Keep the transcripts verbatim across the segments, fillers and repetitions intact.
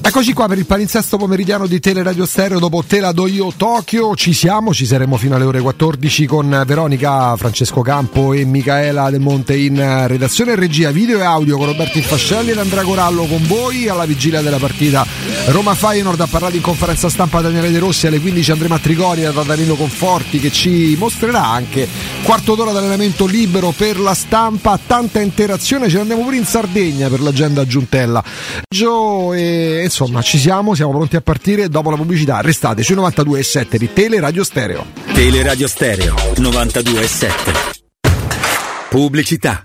Eccoci qua per il palinsesto pomeridiano di Teleradio Stereo dopo Te la do io Tokyo. Ci siamo, ci saremo fino alle ore quattordici con Veronica, Francesco Campo e Micaela Del Monte in redazione e regia video e audio, con Roberto Infascelli ed Andrea Corallo con voi alla vigilia della partita Roma-Feyenoord. Ha parlato in conferenza stampa Daniele De Rossi. Alle quindici andremo a Trigoria da Danilo Conforti, che ci mostrerà anche quarto d'ora di allenamento libero per la stampa. Tanta interazione, ce ne andiamo pure in Sardegna per l'agenda Giuntella. Gio e Insomma, ci siamo, siamo pronti a partire dopo la pubblicità. Restate sui novantadue e sette di Teleradio Stereo. Teleradio Stereo novantadue e sette. Pubblicità.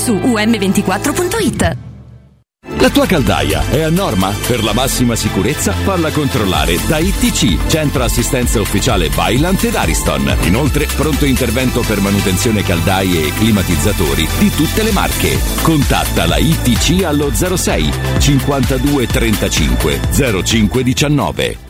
su u m ventiquattro punto i t. La tua caldaia è a norma? Per la massima sicurezza falla controllare da I T C, Centro Assistenza Ufficiale Vaillant ed Ariston. Inoltre, pronto intervento per manutenzione caldaie e climatizzatori di tutte le marche. Contatta la I T C allo zero sei cinquantadue trentacinque zero cinque diciannove.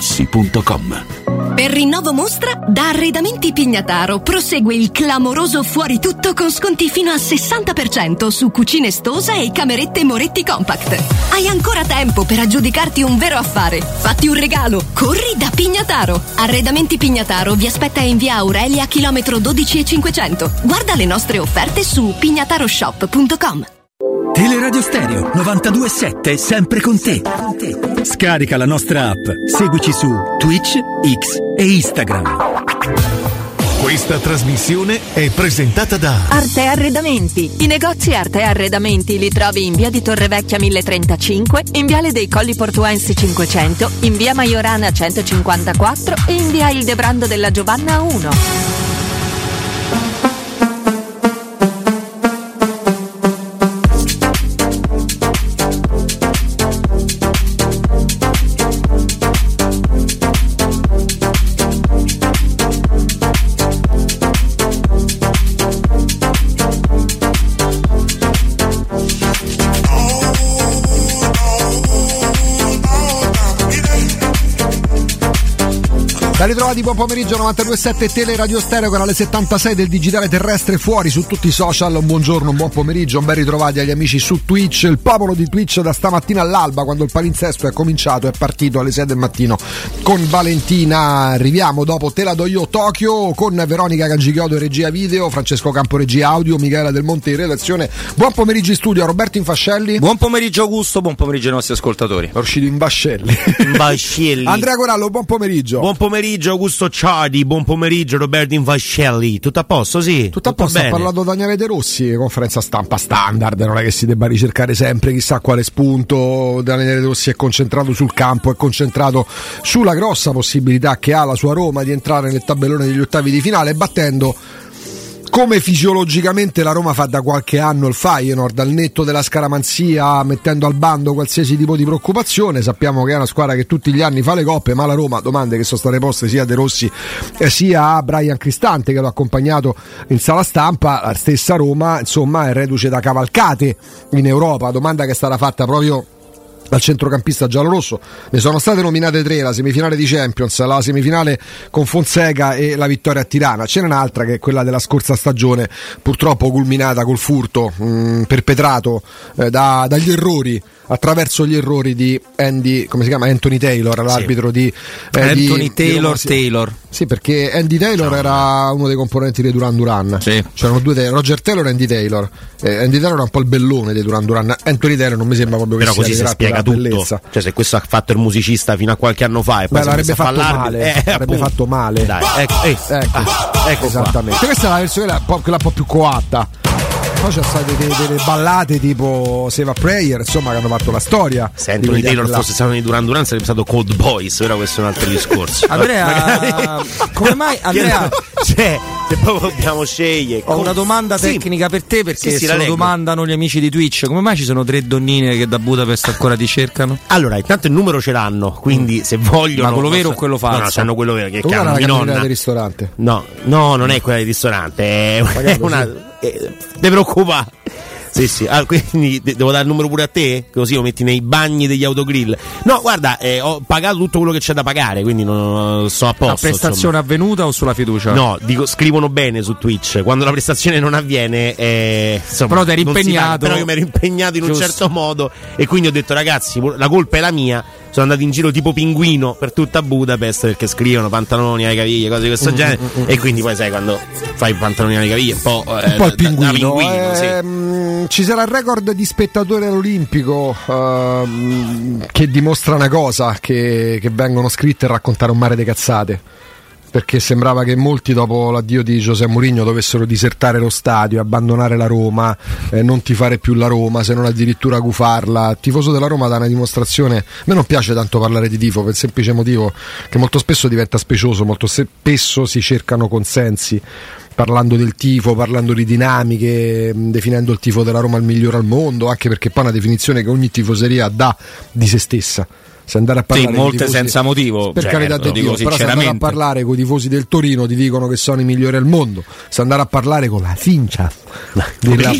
punto com. Per rinnovo mostra, da Arredamenti Pignataro prosegue il clamoroso fuori tutto con sconti fino al sessanta per cento su cucine Stosa e camerette Moretti Compact. Hai ancora tempo per aggiudicarti un vero affare. Fatti un regalo, corri da Pignataro. Arredamenti Pignataro vi aspetta in via Aurelia, chilometro dodici e cinquecento. Guarda le nostre offerte su pignataroshop punto com. Teleradio Stereo novantadue e sette, sempre con te. Scarica la nostra app, seguici su Twitch, X e Instagram. Questa trasmissione è presentata da Arte Arredamenti. I negozi Arte Arredamenti li trovi in via di Torrevecchia mille e trentacinque, in viale dei Colli Portuensi cinquecento, in via Maiorana centocinquantaquattro e in via Ildebrando della Giovanna uno. Ben ritrovati, buon pomeriggio, novantadue e sette Teleradio Stereo, canale settantasei del digitale terrestre, fuori su tutti i social. Un buongiorno, un buon pomeriggio, un ben ritrovati agli amici su Twitch. Il popolo di Twitch da stamattina all'alba, quando il palinsesto è cominciato, è partito alle sei del mattino con Valentina. Arriviamo dopo Te la do io Tokyo con Veronica Gangichiodo regia video, Francesco Campo regia audio, Michela Del Monte in redazione. Buon pomeriggio in studio Roberto Infascelli. Buon pomeriggio Augusto, buon pomeriggio ai nostri ascoltatori. È uscito in Vascelli. Vascelli. Andrea Corallo, buon pomeriggio. Buon pomeriggio Augusto Ciardi, buon pomeriggio Roberto Infascelli. Tutto a posto, sì? Tutto a posto, ha parlato Daniele Rossi, conferenza stampa standard, non è che si debba ricercare sempre chissà quale spunto. Daniele Rossi è concentrato sul campo, è concentrato sulla grossa possibilità che ha la sua Roma di entrare nel tabellone degli ottavi di finale, battendo, come fisiologicamente la Roma fa da qualche anno, il Feyenoord, al netto della scaramanzia, mettendo al bando qualsiasi tipo di preoccupazione. Sappiamo che è una squadra che tutti gli anni fa le coppe, ma la Roma, domande che sono state poste sia a De Rossi sia a Brian Cristante che l'ha accompagnato in sala stampa, la stessa Roma insomma è reduce da cavalcate in Europa, domanda che è stata fatta proprio dal centrocampista giallorosso. Ne sono state nominate tre: la semifinale di Champions, la semifinale con Fonseca e la vittoria a Tirana. C'è un'altra che è quella della scorsa stagione, purtroppo culminata col furto mh, perpetrato eh, da, dagli errori, attraverso gli errori di Andy, come si chiama? Anthony Taylor, l'arbitro sì. di eh, Anthony di, Taylor di Taylor. Sì, perché Andy Taylor no. era uno dei componenti dei Duran Duran. Sì. C'erano due Taylor, Roger Taylor e Andy Taylor. Eh, Andy Taylor era un po' il bellone dei Duran Duran. Anthony Taylor non mi sembra proprio che però sia così si spiega tutto. Bellezza. Cioè, se questo ha fatto il musicista fino a qualche anno fa e poi beh, l'avrebbe, fatto male, eh, l'avrebbe fatto male. Dai, ecco, eh, ecco, ah, ecco esattamente. Cioè, questa è la versione quella un po' più coatta. Poi c'è state delle, delle ballate tipo Save a Prayer, insomma, che hanno fatto la storia. Se Anthony Taylor fosse stato di Duran Duran sarebbe stato Cold Boys, ora questo è un altro discorso. Andrea, come mai Andrea? Cioè, se poi dobbiamo scegliere. Ho una domanda sì. tecnica per te, perché sì, sì, se lo domandano gli amici di Twitch, come mai ci sono tre donnine che da Budapest ancora ti cercano? Allora, intanto il numero ce l'hanno, quindi se vogliono. Ma quello vero o quello falso? No, no, c'hanno quello vero, che è chiaro. Non è la camera del ristorante. No, no, non è quella del ristorante, è, è una. Eh, te preoccupa? Sì, sì. Ah, quindi de- devo dare il numero pure a te? Così lo metti nei bagni degli autogrill. No, guarda, eh, ho pagato tutto quello che c'è da pagare, quindi non so a posto. La prestazione insomma. Avvenuta o sulla fiducia? No, dico, scrivono bene su Twitch. Quando la prestazione non avviene, eh, insomma, però ti eri impegnato. Però io mi ero impegnato in giusto. Un certo modo, e quindi ho detto, ragazzi, la colpa è la mia. Sono andati in giro tipo pinguino per tutta Budapest perché scrivono pantaloni alle caviglie, cose di questo mm, genere mm, mm, e quindi poi sai quando fai i pantaloni alle caviglie un po', eh, un po' il pinguino, da, da pinguino eh, sì. Ci sarà il record di spettatore all'Olimpico ehm, che dimostra una cosa, che, che vengono scritte e raccontare un mare di cazzate. perché sembrava che molti dopo l'addio di José Mourinho dovessero disertare lo stadio, abbandonare la Roma, eh, non tifare più la Roma, se non addirittura gufarla. Il tifoso della Roma dà una dimostrazione, a me non piace tanto parlare di tifo per il semplice motivo che molto spesso diventa specioso, molto spesso si cercano consensi parlando del tifo, parlando di dinamiche, definendo il tifo della Roma il migliore al mondo, anche perché poi è una definizione che ogni tifoseria dà di se stessa. Se andare a parlare sì, molte tifosi, senza motivo, per cioè, carità di Dio, però se andare a parlare con i tifosi del Torino ti dicono che sono i migliori al mondo, se andare a parlare con la Fincha della,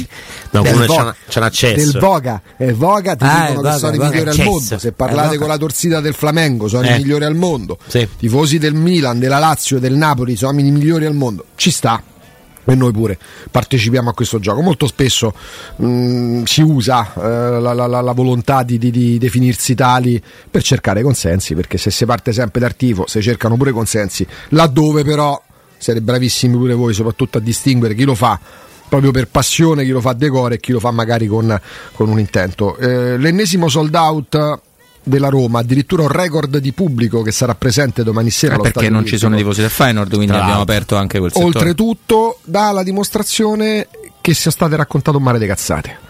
no, del, vo- c'è del Voga eh, Voga ti ah, dicono eh, che vaga, sono vaga, i migliori al mondo, se parlate eh, con la Torsita del Flamengo sono eh. i migliori al mondo, sì. Tifosi del Milan, della Lazio, del Napoli sono i migliori al mondo, ci sta. E noi pure partecipiamo a questo gioco. Molto spesso mh, si usa eh, la, la, la volontà di, di, di definirsi tali per cercare consensi, perché se si parte sempre dal tifo si cercano pure consensi, laddove però siete bravissimi pure voi soprattutto a distinguere chi lo fa proprio per passione, chi lo fa decore e chi lo fa magari con, con un intento. Eh, l'ennesimo sold out della Roma, addirittura un record di pubblico che sarà presente domani sera, eh, allo perché non ci sono tifosi del Feyenoord, quindi tra abbiamo aperto anche quel settore. Oltretutto dà la dimostrazione che sia stato raccontato un mare di cazzate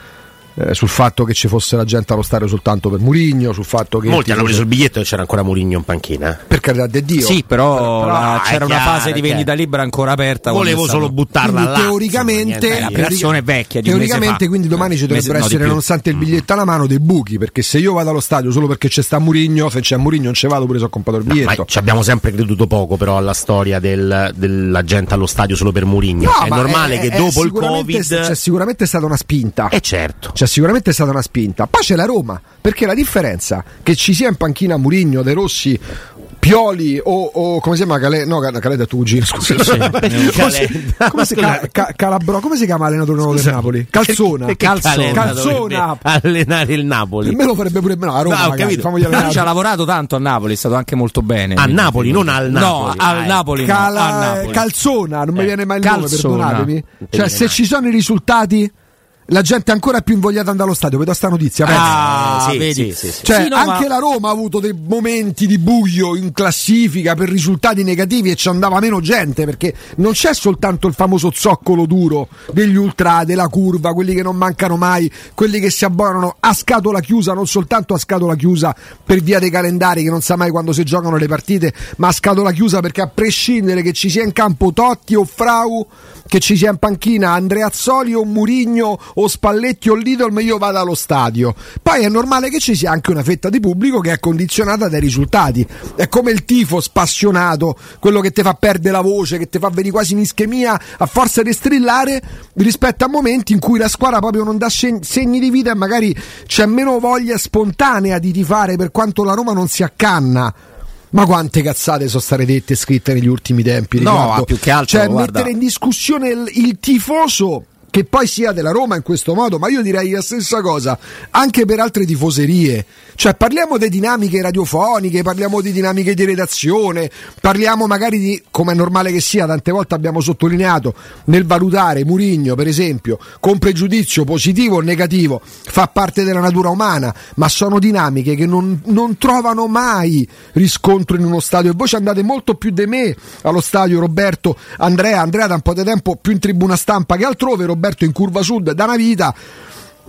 eh, sul fatto che ci fosse la gente allo stadio soltanto per Mourinho, sul fatto che molti hanno preso il biglietto e c'era ancora Mourinho in panchina, per carità di Dio, sì, però, però, però la, c'era chiaro, una fase di vendita libera ancora aperta, volevo solo buttarla là, teoricamente la operazione vecchia di teoricamente fa, quindi domani ci dovrebbero mese, essere no, nonostante il biglietto alla mano dei buchi, perché se io vado allo stadio solo perché c'è sta Mourinho, se c'è Mourinho non ci vado pure se ho comprato il biglietto. No, ma ci abbiamo sempre creduto poco però alla storia del, della gente allo stadio solo per Mourinho, no, è normale è, che è, dopo il Covid c'è sicuramente stata una spinta, è certo c'è sicuramente è stata una spinta, poi c'è la Roma, perché la differenza che ci sia in panchina Mourinho, De Rossi, Pioli o, o come si chiama Calè, no Calè da Tugi, scusa, sì, come si chiama ca, Calabro, come si chiama allenatore nuovo del Napoli? Calzona, perché, perché Calzona, Calzona allenare il Napoli. Per me lo farebbe pure, no, a Roma, no, magari, famogli allenare. Lui ci ha lavorato tanto a Napoli, è stato anche molto bene. A Napoli, non al Napoli. No, al Napoli, Cala, no, al Napoli. Calzona, non mi viene mai il nome, Calzona, perdonatemi. Cioè se ci sono i risultati la gente è ancora più invogliata ad andare allo stadio, vedo sta notizia. Ah, sì, vedi? Sì, sì, cioè, sì, no, anche ma... la Roma ha avuto dei momenti di buio in classifica per risultati negativi e ci andava meno gente, perché non c'è soltanto il famoso zoccolo duro degli ultra, della curva, quelli che non mancano mai, quelli che si abbonano a scatola chiusa, non soltanto a scatola chiusa per via dei calendari che non sa mai quando si giocano le partite, ma a scatola chiusa perché a prescindere che ci sia in campo Totti o Frau, che ci sia in panchina Andreazzoli o Mourinho o Spalletti o Lidl, ma io vado allo stadio. Poi è normale che ci sia anche una fetta di pubblico che è condizionata dai risultati, è come il tifo spassionato, quello che ti fa perdere la voce, che ti fa venire quasi in ischemia a forza di strillare, rispetto a momenti in cui la squadra proprio non dà segni di vita e magari c'è meno voglia spontanea di tifare, per quanto la Roma non si accanna. Ma quante cazzate sono state dette e scritte negli ultimi tempi, riguardo. No, più che altro, cioè guarda, mettere in discussione il, il tifoso che poi sia della Roma in questo modo, ma io direi la stessa cosa anche per altre tifoserie, cioè parliamo di dinamiche radiofoniche, parliamo di dinamiche di redazione, parliamo magari di, come è normale che sia, tante volte abbiamo sottolineato nel valutare Mourinho per esempio con pregiudizio positivo o negativo, fa parte della natura umana, ma sono dinamiche che non, non trovano mai riscontro in uno stadio, e voi ci andate molto più di me allo stadio, Roberto, Andrea, Andrea da un po' di tempo più in tribuna stampa che altrove, Roberto in curva sud da una vita.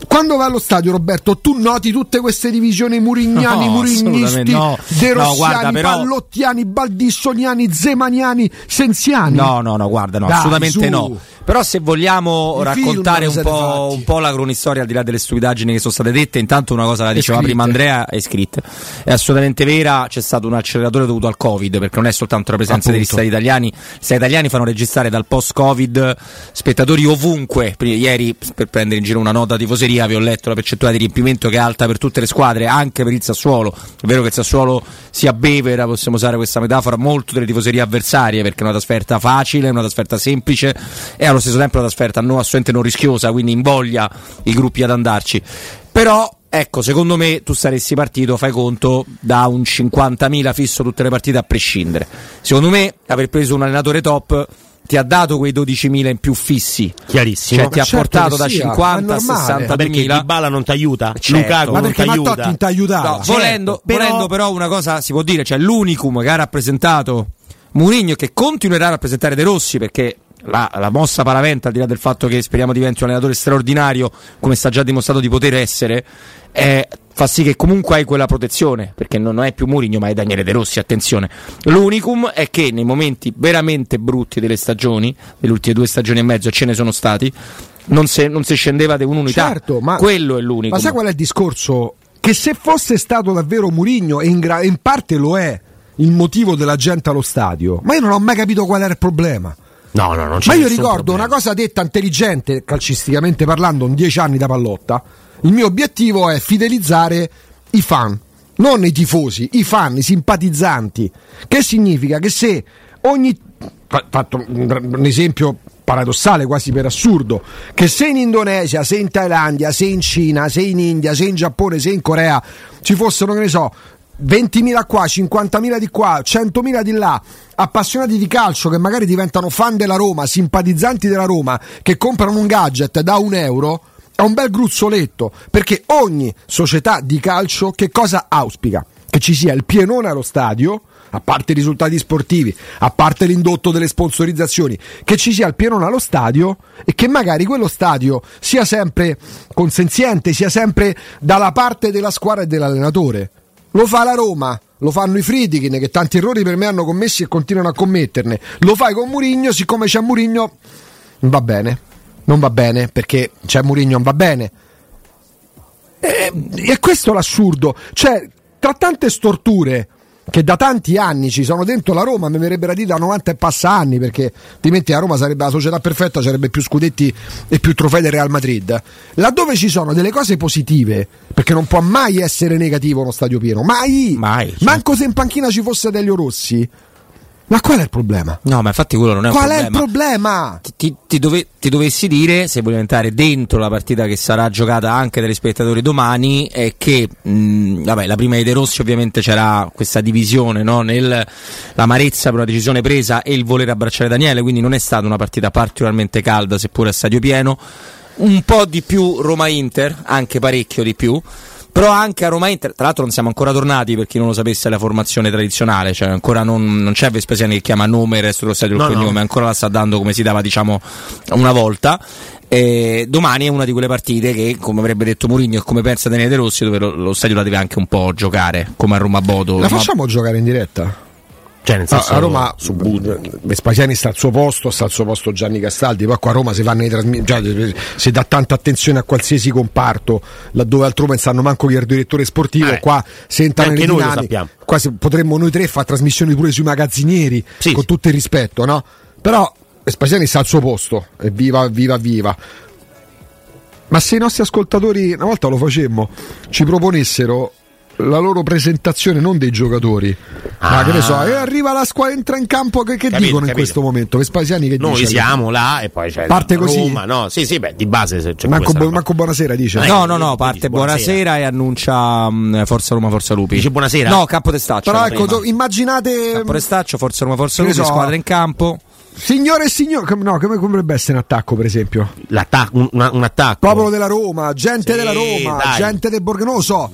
Quando vai allo stadio, Roberto, tu noti tutte queste divisioni murignani, no, murignisti, no, De Rossiani, no, però... pallottiani, baldissoniani, zemaniani, senziani. No, no, no, guarda, no, dai, assolutamente su. No. Però se vogliamo il raccontare un po', un po' la cronistoria, al di là delle stupidaggini che sono state dette, intanto una cosa la diceva prima Andrea, è scritta, è assolutamente vera, c'è stato un acceleratore dovuto al Covid, perché non è soltanto la presenza appunto degli stadi italiani, gli stadi italiani fanno registrare dal post-Covid spettatori ovunque. Ieri, per prendere in giro una nota tifoseria, vi ho letto la percentuale di riempimento che è alta per tutte le squadre, anche per il Sassuolo. È vero che il Sassuolo si abbevera, possiamo usare questa metafora, molto delle tifoserie avversarie, perché è una trasferta facile, è una trasferta semplice e allo stesso tempo una trasferta non, assolutamente non rischiosa, quindi invoglia i gruppi ad andarci. Però ecco, secondo me tu saresti partito, fai conto, da un cinquantamila fisso tutte le partite a prescindere. Secondo me aver preso un allenatore top ti ha dato quei dodicimila in più fissi, chiarissimo, cioè ti ha certo portato da sia, cinquanta a sessanta, perché Dybala non ti aiuta, certo, Lukaku ma non ti aiuta, no, volendo, certo, volendo però una cosa si può dire, cioè l'unicum che ha rappresentato Mourinho, che continuerà a rappresentare De Rossi, perché la, la mossa paraventa, al di là del fatto che speriamo diventi un allenatore straordinario come sta già dimostrato di poter essere, è, fa sì che comunque hai quella protezione, perché non è più Mourinho ma è Daniele De Rossi, attenzione. L'unicum è che nei momenti veramente brutti delle stagioni, delle ultime due stagioni e mezzo ce ne sono stati, non si non si scendeva da un'unità, certo, ma quello è l'unico. Ma sai qual è il discorso? Che se fosse stato davvero Mourinho, e in, gra- in parte lo è, il motivo della gente allo stadio, ma io non ho mai capito qual era il problema. No, no, non c'è. Ma io ricordo problema. Una cosa detta intelligente, calcisticamente parlando, in dieci anni da Pallotta. Il mio obiettivo è fidelizzare i fan, non i tifosi, i fan, i simpatizzanti. Che significa che se ogni... Fatto un esempio paradossale, quasi per assurdo, che se in Indonesia, se in Thailandia, se in Cina, se in India, se in Giappone, se in Corea ci fossero, che ne so, ventimila qua, cinquantamila di qua, centomila di là, appassionati di calcio che magari diventano fan della Roma, simpatizzanti della Roma, che comprano un gadget da un euro, è un bel gruzzoletto, perché ogni società di calcio che cosa auspica? Che ci sia il pienone allo stadio, a parte i risultati sportivi, a parte l'indotto delle sponsorizzazioni, che ci sia il pienone allo stadio e che magari quello stadio sia sempre consenziente, sia sempre dalla parte della squadra e dell'allenatore. Lo fa la Roma, lo fanno i Friedkin, che tanti errori per me hanno commessi e continuano a commetterne. Lo fai con Mourinho, siccome c'è Mourinho va bene, non va bene, perché c'è Mourinho non va bene. E, e questo è l'assurdo, cioè tra tante storture che da tanti anni ci sono dentro la Roma, mi verrebbe da dire da novanta e passa anni, perché altrimenti la Roma sarebbe la società perfetta, sarebbe più scudetti e più trofei del Real Madrid. Laddove ci sono delle cose positive, perché non può mai essere negativo uno stadio pieno, mai, mai certo. Manco se in panchina ci fosse Delio Rossi. Ma qual è il problema? No, ma infatti quello non è qual un problema. Qual è il problema? Ti, ti, dove, ti dovessi dire, se vuoi entrare dentro la partita che sarà giocata anche dagli spettatori domani, è che mh, vabbè, la prima di De Rossi ovviamente c'era questa divisione, no? Nel l'amarezza per una decisione presa e il voler abbracciare Daniele, quindi non è stata una partita particolarmente calda, seppure a stadio pieno. Un po' di più Roma-Inter, anche parecchio di più. Però anche a Roma Inter, tra l'altro non siamo ancora tornati, per chi non lo sapesse, alla formazione tradizionale, cioè ancora non, non c'è Vespasiani che chiama nome il resto dello stadio del no, cognome, no. Ancora la sta dando come si dava, diciamo, una volta. E domani è una di quelle partite che, come avrebbe detto Mourinho e come pensa Daniele De Rossi, dove lo, lo stadio la deve anche un po' giocare, come a Roma Bodo. La facciamo ma... giocare in diretta? Cioè nel senso, a Roma su Vespasiani sta al suo posto, sta al suo posto Gianni Castaldi, poi qua a Roma si fanno i trasm- già, si dà tanta attenzione a qualsiasi comparto, laddove altrove sanno manco chi è il direttore sportivo, eh, qua sentano le dinamiche, qua si, potremmo noi tre fare trasmissioni pure sui magazzinieri, sì, con tutto il rispetto, no? Però Vespasiani sta al suo posto, evviva, viva, viva. Ma se i nostri ascoltatori, una volta lo facemmo, ci proponessero la loro presentazione non dei giocatori, ah. ma che ne so, e arriva la squadra, entra in campo, che, che capito, dicono capito. In questo momento Vespasiani che noi dice, siamo là e poi c'è parte Roma, così no sì sì beh di base c'è manco, bu- manco buonasera dice no no no parte dice, buonasera. buonasera e annuncia mh, Forza Roma Forza Lupi, dice buonasera no Campo Testaccio, però ecco do, immaginate Campo Testaccio Forza Roma Forza Lupi, so, squadra in campo. Signore e signore, no, come dovrebbe essere un attacco, per esempio? L'attacco, un, un attacco. Popolo della Roma, gente sì, della Roma, dai. Gente del Borgo, non lo so.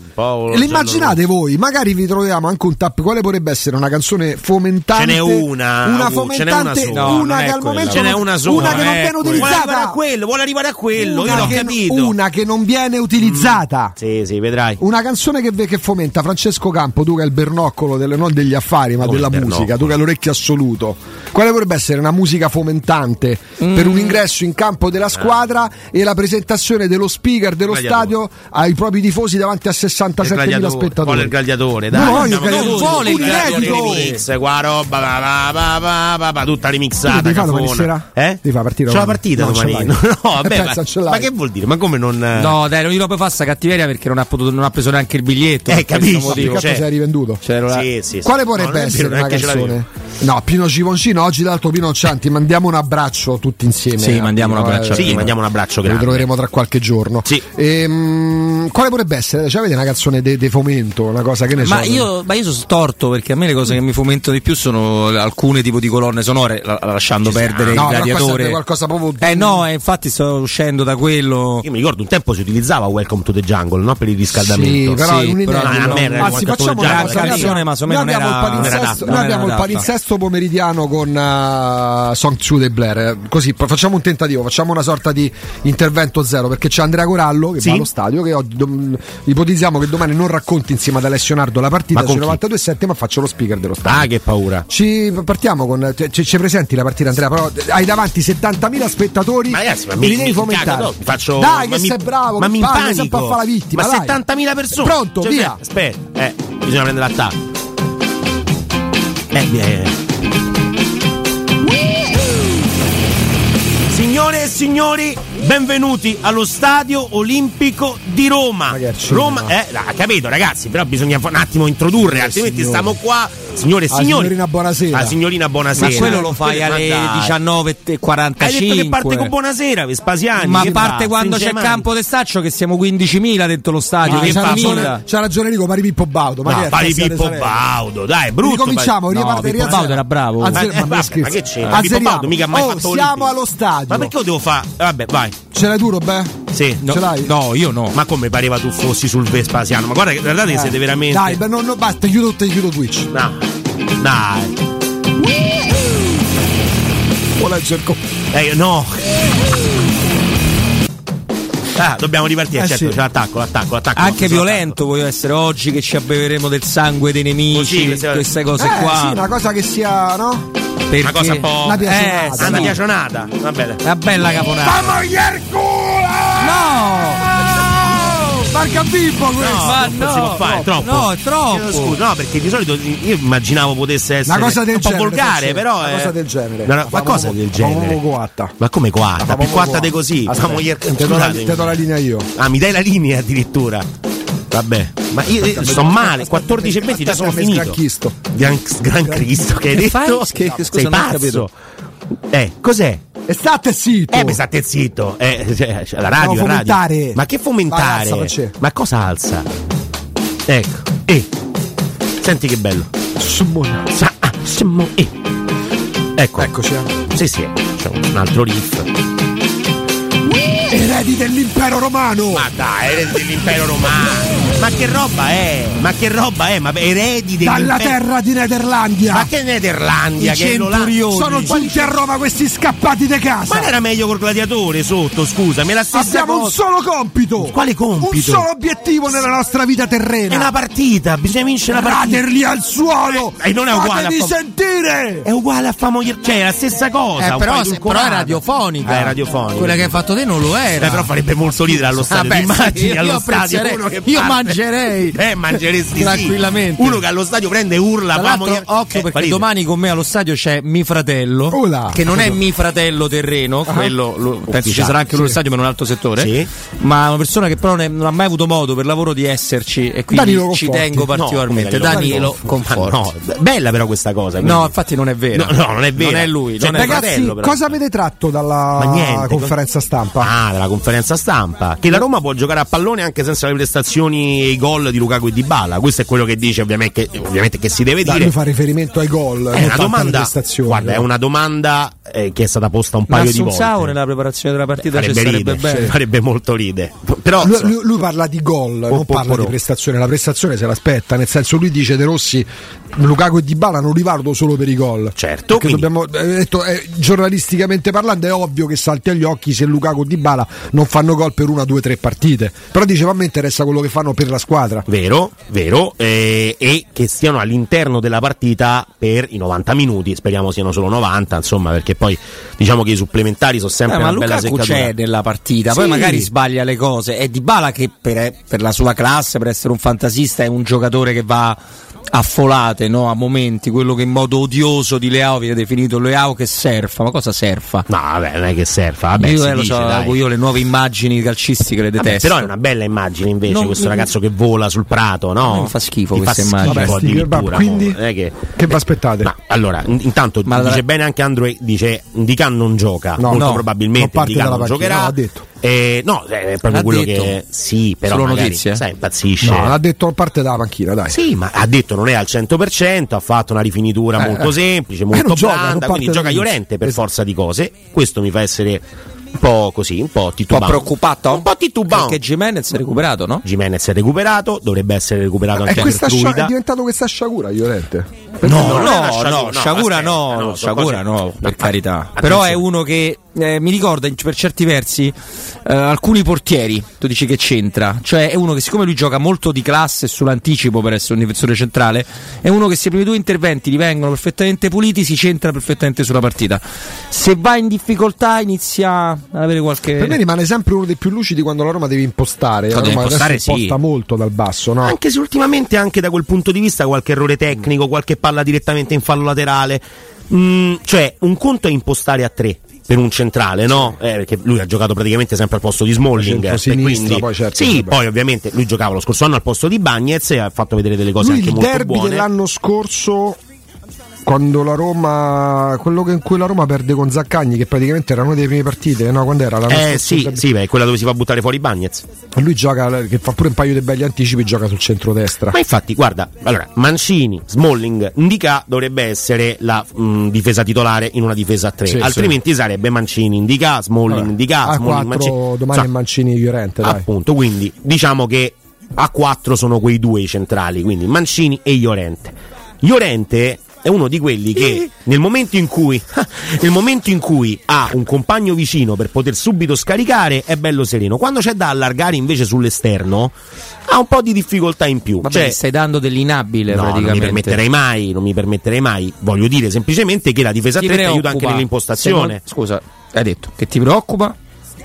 L'immaginate voi? Magari vi troviamo anche un tappo. Quale potrebbe essere una canzone fomentante? Ce n'è una, una fomentante, uh, ce n'è una, una che al momento ce n'è una, sola, una che non viene quella. Utilizzata. A quello, vuole arrivare a quello. Una, io l'ho che, capito. Una che non viene utilizzata. Mm, sì, sì, vedrai. Una canzone che, che fomenta Francesco Campo, tu che è il bernoccolo delle, non degli affari, ma oh, della musica, tu che hai l'orecchio assoluto. Quale potrebbe essere una musica fomentante mm. per un ingresso in campo della squadra e la presentazione dello speaker dello stadio ai propri tifosi davanti a sessantasettemila spettatori. Vuole il Gagliatore, dai. No, il Gagliatore, il Gagliatore, qua roba, va, va, va, va, va, tutta remixata. Devi fare domani sera? Eh? Devi fare partita. C'è la partita domani. No, vabbè, ma, ma che vuol dire? Ma come non? No, dai, non gli proprio fa sta cattiveria perché non ha potuto, non ha preso neanche il biglietto. Eh, capisci? Perché si è rivenduto. Quale potrebbe essere una canzone? No, Pino Civoncino Pino oggi l'altro Pino Cianti, mandiamo un abbraccio tutti insieme. Sì, mandiamo Pino, un abbraccio. Eh, sì, mandiamo un abbraccio grande. Lo troveremo tra qualche giorno. Sì. Ehm, quale potrebbe essere? Cioè, avete una canzone de, de fomento, una cosa che ne so. Ma io, ma io sono storto perché a me le cose che mi fomentano di più sono alcune tipo di colonne sonore, la, lasciando perdere no, il gladiatore. Qualcosa proprio di... Eh no, infatti sto uscendo da quello. Io mi ricordo un tempo si utilizzava Welcome to the Jungle, no, per il riscaldamento. Sì, però, sì, però no, no, merda, anzi, facciamo una canzone, ma secondo me non era. Noi abbiamo il palinsesto pomeridiano con uh, Song to the Blair, così facciamo un tentativo, facciamo una sorta di intervento zero, perché c'è Andrea Corallo che sì. va allo stadio, che oggi, dom, ipotizziamo che domani non racconti insieme ad Alessio Nardo la partita sui novantadue sette, ma faccio lo speaker dello stadio. Ah, che paura. Ci partiamo con ci, ci presenti la partita, Andrea, però hai davanti settantamila spettatori, ma ragazzi, ma mi, mi devi fomentare. No, faccio, dai, ma che mi, sei bravo, ma mi impanico, sei a fare la vittima, ma dai. settantamila persone. Pronto, cioè, via. Aspetta, eh, bisogna prendere l'attacco. Eh, eh, eh. Signore e signori, benvenuti allo Stadio Olimpico di Roma. Roma, eh, ah, capito ragazzi, però bisogna un attimo introdurre, eh, altrimenti signori. Stiamo qua. Signore e signori, signorina buonasera. Ah, signorina buonasera. Ma quello lo fai alle diciannove e quarantacinque. Hai detto che parte con buonasera Vespasiani. Ma che parte va? Quando Finge c'è il campo del staccio, che siamo quindicimila dentro lo stadio. C'ha ragione, ragione Rico, pari Pippo Baudo. Ma no, pari Pippo Baudo, dai, brutto. Ricominciamo, no, riparte, Pippo Baudo era bravo. Azzer- eh, ma, vabbè, ma che c'era? Pippo Baudo mica mai oh, fatto. Siamo allo stadio. Ma perché lo devo fare? Vabbè, vai. Ce l'hai tu, Robè? Sì. No, ce l'hai? No, io no. Ma come pareva tu fossi sul Vespasiano? Ma guarda, guardate che siete veramente. Dai, no, no, basta, chiudo Twitch. No. Dai, vuoi leggere? Eh, no. Ah, dobbiamo ripartire, eh certo, sì. l'attacco, l'attacco, l'attacco. Anche violento voglio essere oggi, che ci abbeveremo del sangue dei nemici, così, se... queste cose eh, qua. Sì, una cosa che sia, no? Perché? Una cosa un po'. Una piacionata. Eh, sì. Una piacionata. Una bella, una bella caponata. Mamma no! Marca Bimbo questo no, ma non no, si può fare, troppo, troppo. No, troppo. Scusa, no, perché di solito io immaginavo potesse essere una cosa del un po' genere, volgare, però una cosa del genere. Ma no, cosa del genere? Coatta. Ma come coatta? Più coatta di così. Aspetta, te do la, te do la linea io. Ah, mi dai la linea addirittura. Vabbè, ma io aspetta, sto aspetta, male, quattordici e venti già sono finito. Gran, gran Cristo, che hai detto? Che, scusa, sei pazzo. Eh, cos'è? E state zitto! Eh, beh, state zitto! Eh, cioè, la radio, no, la radio! Ma che fomentare? Vai, alza, ma cosa alza? Ecco, eh! Senti che bello! Simone! Simone! Eh. Ecco! Eccoci! Sì, sì, c'è un altro riff! Eredi dell'impero romano! Ma dai, eredi dell'impero romano! Ma che roba è? Ma che roba è? Ma eredi degli dalla imper- terra di Nederlandia. Ma che Nederlandia? I che centurioni. Sono giunti a Roma questi scappati di casa. Ma non era meglio col gladiatore sotto, scusa, me la stessa abbiamo cosa. Un solo compito. Quale compito? Un solo obiettivo nella nostra vita terrena. È una partita, bisogna vincere la partita. Raderli al suolo. E eh, non è uguale. Fatevi a fa- sentire. È uguale a famogliere. Cioè, è la stessa cosa. Eh, però, se, però è radiofonica. Ah, è radiofonica. Quella che hai fatto te non lo era. Eh, però farebbe molto ridere allo stadio. Ah, immagini io, allo io stadio uno che io mangio. Mangerei eh, mangeresti tranquillamente. Sì. Uno che allo stadio prende e urla. Io... Occhio, eh, perché parite. Domani con me allo stadio c'è Mi Fratello, Ola. Che non è Mi Fratello Terreno, uh-huh. quello lo, penso ci sarà anche lui allo sì. stadio, ma in un altro settore. Sì. Ma una persona che però ne, non ha mai avuto modo per lavoro di esserci, e quindi Danilo ci Conforti. Tengo particolarmente. No, Danilo Conforti. Conforti. No, bella però questa cosa. Quindi. No, infatti non è vero. No, no, non è vero. Non è lui. Cioè, non è ragazzi, fratello, cosa avete tratto dalla niente, conferenza stampa? Ah, dalla conferenza stampa. Che la Roma può giocare a pallone anche senza le prestazioni. I gol di Lukaku e Dybala, questo è quello che dice ovviamente che, ovviamente che si deve dire. Lui fa riferimento ai gol, è una domanda, guarda, è una domanda eh, che è stata posta un paio di volte. Ma nella preparazione della partita ci sarebbe bene, farebbe molto ride. Però lui, lui, lui parla di gol, po, non po, parla po, po, di prestazione, la prestazione se l'aspetta, nel senso lui dice De Rossi Lukaku e Dybala non li valuto solo per i gol. Certo, quindi... dobbiamo, eh, detto, eh, giornalisticamente parlando è ovvio che salti agli occhi se Lukaku e Dybala non fanno gol per una, due, tre partite. Però diceva a me interessa quello che fanno per la squadra. Vero, vero, eh, e che stiano all'interno della partita per i novanta minuti, speriamo siano solo novanta, insomma, perché poi diciamo che i supplementari sono sempre eh, una ma bella Lukaku seccatura. Ma Lukaku c'è nella partita, sì. Poi magari sbaglia le cose, è Dybala che per, per la sua classe, per essere un fantasista, è un giocatore che va a folate, no? A momenti, quello che in modo odioso di Leao viene definito Leao che surfa. Ma cosa surfa? No, vabbè, non è che surfa. Vabbè, io, eh, dice, lo so, io le nuove immagini calcistiche le detesto. Vabbè, però è una bella immagine invece, non, questo mi... ragazzo che vola sul prato, no? Non fa schifo mi questa fa immagine. Schifo, vabbè, quindi è che che vi aspettate? Ma, allora, intanto ma dice la... bene anche Andrew, dice Dican non gioca, no, molto no, probabilmente Dican non giocherà. No, ha detto. Eh, no, è proprio l'ha quello detto. Che sì, però solo magari, notizie, sai, impazzisce. No, l'ha detto a parte dalla panchina, dai. Sì, ma ha detto non è al cento per cento, ha fatto una rifinitura eh, molto eh. semplice, molto blanda, gioca, quindi gioca Llorente per esatto. forza di cose. Questo mi fa essere un po' così, un po' titubato. Un po' preoccupato? Un po' titubato. Perché Gimenez è recuperato, no? Gimenez è recuperato, dovrebbe essere recuperato anche per Cruida. Scia- è diventato questa sciagura Llorente. No, no, no, sciagura no, no, sciagura no, no, no, per carità. A, però è uno che eh, mi ricorda per certi versi eh, alcuni portieri, tu dici che c'entra, cioè è uno che siccome lui gioca molto di classe sull'anticipo per essere un difensore centrale, è uno che se i primi due interventi gli vengono perfettamente puliti, si centra perfettamente sulla partita. Se va in difficoltà inizia ad avere qualche... Per me rimane sempre uno dei più lucidi quando la Roma deve impostare, la Roma adesso imposta molto dal basso, no? Anche se ultimamente anche da quel punto di vista qualche errore tecnico, qualche palla direttamente in fallo laterale, mm, cioè un conto è impostare a tre per un centrale, no? Eh, perché lui ha giocato praticamente sempre al posto di Smalling, e quindi poi certo, sì, vabbè. Poi ovviamente lui giocava lo scorso anno al posto di Bagnez e ha fatto vedere delle cose lui anche molto buone. Il derby dell'anno scorso, quando la Roma, quello che in cui la Roma perde con Zaccagni, che praticamente era una delle prime partite, no? Quando era la eh, sì, sì, beh, quella dove si fa buttare fuori Bagnez. Lui gioca, che fa pure un paio di belli anticipi, gioca sul centrodestra. Ma infatti, guarda, allora Mancini, Smalling, Ndicà dovrebbe essere la mh, difesa titolare in una difesa a tre, sì, altrimenti sì. sarebbe Mancini, Ndicà, Smalling, allora, Ndicà, a Smalling, Mancini. Domani so, Mancini Llorente, dai. Appunto, quindi diciamo che a quattro sono quei due i centrali, quindi Mancini e Llorente. Llorente è uno di quelli che nel momento in cui nel momento in cui ha un compagno vicino per poter subito scaricare è bello sereno, quando c'è da allargare invece sull'esterno ha un po' di difficoltà in più. Vabbè, cioè, stai dando dell'inabile, no, praticamente. Non mi permetterei mai, non mi permetterei mai, voglio dire semplicemente che la difesa ti tre preoccupa, ti aiuta anche nell'impostazione. Non, scusa, hai detto che ti preoccupa?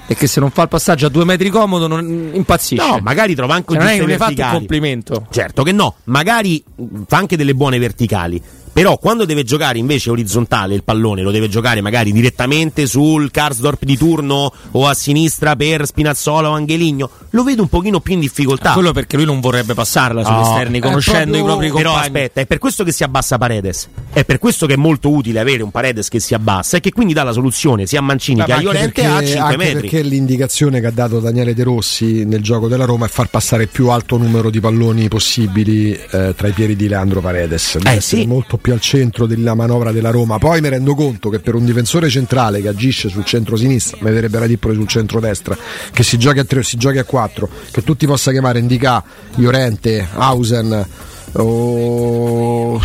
E che se non fa il passaggio a due metri comodo non impazzisce. No, magari trova anche cioè, non hai fatto un complimento. Certo che no, magari fa anche delle buone verticali. Però quando deve giocare invece orizzontale il pallone lo deve giocare magari direttamente sul Karsdorp di turno o a sinistra per Spinazzola o Angeligno, lo vedo un pochino più in difficoltà. Ah, quello perché lui non vorrebbe passarla sugli no, esterni conoscendo proprio... i propri compagni. Però aspetta, è per questo che si abbassa Paredes, è per questo che è molto utile avere un Paredes che si abbassa e che quindi dà la soluzione sia a Mancini ma che a Llorente a cinque anche metri. Perché l'indicazione che ha dato Daniele De Rossi nel gioco della Roma è far passare il più alto numero di palloni possibili eh, tra i piedi di Leandro Paredes, deve eh, essere sì. molto più al centro della manovra della Roma. Poi mi rendo conto che per un difensore centrale che agisce sul centro-sinistra, mi verrebbe da dire pure sul centro-destra, che si giochi a tre o si giochi a quattro, che tu ti possa chiamare Ndicà, Llorente, Hausen o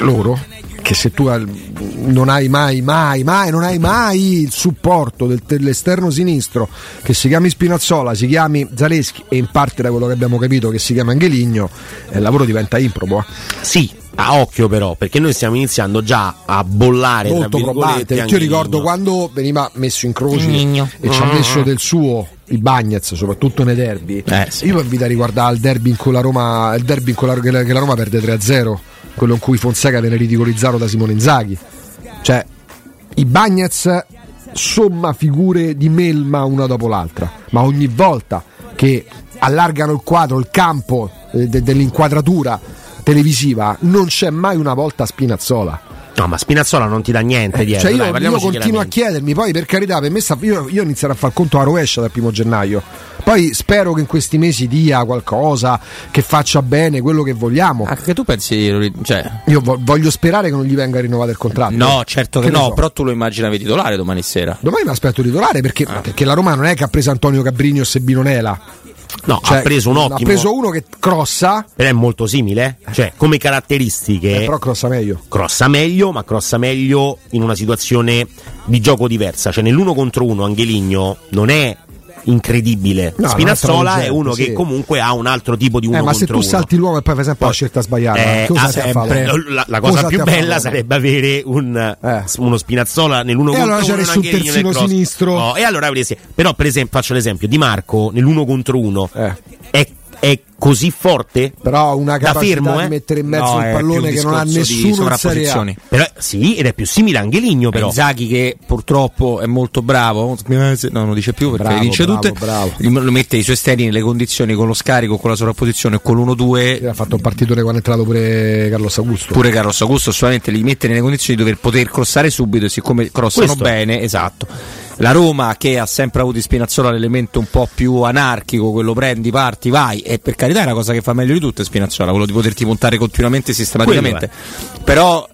loro, che se tu non hai mai mai mai non hai mai il supporto del, dell'esterno sinistro che si chiami Spinazzola, si chiami Zaleschi e in parte da quello che abbiamo capito che si chiama Angeligno, il lavoro diventa improbo eh. sì a occhio però, perché noi stiamo iniziando già a bollare molto probante. Io ricordo quando veniva messo in croce Angeligno. E ci ha messo del suo il Bagnez, soprattutto nei derby eh, sì. Io vi invito a riguardare il derby in cui la Roma il derby in cui la, che la Roma perde tre a zero, quello in cui Fonseca viene ridicolizzato da Simone Inzaghi. Cioè i Bagnez somma figure di melma una dopo l'altra, ma ogni volta che allargano il quadro, il campo eh, de, dell'inquadratura televisiva non c'è mai una volta Spinazzola. No, ma Spinazzola non ti dà niente dietro. Cioè io, dai, io continuo a chiedermi, poi per carità, per me sta, io, io inizierò a far conto a rovescia dal primo gennaio. Poi spero che in questi mesi dia qualcosa, che faccia bene quello che vogliamo. Anche tu pensi, cioè... io voglio sperare che non gli venga rinnovato il contratto. No, certo che, che no, so. Però tu lo immaginavi titolare domani sera. Domani mi aspetto titolare perché, ah. perché la Roma non è che ha preso Antonio Cabrini o Sebino Nela. No, cioè, ha preso un ottimo. Ha preso uno che crossa, però è molto simile, cioè come caratteristiche. Eh, però crossa meglio. Crossa meglio, ma crossa meglio in una situazione di gioco diversa. Cioè nell'uno contro uno Angeligno non è incredibile. No, Spinazzola è uno sì. che comunque ha un altro tipo di uno eh, ma contro se tu uno. salti l'uomo e poi per esempio la scelta sbagliata, eh, cosa sempre, la, la cosa più bella sarebbe avere un, eh. uno Spinazzola nell'uno e contro allora uno, sul terzino sinistro. No, e allora però per esempio faccio l'esempio Di Marco nell'uno contro uno eh. è è così forte, però una capacità fermo, eh? di mettere in mezzo no, un pallone che non ha nessuno in Serie A. Però sì, ed è più simile a Angeligno, però Inzaghi, che purtroppo è molto bravo, no, non lo dice più perché bravo, vince bravo, tutte bravo. Lo mette i suoi esterni nelle condizioni, con lo scarico, con la sovrapposizione, con l'uno due. Ha fatto un partitone quando è entrato pure Carlos Augusto pure Carlos Augusto solamente li mette nelle condizioni di dover poter crossare subito, e siccome crossano Questo. bene, esatto. La Roma, che ha sempre avuto in Spinazzola l'elemento un po' più anarchico, quello prendi, parti, vai, e per carità è una cosa che fa meglio di tutto Spinazzola, quello di poterti puntare continuamente, sistematicamente, però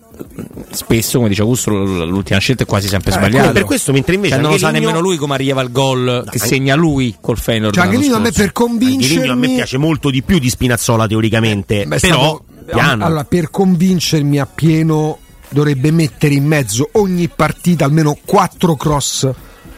spesso, come dice Augusto, l'ultima scelta è quasi sempre eh, sbagliata. Per questo, mentre invece cioè, non lo sa nemmeno lui come arriva il gol no, che segna lui col Feyenoord. Cioè, Angelino a me per convincermi, a me piace molto di più di Spinazzola teoricamente, beh, però stato, piano. Allora, per convincermi appieno dovrebbe mettere in mezzo ogni partita almeno quattro cross.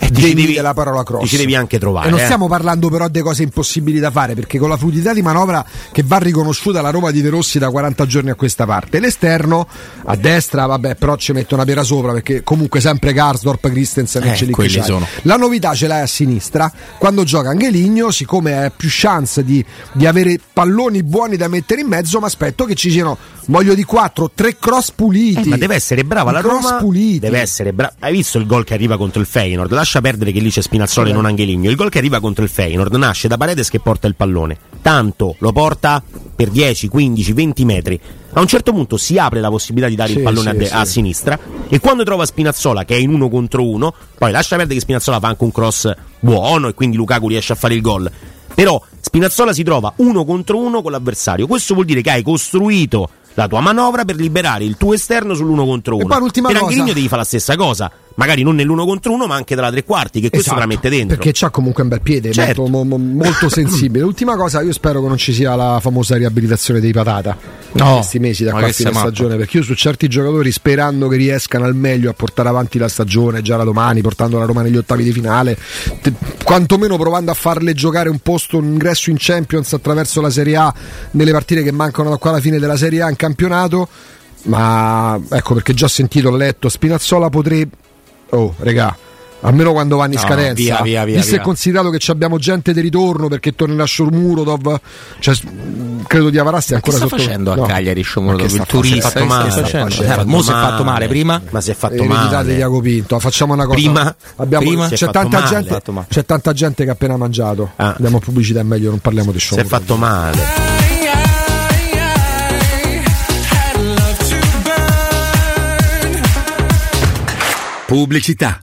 Ci devi, della parola cross ci devi anche trovare, e non stiamo eh. parlando però di cose impossibili da fare, perché con la fluidità di manovra che va riconosciuta la Roma di De Rossi da quaranta giorni a questa parte, l'esterno a destra vabbè, però ci metto una pera sopra, perché comunque sempre Karsdorp, Christensen eh, e Celic. La novità ce l'hai a sinistra quando gioca Angeligno, siccome hai più chance di, di avere palloni buoni da mettere in mezzo, ma aspetto che ci siano, voglio di quattro, tre cross puliti eh, ma deve essere brava la Roma, puliti. Deve essere brava. Hai visto il gol che arriva contro il Feyenoord? Lascia perdere che lì c'è Spinazzola e non Angeligno. Il gol che arriva contro il Feyenoord nasce da Paredes che porta il pallone, tanto lo porta per dieci, quindici, venti metri. A un certo punto si apre la possibilità di dare sì, il pallone sì, a, de- sì. a sinistra, e quando trova Spinazzola che è in uno contro uno, poi lascia perdere che Spinazzola fa anche un cross buono e quindi Lukaku riesce a fare il gol, però Spinazzola si trova uno contro uno con l'avversario. Questo vuol dire che hai costruito la tua manovra per liberare il tuo esterno sull'uno contro uno. E poi l'ultima per cosa, Angeligno devi fare la stessa cosa, magari non nell'uno contro uno ma anche dalla tre quarti, che esatto, questo la mette dentro, perché c'ha comunque un bel piede, certo, molto, mo, molto sensibile. L'ultima cosa, io spero che non ci sia la famosa riabilitazione dei Patata in no, questi mesi da questa stagione, stagione, perché io su certi giocatori, sperando che riescano al meglio a portare avanti la stagione già da domani, portando la Roma negli ottavi di finale, te, quantomeno provando a farle giocare un posto, un ingresso in Champions attraverso la Serie A nelle partite che mancano da qua alla fine della Serie A in campionato. Ma ecco perché già ho sentito, ho letto, Spinazzola potrebbe, oh regà, almeno quando vanno in no, scadenza, via, via, via, visto via. È considerato che abbiamo gente di ritorno, perché tornerà Shomurodov, cioè, credo di Avarassi ancora sotto. Che sta facendo no. a Cagliari Shomurodov? Il turista si è fatto male, si è fatto male. Si è fatto male prima, ma si è fatto male. Iago Pinto, facciamo una cosa. Prima, abbiamo, prima c'è, tanta gente, c'è tanta gente che ha appena mangiato. Ah. Andiamo a pubblicità, è meglio non parliamo di Shomurodov. Si è fatto male. Pubblicità.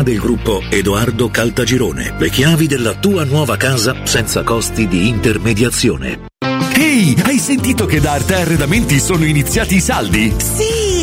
del gruppo Edoardo Caltagirone. Le chiavi della tua nuova casa senza costi di intermediazione. Ehi, hai sentito che da Arte Arredamenti sono iniziati i saldi? Sì,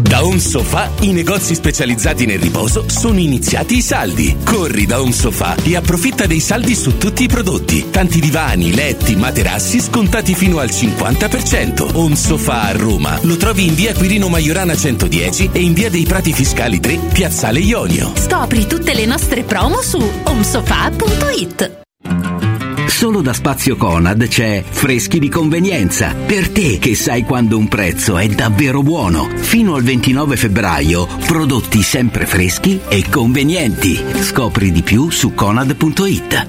Da Home Sofà, i negozi specializzati nel riposo, sono iniziati i saldi. Corri da Home Sofà e approfitta dei saldi su tutti i prodotti. Tanti divani, letti, materassi scontati fino al cinquanta per cento. Home Sofà a Roma lo trovi in via Quirino Maiorana centodieci e in via dei Prati Fiscali tre, piazzale Ionio. Scopri tutte le nostre promo su home sofà punto it. Solo da Spazio Conad c'è Freschi di convenienza, per te che sai quando un prezzo è davvero buono. Fino al ventinove febbraio, prodotti sempre freschi e convenienti. Scopri di più su conad punto it.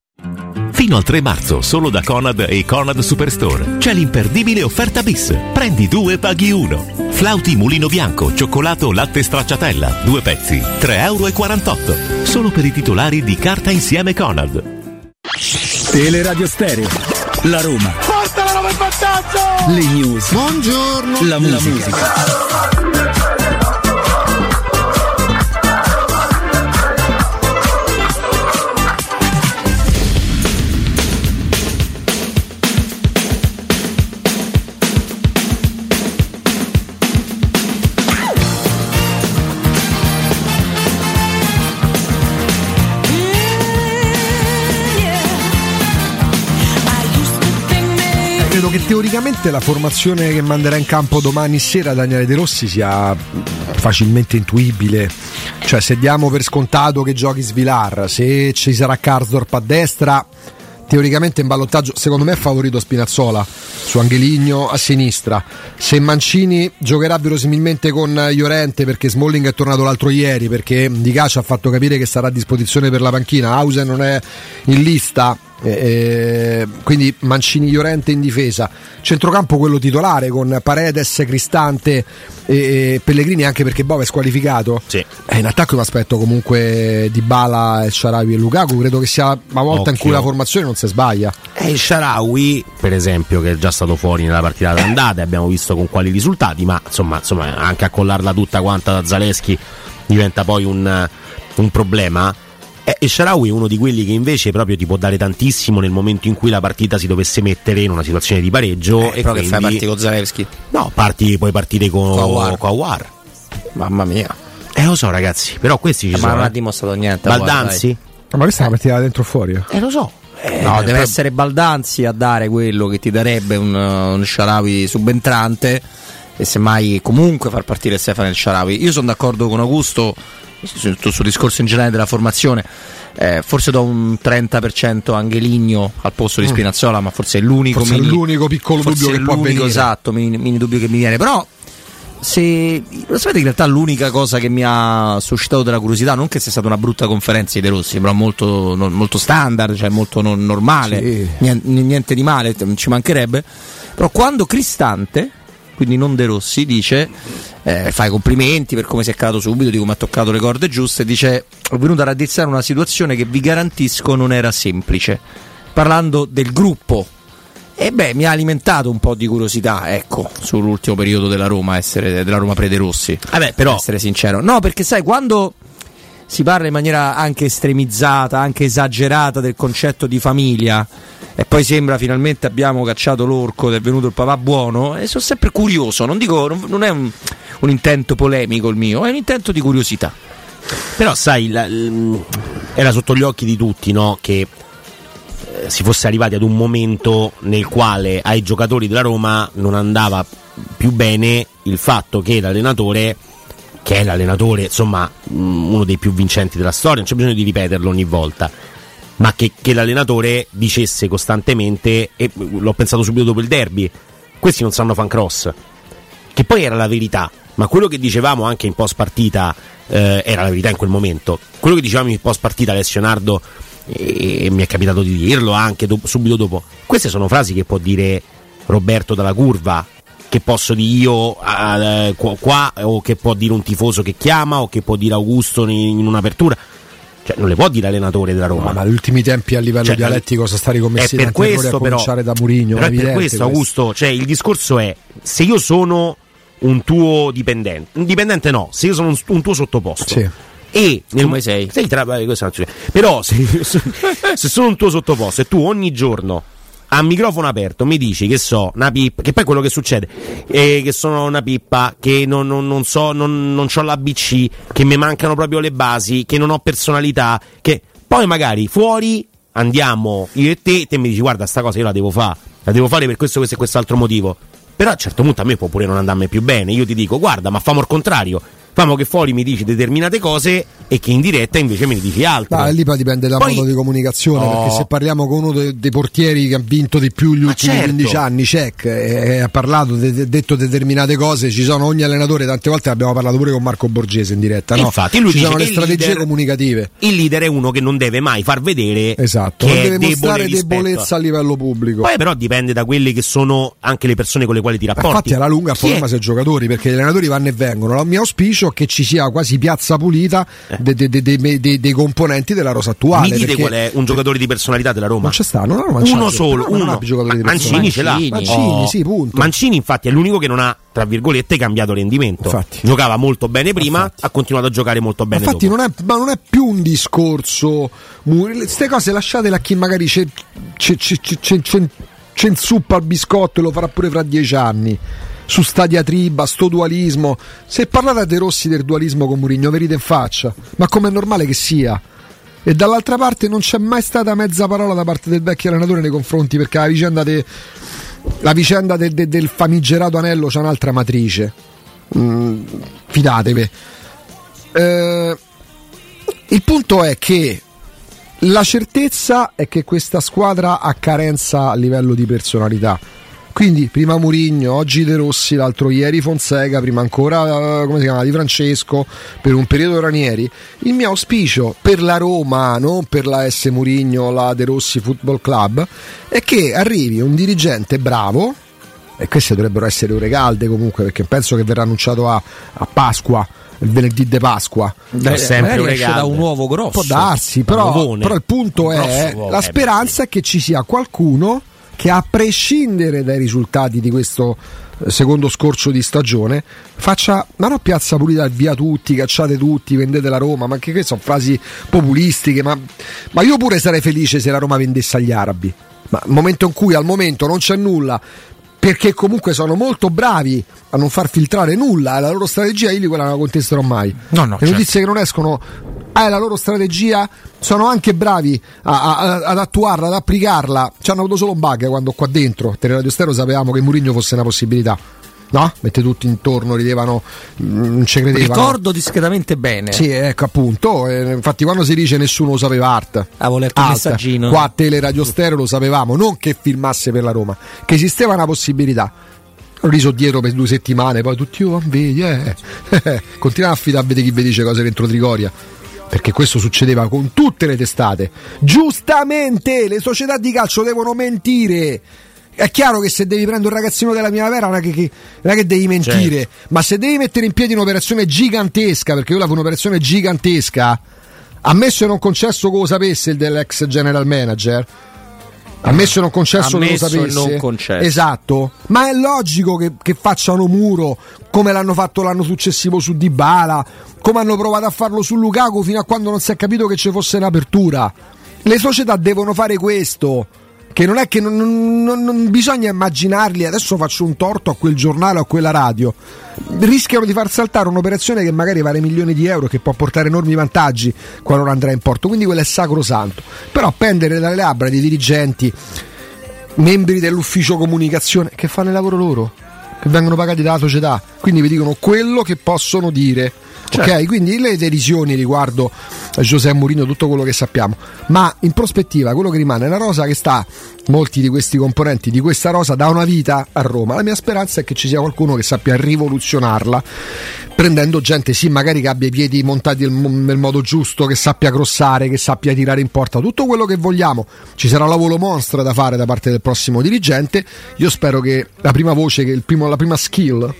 Fino al tre marzo, solo da Conad e Conad Superstore c'è l'imperdibile offerta bis. Prendi due, paghi uno. Flauti Mulino Bianco, cioccolato latte stracciatella, due pezzi, tre virgola quarantotto euro. Solo per i titolari di carta insieme Conad. Teleradio Stereo, la Roma. Porta la Roma in vantaggio! Le news. Buongiorno. La musica. La musica. Che teoricamente la formazione che manderà in campo domani sera Daniele De Rossi sia facilmente intuibile, cioè se diamo per scontato che giochi Svilar, se ci sarà Karsdorp a destra, teoricamente in ballottaggio secondo me è favorito Spinazzola su Angeligno a sinistra, se Mancini giocherà verosimilmente con Llorente perché Smalling è tornato l'altro ieri, perché Di Caccia ha fatto capire che sarà a disposizione per la panchina, Hauser non è in lista. Eh, quindi Mancini, Llorente in difesa, centrocampo quello titolare con Paredes, Cristante e Pellegrini, anche perché Bove è squalificato, sì. eh, in attacco mi aspetto comunque Dybala, El Shaarawy e Lukaku, credo che sia la volta Occhio. In cui la formazione non si sbaglia. E El Shaarawy per esempio, che è già stato fuori nella partita d'andata, abbiamo visto con quali risultati, ma insomma, insomma anche a collarla tutta quanta da Zaleschi diventa poi un, un problema. E Shaarawy è uno di quelli che invece proprio ti può dare tantissimo nel momento in cui la partita si dovesse mettere in una situazione di pareggio. Eh, e però quindi... che fai, parti con Zalewski? No, parti, puoi partire con Aouar. Mamma mia. Eh, lo so, ragazzi, però questi ci eh, sono. Ma non ha dimostrato niente. Baldanzi? Guarda, ma questa è una partita dentro o fuori? Eh, lo so. Eh, no, deve eh, essere Baldanzi a dare quello che ti darebbe un, un Shaarawy subentrante, e semmai comunque far partire Stefano e Shaarawy. Io sono d'accordo con Augusto sul, sul discorso in generale della formazione. Eh, forse do un trenta per cento Angeligno al posto di Spinazzola, mm. ma forse è l'unico, forse mini, è l'unico piccolo forse dubbio che può avvenire. Esatto, mini, mini dubbio che mi viene. Però se lo sapete, in realtà l'unica cosa che mi ha suscitato della curiosità, non che sia stata una brutta conferenza di De Rossi, però molto, non, molto standard, cioè molto non normale, sì. niente, niente di male, ci mancherebbe. Però quando Cristante, quindi non De Rossi, dice eh, fa i complimenti per come si è calato subito, di come ha toccato le corde giuste, dice: ho venuto a raddrizzare una situazione che vi garantisco non era semplice, parlando del gruppo. E beh, mi ha alimentato un po' di curiosità, ecco, sull'ultimo periodo della Roma, essere, della Roma pre-De Rossi, eh beh, però, per essere sincero. No, perché sai, quando si parla in maniera anche estremizzata, anche esagerata del concetto di famiglia, e poi sembra finalmente abbiamo cacciato l'orco ed è venuto il papà buono, e sono sempre curioso, non dico, non è un, un intento polemico il mio, è un intento di curiosità. Però sai, la, l, era sotto gli occhi di tutti, no, che eh, si fosse arrivati ad un momento nel quale ai giocatori della Roma non andava più bene il fatto che l'allenatore, che è l'allenatore insomma uno dei più vincenti della storia, non c'è bisogno di ripeterlo ogni volta, ma che, che l'allenatore dicesse costantemente, e l'ho pensato subito dopo il derby, questi non sanno fancross, che poi era la verità, ma quello che dicevamo anche in post partita eh, era la verità in quel momento, quello che dicevamo in post partita Alessio Nardo, e, e mi è capitato di dirlo anche do, subito dopo, queste sono frasi che può dire Roberto dalla curva, che posso dire io eh, qua, o che può dire un tifoso che chiama, o che può dire Augusto in, in un'apertura. Cioè, non le può dire l'allenatore della Roma. No, ma gli ultimi tempi a livello cioè, dialettico sono stati commessi per questo, a cominciare però, da Mourinho. Per questo, questo, Augusto, cioè, il discorso è: se io sono un tuo dipendente, un dipendente no, se io sono un, un tuo sottoposto, sì. E nel, come sei? sei tra, però se, se sono un tuo sottoposto e tu ogni giorno a microfono aperto mi dici che so una pippa, che poi è quello che succede, eh, che sono una pippa, che non, non, non so, non, non c'ho l'A B C, che mi mancano proprio le basi, che non ho personalità, che poi magari fuori andiamo io e te, te mi dici guarda sta cosa io la devo fare, la devo fare per questo, questo e quest'altro motivo, però a un certo punto a me può pure non andarmi più bene, io ti dico guarda ma famo il contrario, famo che fuori mi dici determinate cose e che in diretta invece me ne dici altre. Ma lì poi dipende dal modo di comunicazione, no. Perché se parliamo con uno dei, dei portieri che ha vinto di più gli ma ultimi certo. quindici anni, Cech, e, e ha parlato, de, detto determinate cose, ci sono ogni allenatore, tante volte abbiamo parlato pure con Marco Borgese in diretta, no? Infatti lui ci dice sono le strategie leader, comunicative. Il leader è uno che non deve mai far vedere, esatto, che non deve mostrare debolezza a livello pubblico. Poi però dipende da quelle che sono anche le persone con le quali ti rapporti. Ma infatti alla lunga forma sei giocatori, perché gli allenatori vanno e vengono. La mia auspicio che ci sia quasi piazza pulita dei de, de, de, de, de componenti della rosa attuale. Mi dite qual è un giocatore di personalità della Roma? Non c'è sta, non ha uno, uno solo, uno. Non ha di Mancini ce l'ha. Mancini, oh. sì, punto. Mancini infatti è l'unico che non ha, tra virgolette, cambiato rendimento. Infatti. Giocava molto bene prima, infatti. Ha continuato a giocare molto bene infatti dopo. Non è, ma non è più un discorso. Queste cose lasciatele a chi magari c'è, c'è, c'è, c'è, c'è, c'è in zuppa al biscotto e lo farà pure fra dieci anni. Su sta diatriba, sto dualismo. Se parlate a De Rossi del dualismo con Mourinho, venite in faccia, ma com'è normale che sia. E dall'altra parte non c'è mai stata mezza parola da parte del vecchio allenatore nei confronti, perché la vicenda, de, la vicenda de, de, del famigerato anello c'è un'altra matrice, mm, fidatevi. Eh, il punto è che la certezza è che questa squadra ha carenza a livello di personalità. Quindi prima Mourinho, oggi De Rossi, l'altro ieri Fonseca, prima ancora come si chiama Di Francesco, per un periodo Ranieri. Il mio auspicio per la Roma, non per la S Mourinho, la De Rossi Football Club, è che arrivi un dirigente bravo, e queste dovrebbero essere ore calde comunque, perché penso che verrà annunciato a, a Pasqua, il venerdì de Pasqua. Beh, sempre un da un uovo grosso. Può darsi, però, però il punto è, la speranza è che ci sia qualcuno che a prescindere dai risultati di questo secondo scorcio di stagione faccia, ma no, piazza pulita, via tutti, cacciate tutti, vendete la Roma, ma anche queste sono frasi populistiche, ma, ma io pure sarei felice se la Roma vendesse agli arabi, ma al momento in cui al momento non c'è nulla, perché comunque sono molto bravi a non far filtrare nulla, la loro strategia io quella non la contesterò mai, no, no, le certo. notizie che non escono è la loro strategia, sono anche bravi a, a, ad attuarla, ad applicarla. Ci hanno avuto solo un bug quando qua dentro Teleradio Stereo sapevamo che Mourinho fosse una possibilità, no? Mette tutti intorno, ridevano, non ci credevano. Ricordo discretamente bene. Sì, ecco appunto. Eh, infatti, quando si dice nessuno lo sapeva, Art avevo letto il messaggino. Qua a Teleradio Stereo lo sapevamo, non che firmasse per la Roma, che esisteva una possibilità. Ho riso dietro per due settimane, poi tutti io oh, vedi, eh. Continuiamo a fidare a vedere chi vi dice cose dentro Trigoria. Perché questo succedeva con tutte le testate. Giustamente le società di calcio devono mentire. È chiaro che se devi prendere un ragazzino della primavera non è che, non è che devi mentire, certo. Ma se devi mettere in piedi un'operazione gigantesca, perché quella fu un'operazione gigantesca, ammesso e non concesso che lo sapesse il dell'ex general manager, ammesso e non concesso ammesso che lo sapesse, non concesso. Esatto, ma è logico che, che facciano muro, come l'hanno fatto l'anno successivo su Dybala, come hanno provato a farlo su Lukaku fino a quando non si è capito che ci fosse un'apertura. Le società devono fare questo, che non è che non, non, non bisogna immaginarli adesso faccio un torto a quel giornale o a quella radio, rischiano di far saltare un'operazione che magari vale milioni di euro, che può portare enormi vantaggi quando non andrà in porto, quindi quello è sacrosanto. Però appendere dalle labbra di dirigenti, membri dell'ufficio comunicazione che fanno il lavoro loro, che vengono pagati dalla società, quindi vi dicono quello che possono dire, certo. Ok, quindi le derisioni riguardo a José Mourinho, tutto quello che sappiamo, ma in prospettiva quello che rimane è una rosa che sta, molti di questi componenti di questa rosa, da una vita a Roma. La mia speranza è che ci sia qualcuno che sappia rivoluzionarla, prendendo gente sì magari che abbia i piedi montati nel modo giusto, che sappia crossare, che sappia tirare in porta, tutto quello che vogliamo. Ci sarà lavoro monstra da fare da parte del prossimo dirigente. Io spero che la prima voce, che il primo, la prima skill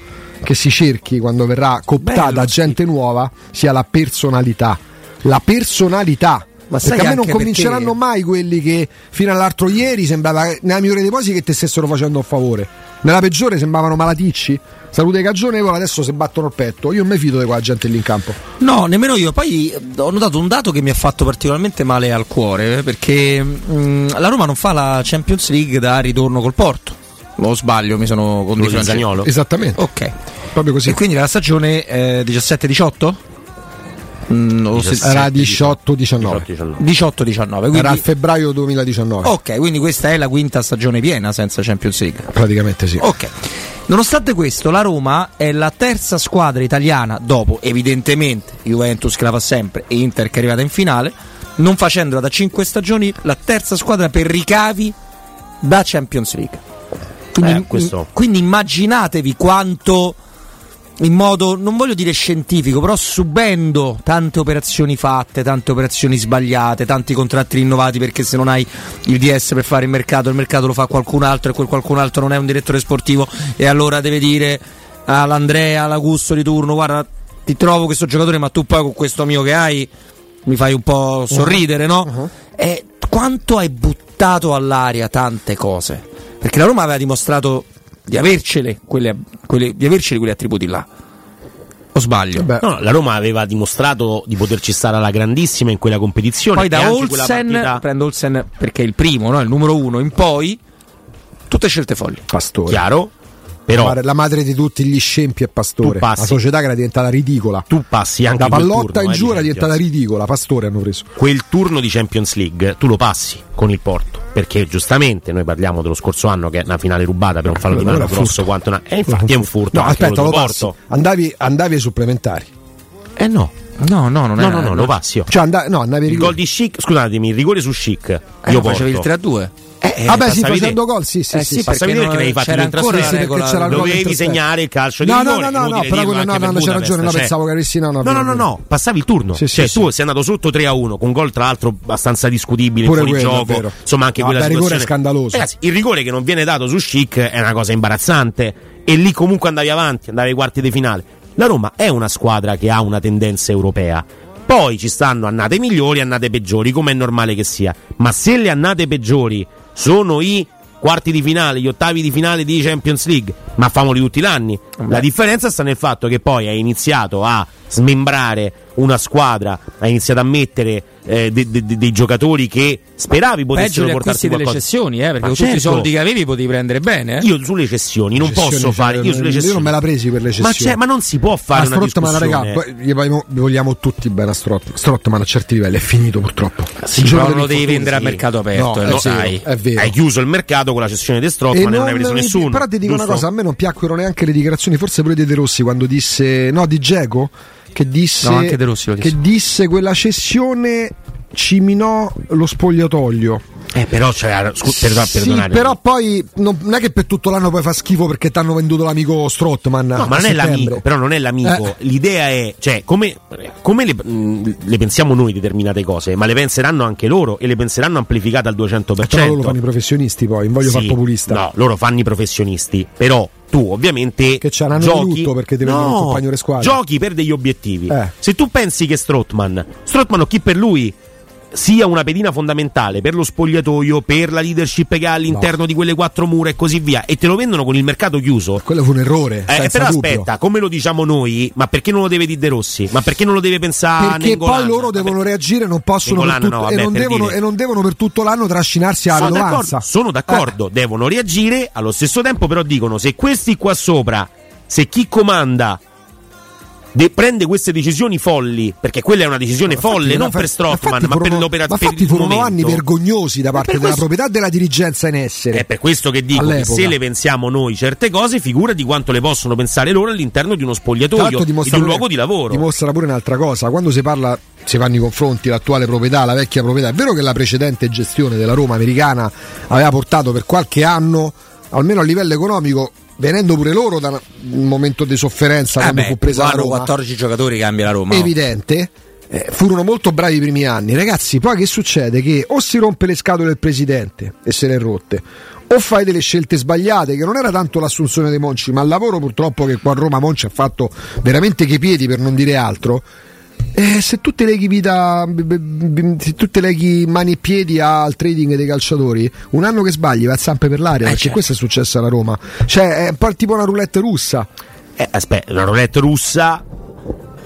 che si cerchi quando verrà cooptata bello, gente sì. nuova sia la personalità, la personalità. Ma perché a me non convinceranno perché... mai quelli che fino all'altro ieri sembrava nella migliore dei posi che te stessero facendo un favore, nella peggiore sembravano malaticci, salute cagionevole, adesso se battono il petto. Io non mi fido di quella gente lì in campo, no, nemmeno io. Poi ho notato un dato che mi ha fatto particolarmente male al cuore, perché mh, la Roma non fa la Champions League da ritorno col Porto, lo sbaglio, mi sono condiviso con Zaniolo, esattamente, ok, proprio così. E quindi la stagione eh, diciassette diciotto No, era diciotto diciannove diciotto diciannove quindi... era a febbraio duemiladiciannove. Ok, quindi questa è la quinta stagione piena senza Champions League, praticamente sì. Ok, nonostante questo la Roma è la terza squadra italiana, dopo evidentemente Juventus che la fa sempre e Inter che è arrivata in finale, non facendola da cinque stagioni, la terza squadra per ricavi da Champions League. Quindi, eh, questo... quindi immaginatevi quanto, in modo, non voglio dire scientifico, però subendo tante operazioni fatte, tante operazioni sbagliate, tanti contratti rinnovati, perché se non hai il D S per fare il mercato, il mercato lo fa qualcun altro e quel qualcun altro non è un direttore sportivo e allora deve dire all'Andrea, all'Augusto di turno, guarda ti trovo questo giocatore ma tu poi con questo mio che hai mi fai un po' sorridere, no? Uh-huh. E quanto hai buttato all'aria tante cose, perché la Roma aveva dimostrato di avercele quelle, quelle, di avercele quegli attributi là, o sbaglio? No, no, la Roma aveva dimostrato di poterci stare alla grandissima in quella competizione. Poi da Olsen, partita... prendo Olsen perché è il primo, no? Il numero uno in poi, tutte scelte folli. Pastore, chiaro, però la madre di tutti gli scempi è Pastore, la società che era diventata ridicola. Tu passi anche da Pallotta turno, in giù, eh, era diventata ridicola. Pastore hanno preso quel turno di Champions League, tu lo passi con il Porto, perché giustamente noi parliamo dello scorso anno che è una finale rubata per un fallo di mano grosso quanto una... e infatti è un furto. No, aspetta, lo passi. Andavi, andavi ai supplementari, eh no no no non no, è no no, no lo passi io. Cioè and- no, andavi il rigore. Gol di Schick, scusatemi, il rigore su Schick, eh, io facevi il tre a due. Eh, vabbè, sì, facendo gol, sì, sì, eh, sì, sì, passavi perché, perché, perché ne hai fatto in trasferta, dovevi segnare il calcio di rigore. No, no, no, no, però quello no, no, c'è ragione, no, pensavo che avessi, no, no, no, no, no, passavi il turno, sì, cioè sì, tu sì. sei andato sotto tre a uno con gol tra l'altro abbastanza discutibile, fuori quello, gioco, insomma anche no, quella situazione. Il rigore è scandaloso. Ragazzi, il rigore che non viene dato su Schick è una cosa imbarazzante e lì comunque andavi avanti, andavi ai quarti di finale. La Roma è una squadra che ha una tendenza europea. Poi ci stanno annate migliori, annate peggiori, come è normale che sia. Ma se le annate peggiori sono i quarti di finale, gli ottavi di finale di Champions League, ma famoli tutti l'anni. La differenza sta nel fatto che poi hai iniziato a smembrare una squadra, hai iniziato a mettere eh, de- de- de- dei giocatori che speravi potessero portarti qualcosa. Peggio delle cessioni, eh, perché con certo. tutti i soldi che avevi potevi prendere bene. Eh. Io sulle cessioni non cessioni posso fare, io sulle cessioni. Io non me la presi per le cessioni. Ma, c'è, ma non si può fare ma una discussione. Ma Poi gli vogliamo, vogliamo tutti bene a Strott, Strottman a certi livelli è finito purtroppo. Sì, però non lo devi vendere sì. a mercato aperto, no, eh, lo sai. È vero. Hai chiuso il mercato con la cessione di Strottman e non, non hai preso nessuno. Però ti dico Giusto? una cosa, a me non piacquero neanche le dichiarazioni, forse pure di De Rossi quando disse no di Dzeko. Che disse, no, anche De Rossi lo disse. Che disse quella cessione ci minò lo spogliatoio. Eh, però c'era. Scu- per, sì, però poi non, non è che per tutto l'anno poi fa schifo perché ti hanno venduto l'amico Strottman. No, ma non è l'amico, però non è l'amico. Eh. L'idea è, cioè, come, come le, mh, le pensiamo noi determinate cose, ma le penseranno anche loro e le penseranno amplificate al duecento per cento. Però loro fanno i professionisti, poi non voglio sì, far populista. No, loro fanno i professionisti, però. Tu ovviamente che c'è giochi perché devi no, un compagno di squadra. Giochi per degli obiettivi. Eh. Se tu pensi che Strottman, Strottman o chi per lui sia una pedina fondamentale per lo spogliatoio, per la leadership che ha all'interno no. di quelle quattro mura e così via, e te lo vendono con il mercato chiuso. Quello fu un errore. Eh, però dubbio. Aspetta, come lo diciamo noi, ma perché non lo deve dire De Rossi? Ma perché non lo deve pensare? Perché poi loro devono vabbè. reagire, non possono per tutto, no, vabbè, e, non per devono, e non devono per tutto l'anno trascinarsi alla novanza. Sono d'accordo, eh. devono reagire allo stesso tempo, però dicono se questi qua sopra, se chi comanda De prende queste decisioni folli, perché quella è una decisione infatti, folle, non fa... per Strottman, ma furono, per l'operazione. Infatti, furono momento. anni vergognosi da parte questo... della proprietà e della dirigenza in essere. È per questo che dico: che se le pensiamo noi certe cose, figura di quanto le possono pensare loro all'interno di uno spogliatoio, di un luogo di lavoro. Dimostra pure un'altra cosa: quando si parla, si fanno i confronti l'attuale proprietà, la vecchia proprietà. È vero che la precedente gestione della Roma americana aveva portato per qualche anno, almeno a livello economico, venendo pure loro da un momento di sofferenza eh quando beh, fu presa la Roma, quattordici giocatori cambia la Roma, evidente, no? eh, furono molto bravi i primi anni, ragazzi, poi che succede? Che o si rompe le scatole del presidente e se ne è rotte, o fai delle scelte sbagliate, che non era tanto l'assunzione dei Monci ma il lavoro purtroppo che qua a Roma Monci ha fatto veramente che piedi, per non dire altro. Eh, se tu te leghi vita, se tu te leghi mani e piedi al trading dei calciatori, un anno che sbagli va a zampe per l'aria, eh, perché certo. questo è successo alla Roma, cioè è un po' tipo una roulette russa. Eh, aspetta, una roulette russa,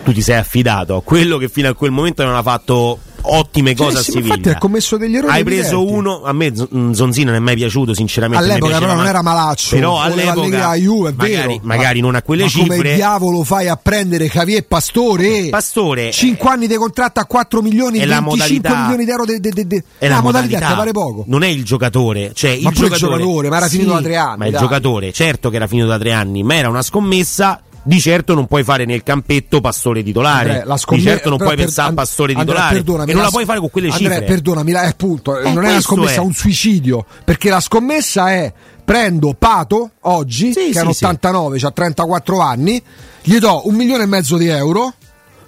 tu ti sei affidato a quello che fino a quel momento non ha fatto ottime cose, cioè, sì, a Siviglia. Infatti ha commesso degli errori. Hai preso diverti. uno, a me Zonzino non è mai piaciuto sinceramente. All'epoca però non era malaccio. Però all'epoca a Juve, è magari, vero, magari ma, non a quelle ma cifre. Come diavolo fai a prendere Javier Pastore? Pastore cinque eh, anni di contratto a quattro milioni, venticinque modalità, milioni di euro. De, de, de, de. È la, la modalità, modalità che pare poco. Non è il giocatore, cioè ma il giocatore, il giocatore, ma era finito sì, da tre anni. Ma dai. Il giocatore, certo che era finito da tre anni, ma era una scommessa. Di certo non puoi fare nel campetto Pastore titolare, Andrea, la scommessa, di certo non puoi per, pensare a Pastore Andrea, titolare e non la, la puoi fare con quelle Andrea, cifre. Perdonami, la, appunto, eh, non è una scommessa, è un suicidio, perché la scommessa è prendo Pato oggi, sì, che sì, è un ottantanove, sì. ha trentaquattro anni, gli do un milione e mezzo di euro,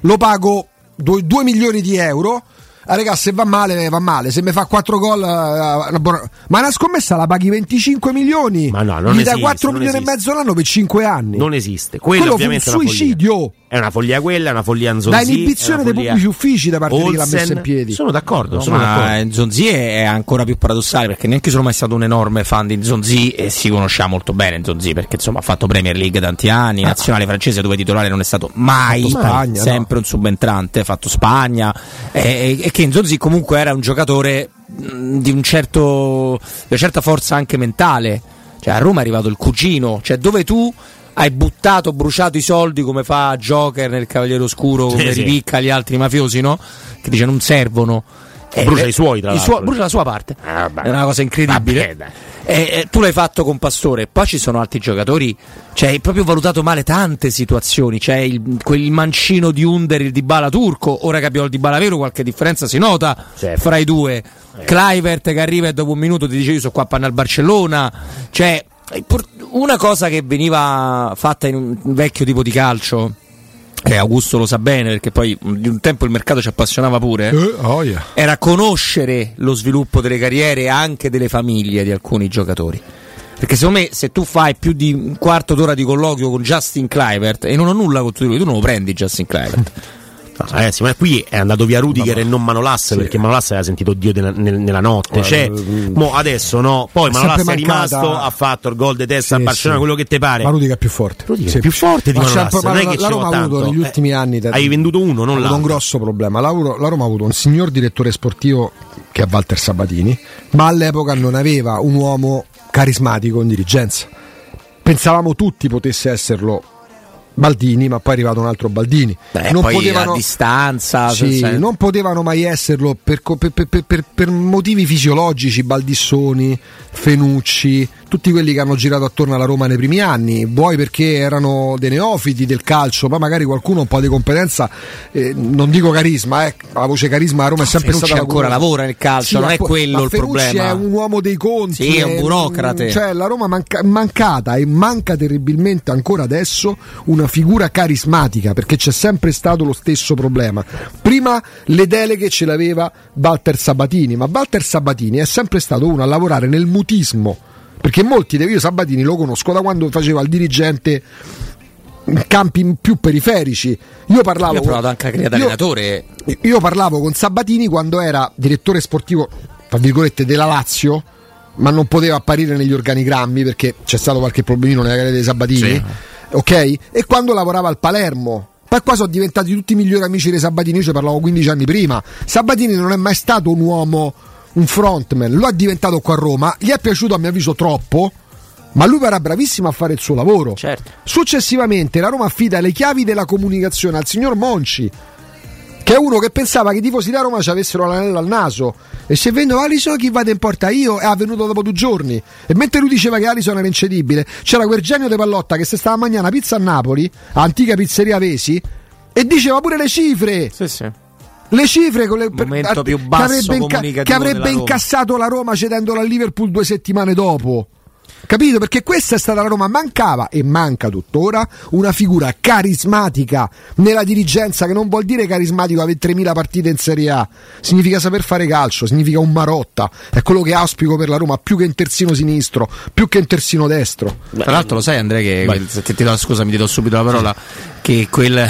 lo pago due milioni di euro. Ah, ragazzi, se va male, va male. Se mi fa quattro gol, eh, buona... ma una scommessa la paghi venticinque milioni. Ma no, non gli esiste. Gli dai quattro milioni esiste. E mezzo l'anno per cinque anni. Non esiste. Quello, Quello ovviamente è un suicidio. Follia. È una follia quella, è una follia Nzonzi. La inibizione dei pubblici uffici da parte Olsen. Di chi l'ha messa in piedi. Sono d'accordo. No, sono ma Nzonzi è ancora più paradossale perché neanche sono mai stato un enorme fan di Nzonzi e si conosceva molto bene Nzonzi perché insomma ha fatto Premier League tanti anni, ah. nazionale francese dove titolare non è stato mai, fatto Spagna, sempre no. un subentrante, fatto Spagna e, e che Nzonzi comunque era un giocatore di un certo di una certa forza anche mentale. Cioè a Roma è arrivato il cugino, cioè dove tu hai buttato, bruciato i soldi come fa Joker nel Cavaliere Oscuro, come sì, ripicca sì. gli altri mafiosi, no? Che dice non servono. Eh, brucia eh, i suoi, tra l'altro. Suo, brucia la sua parte. Ah, è una cosa incredibile. Vabbè, eh, eh, tu l'hai fatto con Pastore, poi ci sono altri giocatori. Cioè, hai proprio valutato male tante situazioni. C'è il, quel mancino di Under, il Dybala turco. Ora che abbiamo il Dybala vero, qualche differenza si nota certo. fra i due. Eh. Kluivert che arriva e dopo un minuto ti dice io sono qua a panna al Barcellona. Cioè... una cosa che veniva fatta in un vecchio tipo di calcio che Augusto lo sa bene perché poi di un tempo il mercato ci appassionava pure eh, oh yeah. era conoscere lo sviluppo delle carriere e anche delle famiglie di alcuni giocatori, perché secondo me se tu fai più di un quarto d'ora di colloquio con Justin Kluivert e non ho nulla contro di lui, tu non lo prendi Justin Kluivert No, ragazzi, ma qui è andato via Rudiger ma... e non Manolas, sì, perché Manolas aveva sentito Dio de- nel- nella notte, cioè, eh, mo adesso no. Poi è Manolas mancata... è rimasto, ha fatto il gol di testa sì, a Barcellona, sì. Quello che te pare. Ma Rudiger è più forte. Rudiger sì, è più forte di ma Manolas. Pro- non la, è che la Roma ha avuto negli ultimi eh, anni. Hai t- venduto uno, non l'altro. Un grosso problema. La, la Roma ha avuto un signor direttore sportivo che è Walter Sabatini, ma all'epoca non aveva un uomo carismatico in dirigenza. Pensavamo tutti potesse esserlo Baldini, ma poi è arrivato un altro Baldini. Beh, non poi potevano, a distanza sì, senza... non potevano mai esserlo per, per, per, per, per motivi fisiologici. Baldissoni, Fenucci, tutti quelli che hanno girato attorno alla Roma nei primi anni, vuoi perché erano dei neofiti del calcio, ma magari qualcuno un po' di competenza, eh, non dico carisma, eh, la voce carisma a Roma è sempre Fenucci stata ancora alcuna... lavora nel calcio, sì, non è po- quello il Fenucci problema. È un uomo dei conti, sì, è un burocrate. È, cioè la Roma manca- mancata e manca terribilmente ancora adesso una figura carismatica, perché c'è sempre stato lo stesso problema. Prima le deleghe ce l'aveva Walter Sabatini, ma Walter Sabatini è sempre stato uno a lavorare nel mutismo, perché molti dei io Sabatini lo conosco da quando faceva il dirigente in campi più periferici. Io parlavo io ho provato anche a creare allenatore. Io, io parlavo con Sabatini quando era direttore sportivo tra virgolette della Lazio, ma non poteva apparire negli organigrammi perché c'è stato qualche problemino nella carriera dei Sabatini. Sì. Ok? E quando lavorava al Palermo, poi qua sono diventati tutti i migliori amici dei Sabatini. Io ci parlavo quindici anni prima. Sabatini non è mai stato un uomo, un frontman, lo ha diventato qua a Roma. Gli è piaciuto a mio avviso troppo, ma lui era bravissimo a fare il suo lavoro. Certo. Successivamente la Roma affida le chiavi della comunicazione al signor Monci, che è uno che pensava che i tifosi da Roma ci avessero l'anello al naso, e se vendo Alisson chi vado in porta io, è avvenuto dopo due giorni. E mentre lui diceva che Alisson era incedibile, c'era quel genio De Pallotta che se stava a mangiare una pizza a Napoli, antica pizzeria Vesi, e diceva pure le cifre, sì, sì. le cifre con le, per, ar- più basso che avrebbe, inca- che avrebbe incassato la Roma cedendola al Liverpool due settimane dopo. Capito? Perché questa è stata la Roma, mancava e manca tuttora una figura carismatica nella dirigenza, che non vuol dire carismatico avere tremila partite in Serie A, significa saper fare calcio, significa un Marotta, è quello che auspico per la Roma, più che in terzino sinistro, più che in terzino destro. Tra l'altro lo sai Andrea che quel, se ti, ti do, scusa mi ti do subito la parola, che quel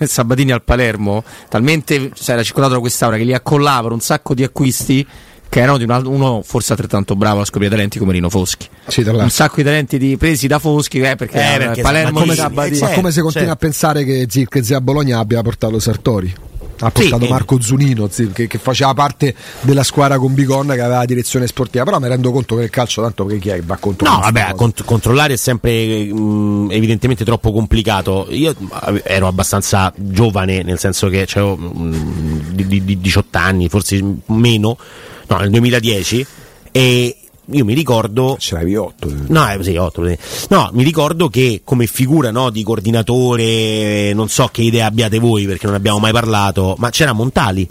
Sabatini al Palermo talmente cioè, era circolato da quest'aura che li accollavano un sacco di acquisti che erano di un altro, uno forse altrettanto bravo a scoprire talenti come Rino Foschi, sì, un sacco di talenti di, presi da Foschi eh, perché, eh, perché Palermo, ma come, eh, certo, ma come se continua certo. a pensare che Zirkzee che a Bologna abbia portato Sartori, ha portato sì, Marco Zunino che, che faceva parte della squadra con Biconna che aveva la direzione sportiva. Però mi rendo conto che il calcio tanto perché chi è che va contro no vabbè cont- controllare è sempre mh, evidentemente troppo complicato. Io ero abbastanza giovane, nel senso che avevo diciotto anni forse meno, no, nel duemiladieci, e io mi ricordo ce l'avevi otto no eh, sì otto no mi ricordo che come figura no di coordinatore, non so che idea abbiate voi perché non abbiamo mai parlato, ma c'era Montali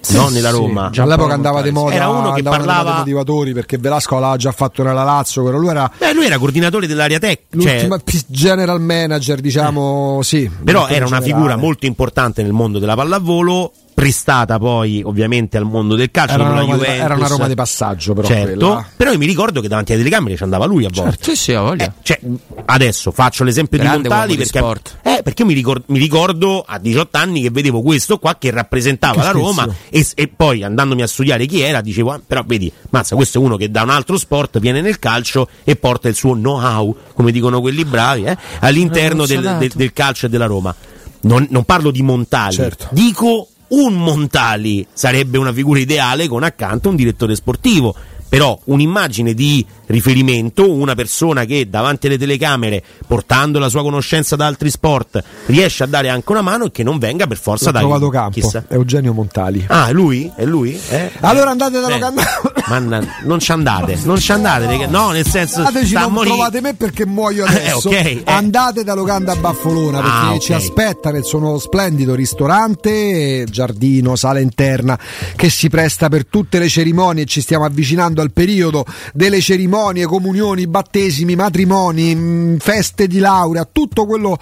sì, no nella Roma sì, già all'epoca andava di moda, era uno che parlava motivatori perché Velasco l'aveva già fatto nella Lazio, però lui era beh, lui era coordinatore dell'area tecnica, cioè... general manager diciamo eh. sì, però era una generale. Figura molto importante nel mondo della pallavolo, prestata poi ovviamente al mondo del calcio, era una, Roma di, era una Roma di passaggio però certo quella. Però io mi ricordo che davanti alle telecamere ci andava lui a volte certo, sì, sì, voglia. Eh, cioè, adesso faccio l'esempio grande di Montali perché, di eh, perché io mi ricordo, mi ricordo a diciotto anni che vedevo questo qua che rappresentava che la spizio. Roma e, e poi andandomi a studiare chi era dicevo ah, però vedi mazza, questo è uno che da un altro sport viene nel calcio e porta il suo know-how, come dicono quelli bravi eh, all'interno del, del, del calcio e della Roma. Non, non parlo di Montali certo. Dico un Montali sarebbe una figura ideale con accanto un direttore sportivo, però un'immagine di riferimento, una persona che davanti alle telecamere, portando la sua conoscenza da altri sport, riesce a dare anche una mano e che non venga per forza da trovato campo, chissà. È Eugenio Montali. Ah, è lui? È lui? Eh? Allora andate da Locanda. Manna... non ci andate, non ci andate, no, no nel senso andateci, non morì... trovate me perché muoio adesso. Eh, okay, eh. Andate da Locanda a Baffolona perché ah, okay. ci aspetta nel suo nuovo splendido ristorante, giardino, sala interna che si presta per tutte le cerimonie, ci stiamo avvicinando al periodo delle cerimonie, comunioni, battesimi, matrimoni, feste di laurea, tutto quello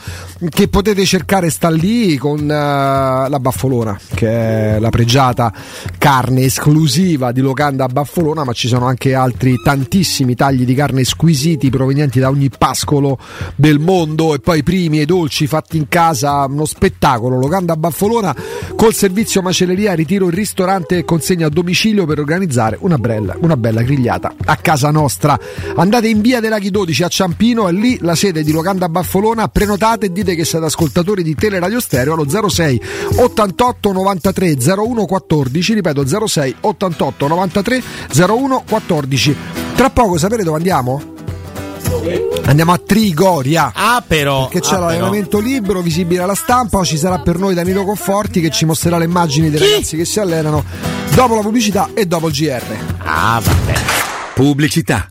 che potete cercare sta lì, con uh, la Baffolona, che è la pregiata carne esclusiva di Locanda Baffolona, ma ci sono anche altri tantissimi tagli di carne squisiti provenienti da ogni pascolo del mondo, e poi primi e dolci fatti in casa, uno spettacolo. Locanda Baffolona, col servizio macelleria, ritiro in ristorante e consegna a domicilio per organizzare una bella, una bella grigliata a casa nostra. Andate in via dei Laghi dodici a Ciampino, è lì la sede di Locanda Baffolona. Prenotate e dite che siete ascoltatori di Teleradio Stereo allo zero sei ottantotto novantatré zero uno quattordici, ripeto zero sei ottantotto novantatré zero uno quattordici. Tra poco sapete dove andiamo? Andiamo a Trigoria, ah, però, perché c'è ah, l'allenamento però. libero, visibile alla stampa. Ci sarà per noi Danilo Conforti, che ci mostrerà le immagini dei Chi? ragazzi che si allenano, dopo la pubblicità e dopo il G R. Ah, vabbè. Pubblicità.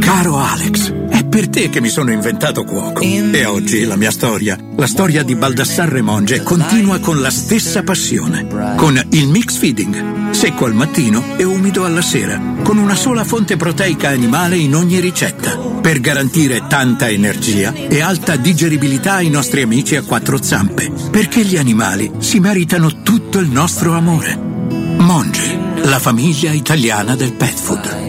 Caro Alex, è per te che mi sono inventato cuoco. E oggi la mia storia, la storia di Baldassarre Monge, continua con la stessa passione. Con il mix feeding, secco al mattino e umido alla sera, con una sola fonte proteica animale in ogni ricetta, per garantire tanta energia e alta digeribilità ai nostri amici a quattro zampe, perché gli animali si meritano tutto il nostro amore. Monge, la famiglia italiana del pet food.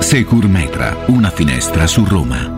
Secur Metra, una finestra su Roma.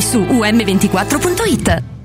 su U M ventiquattro punto it.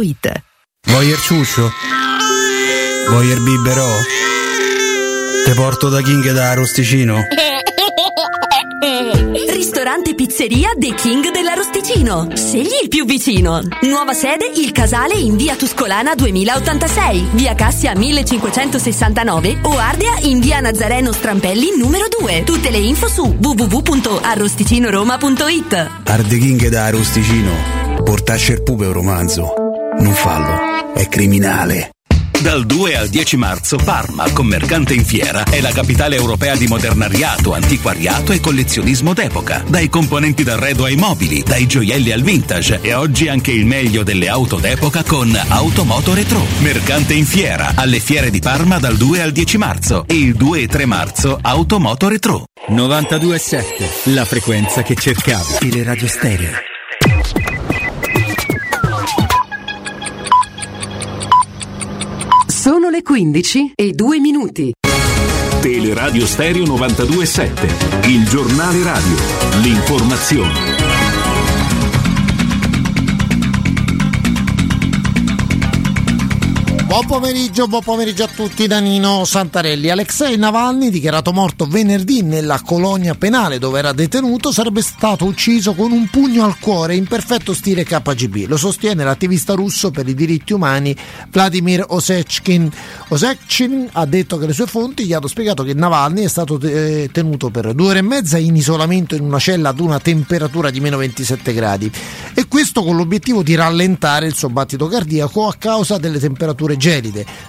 it. Vuoi il ciuscio? Vuoi il biberò? Te porto da King da Arosticino. ristorante pizzeria The King dell'Arosticino. Scegli il più vicino. Nuova sede Il Casale in via Tuscolana duemilaottantasei, via Cassia millecinquecentosessantanove o Ardea in via Nazareno Strampelli numero due. Tutte le info su w w w punto arrosticinoroma punto i t. Arde King da Arosticino. Portasce il pube un romanzo. Non fallo, è criminale. Dal due al dieci marzo Parma, Commercante in Fiera, è la capitale europea di modernariato, antiquariato e collezionismo d'epoca. Dai componenti d'arredo ai mobili, dai gioielli al vintage e oggi anche il meglio delle auto d'epoca con Automoto Retro. Mercante in Fiera, alle fiere di Parma dal due al dieci marzo e il due e tre marzo Automoto Retro. novantadue virgola sette, la frequenza che cercavi. Teleradio Stereo. Sono le quindici e due minuti. Teleradio Stereo novantadue virgola sette, il giornale radio, l'informazione. Buon pomeriggio, buon pomeriggio a tutti da Nino Santarelli. Alexei Navalny, dichiarato morto venerdì nella colonia penale dove era detenuto, sarebbe stato ucciso con un pugno al cuore in perfetto stile K G B. Lo sostiene l'attivista russo per i diritti umani Vladimir Osechkin. Osechkin ha detto che le sue fonti gli hanno spiegato che Navalny è stato tenuto per due ore e mezza in isolamento in una cella ad una temperatura di meno ventisette gradi. E questo con l'obiettivo di rallentare il suo battito cardiaco a causa delle temperature gelide.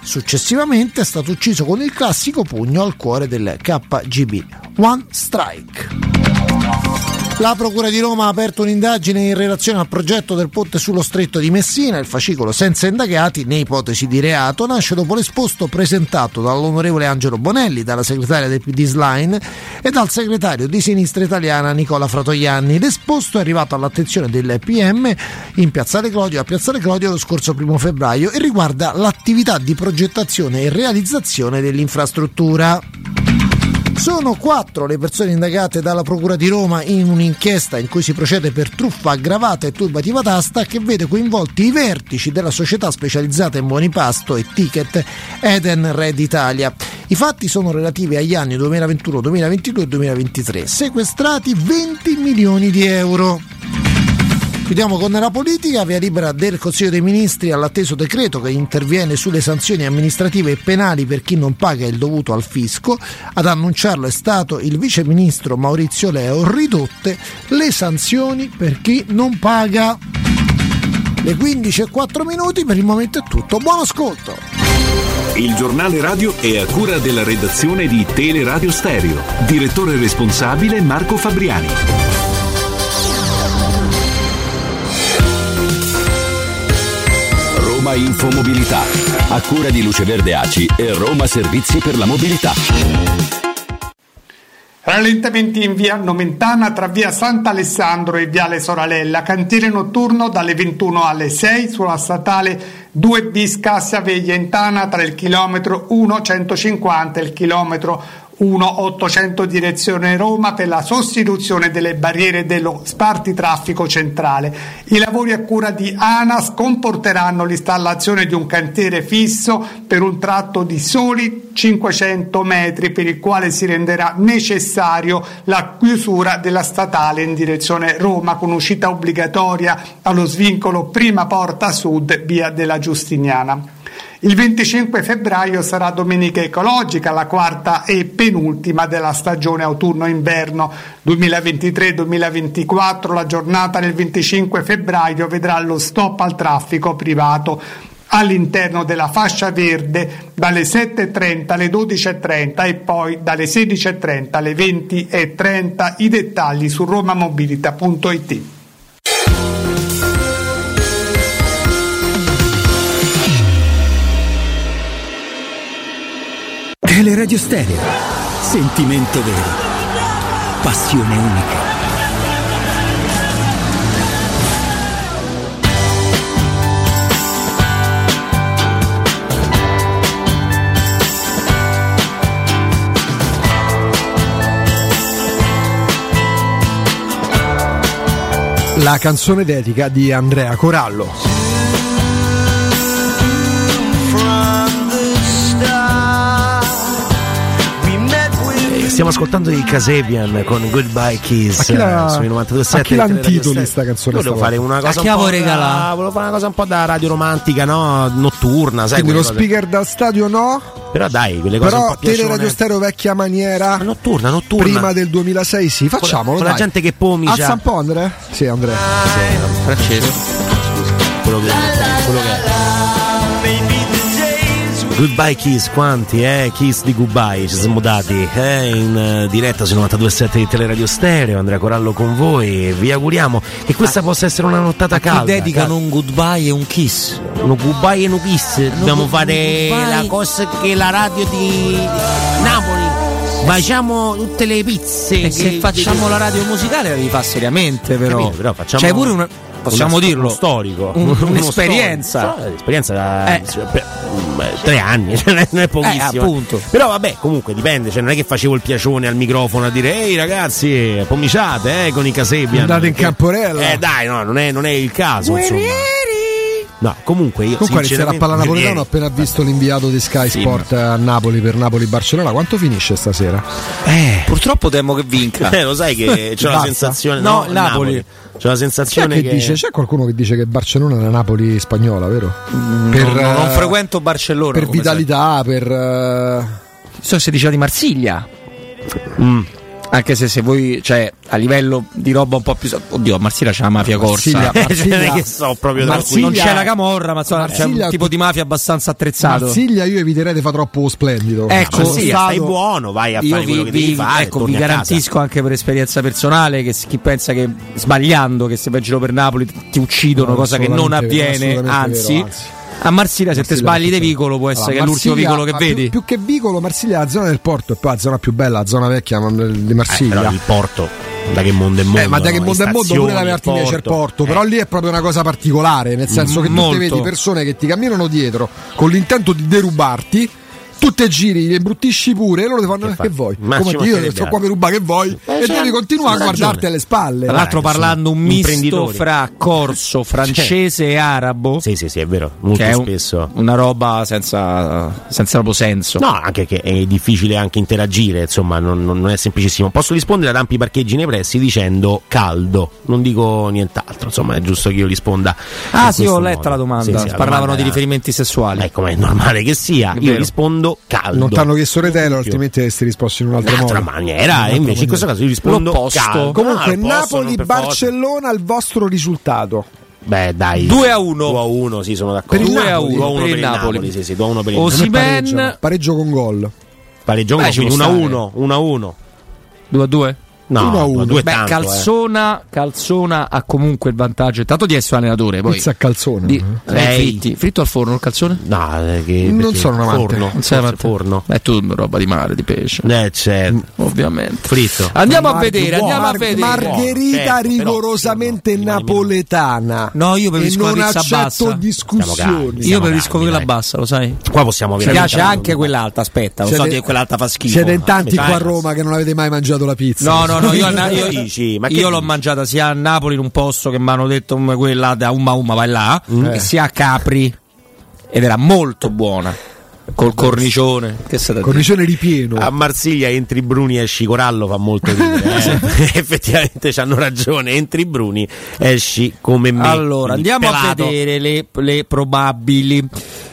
Successivamente è stato ucciso con il classico pugno al cuore del K G B. One strike. La Procura di Roma ha aperto un'indagine in relazione al progetto del ponte sullo Stretto di Messina. Il fascicolo senza indagati, né ipotesi di reato, nasce dopo l'esposto presentato dall'onorevole Angelo Bonelli, dalla segretaria del P D Schlein e dal segretario di Sinistra Italiana Nicola Fratoianni. L'esposto è arrivato all'attenzione del P M in Piazzale Clodio, a Piazzale Clodio lo scorso primo febbraio e riguarda l'attività di progettazione e realizzazione dell'infrastruttura. Sono quattro le persone indagate dalla Procura di Roma in un'inchiesta in cui si procede per truffa aggravata e turbativa d'asta che vede coinvolti i vertici della società specializzata in buoni pasto e ticket Eden Red Italia. I fatti sono relativi agli anni duemilaventuno, duemilaventidue e duemilaventitré. Sequestrati venti milioni di euro. Chiudiamo con la politica. Via libera del Consiglio dei Ministri all'atteso decreto che interviene sulle sanzioni amministrative e penali per chi non paga il dovuto al fisco. Ad annunciarlo è stato il viceministro Maurizio Leo. Ridotte le sanzioni per chi non paga. Le quindici e quattro minuti, per il momento è tutto. Buon ascolto. Il giornale radio è a cura della redazione di Teleradio Stereo. Direttore responsabile Marco Fabriani. Roma Infomobilità, a cura di Luce Verde A C I e Roma Servizi per la Mobilità. Rallentamenti in via Nomentana tra via Sant'Alessandro e viale Soralella, cantiere notturno dalle ventuno alle sei sulla statale due bis Cassia Veglia Intana tra il chilometro uno centocinquanta e il chilometro uno ottocento direzione Roma per la sostituzione delle barriere dello spartitraffico centrale. I lavori a cura di ANAS comporteranno l'installazione di un cantiere fisso per un tratto di soli cinquecento metri, per il quale si renderà necessario la chiusura della statale in direzione Roma con uscita obbligatoria allo svincolo prima porta sud via della Giustiniana. Il venticinque febbraio sarà Domenica Ecologica, la quarta e penultima della stagione autunno-inverno duemilaventitré duemilaventiquattro. La giornata del venticinque febbraio vedrà lo stop al traffico privato all'interno della fascia verde dalle sette e trenta alle dodici e trenta e poi dalle sedici e trenta alle venti e trenta. I dettagli su romamobilità punto i t. Teleradio Stereo, sentimento vero, passione unica. La canzone dedica di Andrea Corallo. Stiamo ascoltando i Kasabian con Goodbye Kiss sui novantadue sette. A chi l'antitoli sta canzone? Volevo fare una cosa, un po da, volevo fare una cosa un po' da radio romantica, no? Notturna, sai, quindi lo cose. Speaker da stadio, no? Però dai, quelle cose però un po' piacevoli. Però teleradio stereo vecchia maniera. Ma notturna, notturna. Prima del duemilasei, sì, facciamolo. Con la gente che pomicia. Alza un po', Andrea? Sì, Andrea. Sì, Francesco. Scusa, quello che quello che è. Goodbye Kiss, quanti eh? Kiss di Goodbye, ci siamo dati eh? in uh, diretta sui novantadue sette di Teleradio Stereo. Andrea Corallo con voi, vi auguriamo che questa a, possa essere una nottata calda. Ti dedicano un goodbye e un kiss. Uno goodbye e un kiss, no, dobbiamo fare goodbye. La cosa che la radio di Napoli, baciamo tutte le pizze. E che se facciamo di... la radio musicale la devi fare seriamente però. Capito, però facciamo... C'è pure una... possiamo uno dirlo, uno storico, un, un'esperienza esperienza da eh. tre anni, cioè non è pochissimo, eh, appunto. Però vabbè, comunque dipende, cioè non è che facevo il piacione al microfono a dire ehi ragazzi, pomiciate eh, con i Kasabian, andate in camporella, eh dai, no, non è, non è il caso, insomma. No, comunque io comunque sinceramente... inizierà a parlare napoletano, ho appena visto l'inviato di Sky sì, Sport ma... a Napoli per Napoli-Barcellona. Quanto finisce stasera? Eh, purtroppo temo che vinca. Eh, lo sai che c'ho la sensazione no, no Napoli. Napoli. C'è la sensazione che, che dice, c'è qualcuno che dice che Barcellona è la Napoli spagnola, vero? Mm, per, non, non, non frequento Barcellona. Per vitalità, sai. Per uh... so se diceva di Marsiglia. Mm. Anche se se voi, cioè, a livello di roba un po' più, oddio, Marsiglia c'è la mafia corsa. Marsiglia, che so, proprio Marsiglia, non c'è la camorra, ma so, Marsiglia, c'è un tipo di mafia abbastanza attrezzato. Marsiglia io eviterei di fare troppo splendido. Ecco, sì, stai buono, vai a fare vi, quello che vi, devi fare. Ecco, vi garantisco anche per esperienza personale che chi pensa che sbagliando che se vai in giro per Napoli ti uccidono, no, cosa che non avviene, anzi. Vero, anzi. A Marsiglia, se Marsiglia, te sbagli di vicolo, può essere allora, che Marsiglia, è l'ultimo vicolo che più, vedi. Più che vicolo, Marsiglia è la zona del porto, e poi la zona più bella, la zona vecchia di Marsiglia. Eh, però il porto, da che mondo è mondo. Eh, ma da che no? mondo è mondo, pure la Martiglia c'è il porto. Eh. Però lì è proprio una cosa particolare, nel senso che tu Molto. Te vedi persone che ti camminano dietro con l'intento di derubarti. Tu te giri, li bruttisci pure e loro ti fanno che, che vuoi. Come io sto qua per rubare che vuoi eh, e cioè, devi continuare a guardarti alle spalle. Tra l'altro parlando un misto fra corso, francese cioè. E arabo. Sì, sì, sì, è vero, molto che spesso. È un, una roba senza senza proprio senso. No, anche che è difficile anche interagire, insomma, non, non è semplicissimo. Posso rispondere ad ampi parcheggi nei pressi dicendo caldo. Non dico nient'altro, insomma, è giusto che io risponda. Ah, sì, ho letto modo. La domanda. Sì, sì, parlavano domanda di riferimenti sessuali. Ecco, ma è normale che sia. Io rispondo caldo. Non t'hanno chiesto retelo, altrimenti avresti risposto in un'altra, un'altra maniera. E invece in questo caso io rispondo caldo. Comunque ah, Napoli-Barcellona il vostro risultato. Beh dai, due a uno, sì, sono d'accordo. due a uno per il Napoli, sì, sì, due a uno per il Napoli. Osimhen pareggio con gol. Pareggio con uno a uno, uno a uno. due a due. No, due beh, tanto, Calzona, eh. Calzona ha comunque il vantaggio tanto di essere allenatore. Poi a Calzona di, eh, fritti, fritto al forno il calzone? No, che, non sono un amante. Forno, non sei amante. Forno. È tu roba di mare, di pesce. Eh, certo, ovviamente. Fritto. Andiamo Mar- a vedere, buono. Andiamo Mar- a vedere. Margherita eh, rigorosamente però, napoletana. No, io preferisco la pizza bassa. Discussioni. Io preferisco quella bassa, lo sai? Qua possiamo avere. Mi piace anche quell'altra, aspetta, lo so che quell'altra fa schifo. Siete in tanti qua a Roma che non avete mai mangiato la pizza. No, no. No, io, io, io, ma io l'ho mangiata sia a Napoli in un posto che mi hanno detto quella da umma umma vai là mm. eh. sia a Capri ed era molto buona col cornicione che cornicione ripieno. A Marsiglia entri Bruni esci Corallo fa molto ridere eh. Effettivamente c'hanno ragione, entri Bruni esci come me. Allora andiamo pelato. A vedere le, le probabili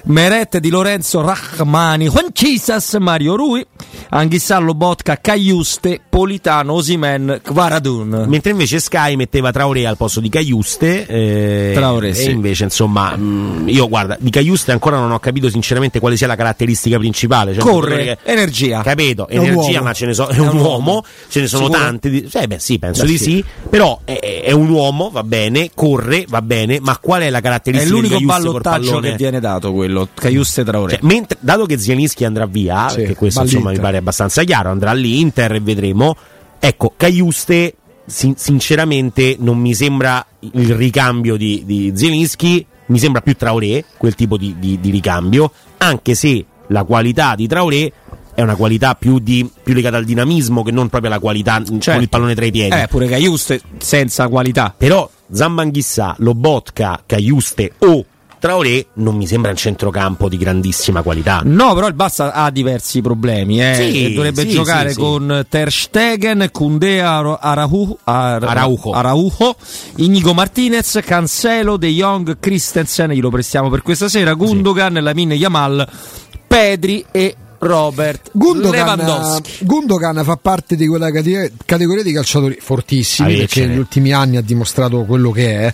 Meret di Lorenzo Rachmani, Juan Chisas, Mario Rui, Anghissallo, Botka, Caiuste, Politano, Osimhen, Kvaradun. Mentre invece Sky metteva Traoré al posto di Caiuste eh, Traoré, sì. E invece insomma mh, io guarda di Caiuste ancora non ho capito sinceramente quale sia la caratteristica principale, cioè corre che, energia capito energia ma ce ne so è, è un, un uomo. uomo ce ne sono Sicuro? Tanti cioè, beh sì penso beh, di sì, sì. Però è, è un uomo va bene corre va bene ma qual è la caratteristica è l'unico ballottaggio che viene dato quello Caiuste Traoré cioè, mentre dato che Zielinski andrà via sì, perché questo insomma mi pare abbastanza chiaro andrà all'Inter e vedremo ecco Caiuste sin- sinceramente non mi sembra il ricambio di, di Zielinski mi sembra più Traoré quel tipo di, di, di ricambio anche se la qualità di Traoré è una qualità più, di, più legata al dinamismo che non proprio alla qualità certo. Con il pallone tra i piedi eh, pure Caiuste senza qualità però Zambanghissà, Lobotka, Caiuste o Traoré non mi sembra un centrocampo di grandissima qualità. No, però il Barça ha diversi problemi, eh. Sì, dovrebbe sì, giocare sì, con sì. Ter Stegen, Koundé, Araujo, Araujo. Araujo, Iñigo Martinez, Cancelo, De Jong, Christensen, glielo prestiamo per questa sera, Gundogan, sì. Lamine Yamal, Pedri e Robert Gundogan. Gundogan fa parte di quella categoria di calciatori fortissimi, ah, perché negli ultimi anni ha dimostrato quello che è,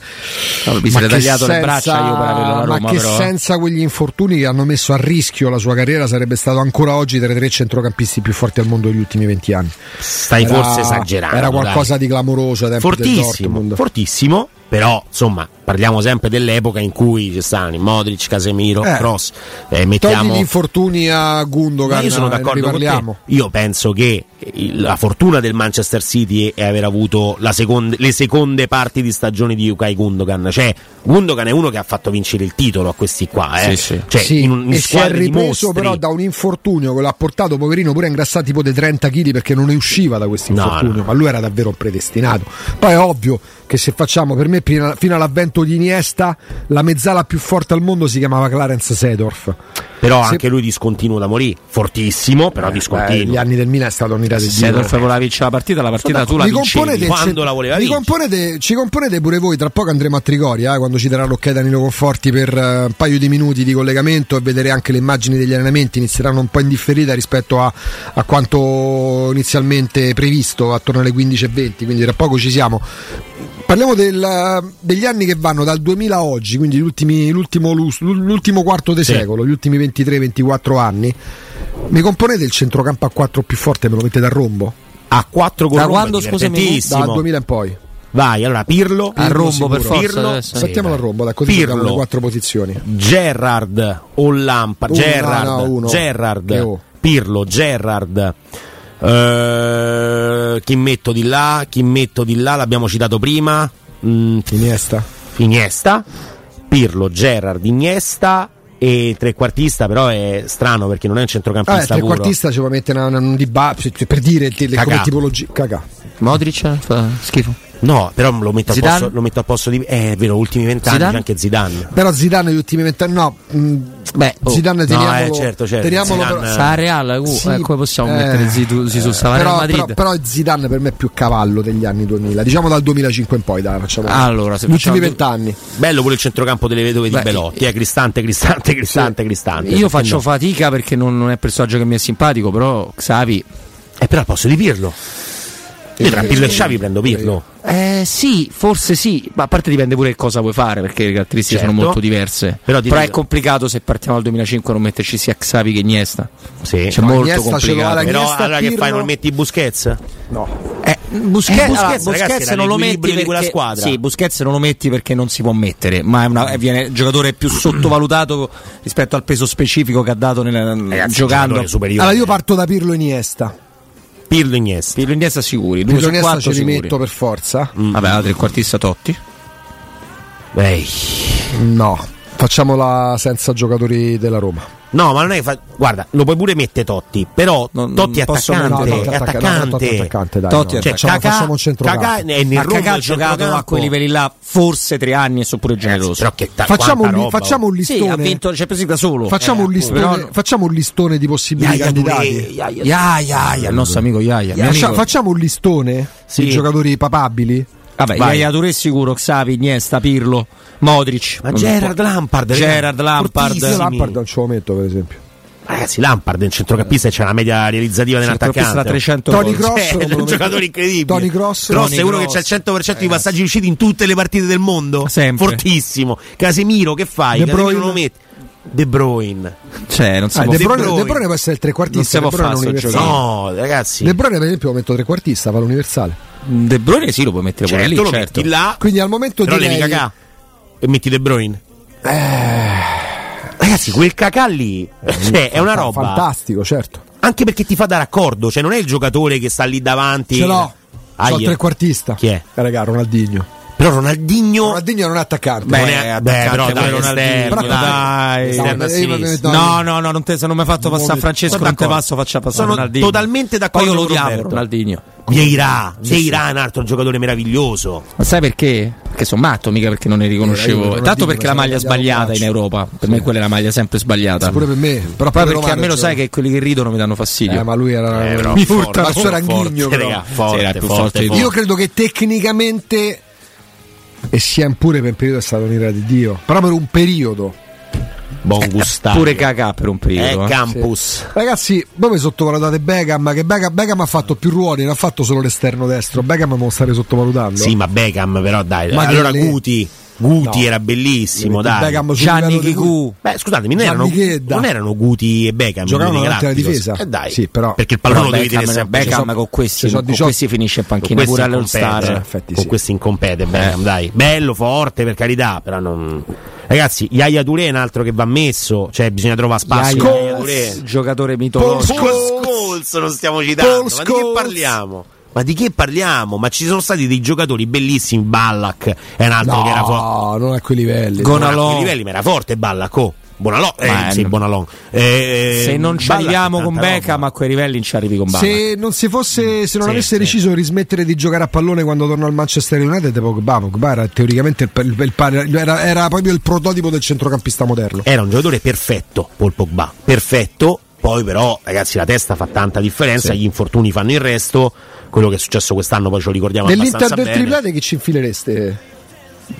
no, ma, che tagliato senza, le braccia io per averlo alla Roma, ma che però. senza quegli infortuni che hanno messo a rischio la sua carriera sarebbe stato ancora oggi tra i tre centrocampisti più forti al mondo degli ultimi venti anni. Stai era, forse esagerando, era qualcosa dai. di clamoroso ai tempi fortissimo, del Dortmund. fortissimo Però, insomma, parliamo sempre dell'epoca in cui ci stanno Modric, Casemiro, eh, Cross. Eh, mettiamo... Togli gli infortuni a Gundogan. Ma io sono d'accordo con te. Io penso che la fortuna del Manchester City è aver avuto la seconde, le seconde parti di stagione di Ilkay Gundogan. Cioè, Gundogan è uno che ha fatto vincere il titolo a questi qua. Eh. Sì, sì. Cioè, sì. In un, in e si è ripreso però da un infortunio che l'ha portato, poverino, pure a ingrassato tipo dei trenta chili perché non ne usciva da questo infortunio. No, no. Ma lui era davvero predestinato. Poi è ovvio che se facciamo, per me fino all'avvento di Iniesta la mezzala più forte al mondo si chiamava Clarence Seedorf, però se... anche lui discontinuo da morì, fortissimo però eh, discontinuo. Beh, gli anni del Milan è stato un'ira di Seedorf, voleva vincere la partita, la partita so, tu la vincevi quando ce... la voleva vincere. Componete, ci componete pure voi, tra poco andremo a Trigoria eh, quando ci darà l'ok Danilo Conforti per uh, un paio di minuti di collegamento e vedere anche le immagini degli allenamenti, inizieranno un po' indifferita rispetto a, a quanto inizialmente previsto attorno alle quindici e venti, quindi tra poco ci siamo. Parliamo del, degli anni che vanno dal duemila a oggi, quindi gli ultimi, l'ultimo, l'ultimo quarto di sì. secolo, gli ultimi ventitré ventiquattro anni. Mi componete il centrocampo a quattro più forte, me lo mettete a rombo? A quattro con da Roma, quando, scusami, dal duemila in poi. Vai, allora Pirlo, Pirlo a rombo sicuro. per forza. Saltiamolo a rombo, da così abbiamo le quattro posizioni. Gerrard o Lampard, uno, Gerrard, no, uno. Gerrard, oh. Pirlo, Gerrard. Uh, chi metto di là, chi metto di là, l'abbiamo citato prima. Mm, Iniesta, Iniesta, Pirlo, Gerrard, Iniesta. E trequartista però è strano perché non è un centrocampista ah, puro. Trequartista ci può mettere una, una, un dibattito per dire le, come tipologia. Cagà. Modric fa schifo. No, però lo metto, posto, lo metto a posto di eh, è vero, ultimi vent'anni c'è anche Zidane. Però Zidane gli ultimi vent'anni no. Mh, beh, oh, Zidane teniamolo. No, eh, certo, certo. Teniamolo Zidane, però sa Real, uh, sì, eh, come possiamo eh, mettere Zidane eh, su Real Madrid? Però, però Zidane per me è più cavallo degli anni duemila, diciamo dal duemilacinque in poi, dai, facciamo. Allora, se gli ultimi vent'anni. Bello pure il centrocampo delle vedove di beh, Belotti, eh, Cristante, Cristante, Cristante, sì. Cristante. Io faccio no. fatica perché non, non è personaggio che mi è simpatico, però Xavi è eh, però posso di Pirlo. Io tra Pirlo e Xavi prendo Pirlo. Eh sì, forse sì, ma a parte dipende pure che cosa vuoi fare, perché le caratteristiche certo. sono molto diverse. Però, però è complicato se partiamo dal duemilacinque non metterci sia Xavi che Iniesta. Sì, cioè, molto Iniesta complicato. Però Iniesta, allora Pirlo... che fai? Non metti Busquets? No. Eh, Busquets, eh, allora, Busquets, ragazzi, era non lo metti perché, di quella squadra. Sì, Busquets non lo metti perché non si può mettere, ma è, una, è viene, il giocatore più sottovalutato rispetto al peso specifico che ha dato nella, ragazzi, giocando. Allora io parto da Pirlo e Iniesta. Pirlo Iniesta Pirlo Iniesta sicuri due Pirlo Iniesta ce li metto per forza mm. Vabbè, la trequartista Totti. Ehi no, facciamola senza giocatori della Roma. No, ma non è che fa... guarda, lo puoi pure mettere Totti, però non, Totti è attaccante, no, no, è attaccante. No, attaccante dai, Totti no. Cioè, facciamo, Cacà, facciamo centrocampo. Nel Cacà ha giocato a quei livelli là forse tre anni e sono pure generoso. Eh, ta- facciamo, un, roba, facciamo un listone. Sì, ha vinto c'è cioè, da solo. Facciamo eh, un listone, però... facciamo un listone di possibili Iaia candidati. Iaia, Iaia, il nostro amico Iaia. Iaia. Facciamo, facciamo un listone sì. di giocatori papabili. Vabbè, Iaia Touré sicuro, Xavi, Iniesta, Pirlo, Modric. Ma Gerard Lampard, Gerard Lampard, Lampard non ce lo metto per esempio. Ragazzi, Lampard è un centrocampista e c'è una media realizzativa dell'attaccante. Toni Kroos è un giocatore incredibile. Toni Kroos è uno che c'ha il cento per cento ragazzi. Di passaggi riusciti in tutte le partite del mondo. Sempre. Fortissimo. Casemiro, che fai? Casemiro lo metti. De Bruyne, cioè non si ah, può De Bruyne, De Bruyne. De Bruyne può essere il trequartista. Non si può fare. No, ragazzi. De Bruyne per esempio lo metto trequartista, fa l'universale. De Bruyne sì, lo puoi mettere certo, pure lì, lo certo. metti là. Quindi al momento però direi... levi Cacà e metti De Bruyne. Eh... Ragazzi, quel Cacà lì, eh, cioè, è una roba fantastico, certo. Anche perché ti fa dare accordo, cioè non è il giocatore che sta lì davanti. Ce l'ho. Sono trequartista. Chi è? Eh, raga, Ronaldinho. Però Ronaldinho Ronaldinho non è attaccante. Beh, non è attaccante, però Ronaldinho. No, no, no, non, te, se non mi hai fatto passare Francesco, non te passo, faccia passare Ronaldinho. Sono totalmente d'accordo con Ronaldinho. Vieira, Vieira è un altro giocatore meraviglioso. Ma sai perché? Perché sono matto, mica perché non ne riconoscevo. Eh, Tanto perché la maglia sbagliata in Europa. Per me quella è la maglia sempre sbagliata. Sì, pure per me. Però poi perché a me lo sai che quelli che ridono mi danno fastidio. Eh, ma lui era eh, però, mi forte, ma era Ghigno, però. Forte, sì, era più forte, forte, forte. Io credo che tecnicamente e sia pure per un periodo è stato un'ira di Dio, però per un periodo. Buon gustato pure cacà per un periodo. È Campus. Sì. Ragazzi, voi mi sottovalutate Beckham, che Beckham, Beckham ha fatto più ruoli, non ha fatto solo l'esterno destro. Beckham non lo state sottovalutando. Sì, ma Beckham però dai, ma allora le... Guti, Guti no. Era bellissimo, dai. Gianni Chicù. Beh, scusatemi, non erano, non erano Guti e Beckham, giocavano davanti alla difesa. Eh dai, sì, però perché il pallone lo devi tenere sempre. Beckham so, con questi, so, con diciotto questi finisce in panchina pure all'All-Star. Con sì. Questi incompete Beckham, eh. Dai. Bello, forte per carità, però non ragazzi, Yaya Touré è un altro che va messo, cioè bisogna trovare spazio. Yaya Touré, giocatore mitologico. Paul Scholes, non stiamo citando, ma di che parliamo? Ma di che parliamo? Ma ci sono stati dei giocatori bellissimi. Ballack è un altro no, che era forte. No, non a quei livelli. Gonalon. Non a quei livelli, ma era forte Ballack. Oh. Bonalon. Eh, sì, Bonalon. Eh, se non ci Ballack arriviamo con Beckham, ma a quei livelli non ci arrivi con Ballack. Se non si fosse, se non sì, avesse sì. deciso di rismettere di giocare a pallone quando tornò al Manchester United, Pogba, Pogba era teoricamente il, il, il, era, era proprio il prototipo del centrocampista moderno. Era un giocatore perfetto, Paul Pogba. Perfetto. Poi però, ragazzi, la testa fa tanta differenza, sì. Gli infortuni fanno il resto. Quello che è successo quest'anno poi ce lo ricordiamo abbastanza bene. Dell'Inter del triplete che ci infilereste?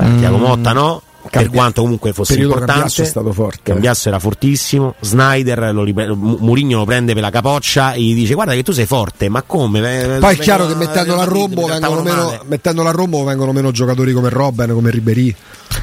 Mm. Thiago Motta no, Cambia... per quanto comunque fosse importante. Cambiasso è stato forte. Cambiasso era fortissimo. Snyder, lo rip... Mourinho lo prende per la capoccia e gli dice guarda che tu sei forte, ma come? Poi è chiaro che mettendola a rombo vengono meno, mettendola a rombo vengono meno giocatori come Robben, come Ribéry.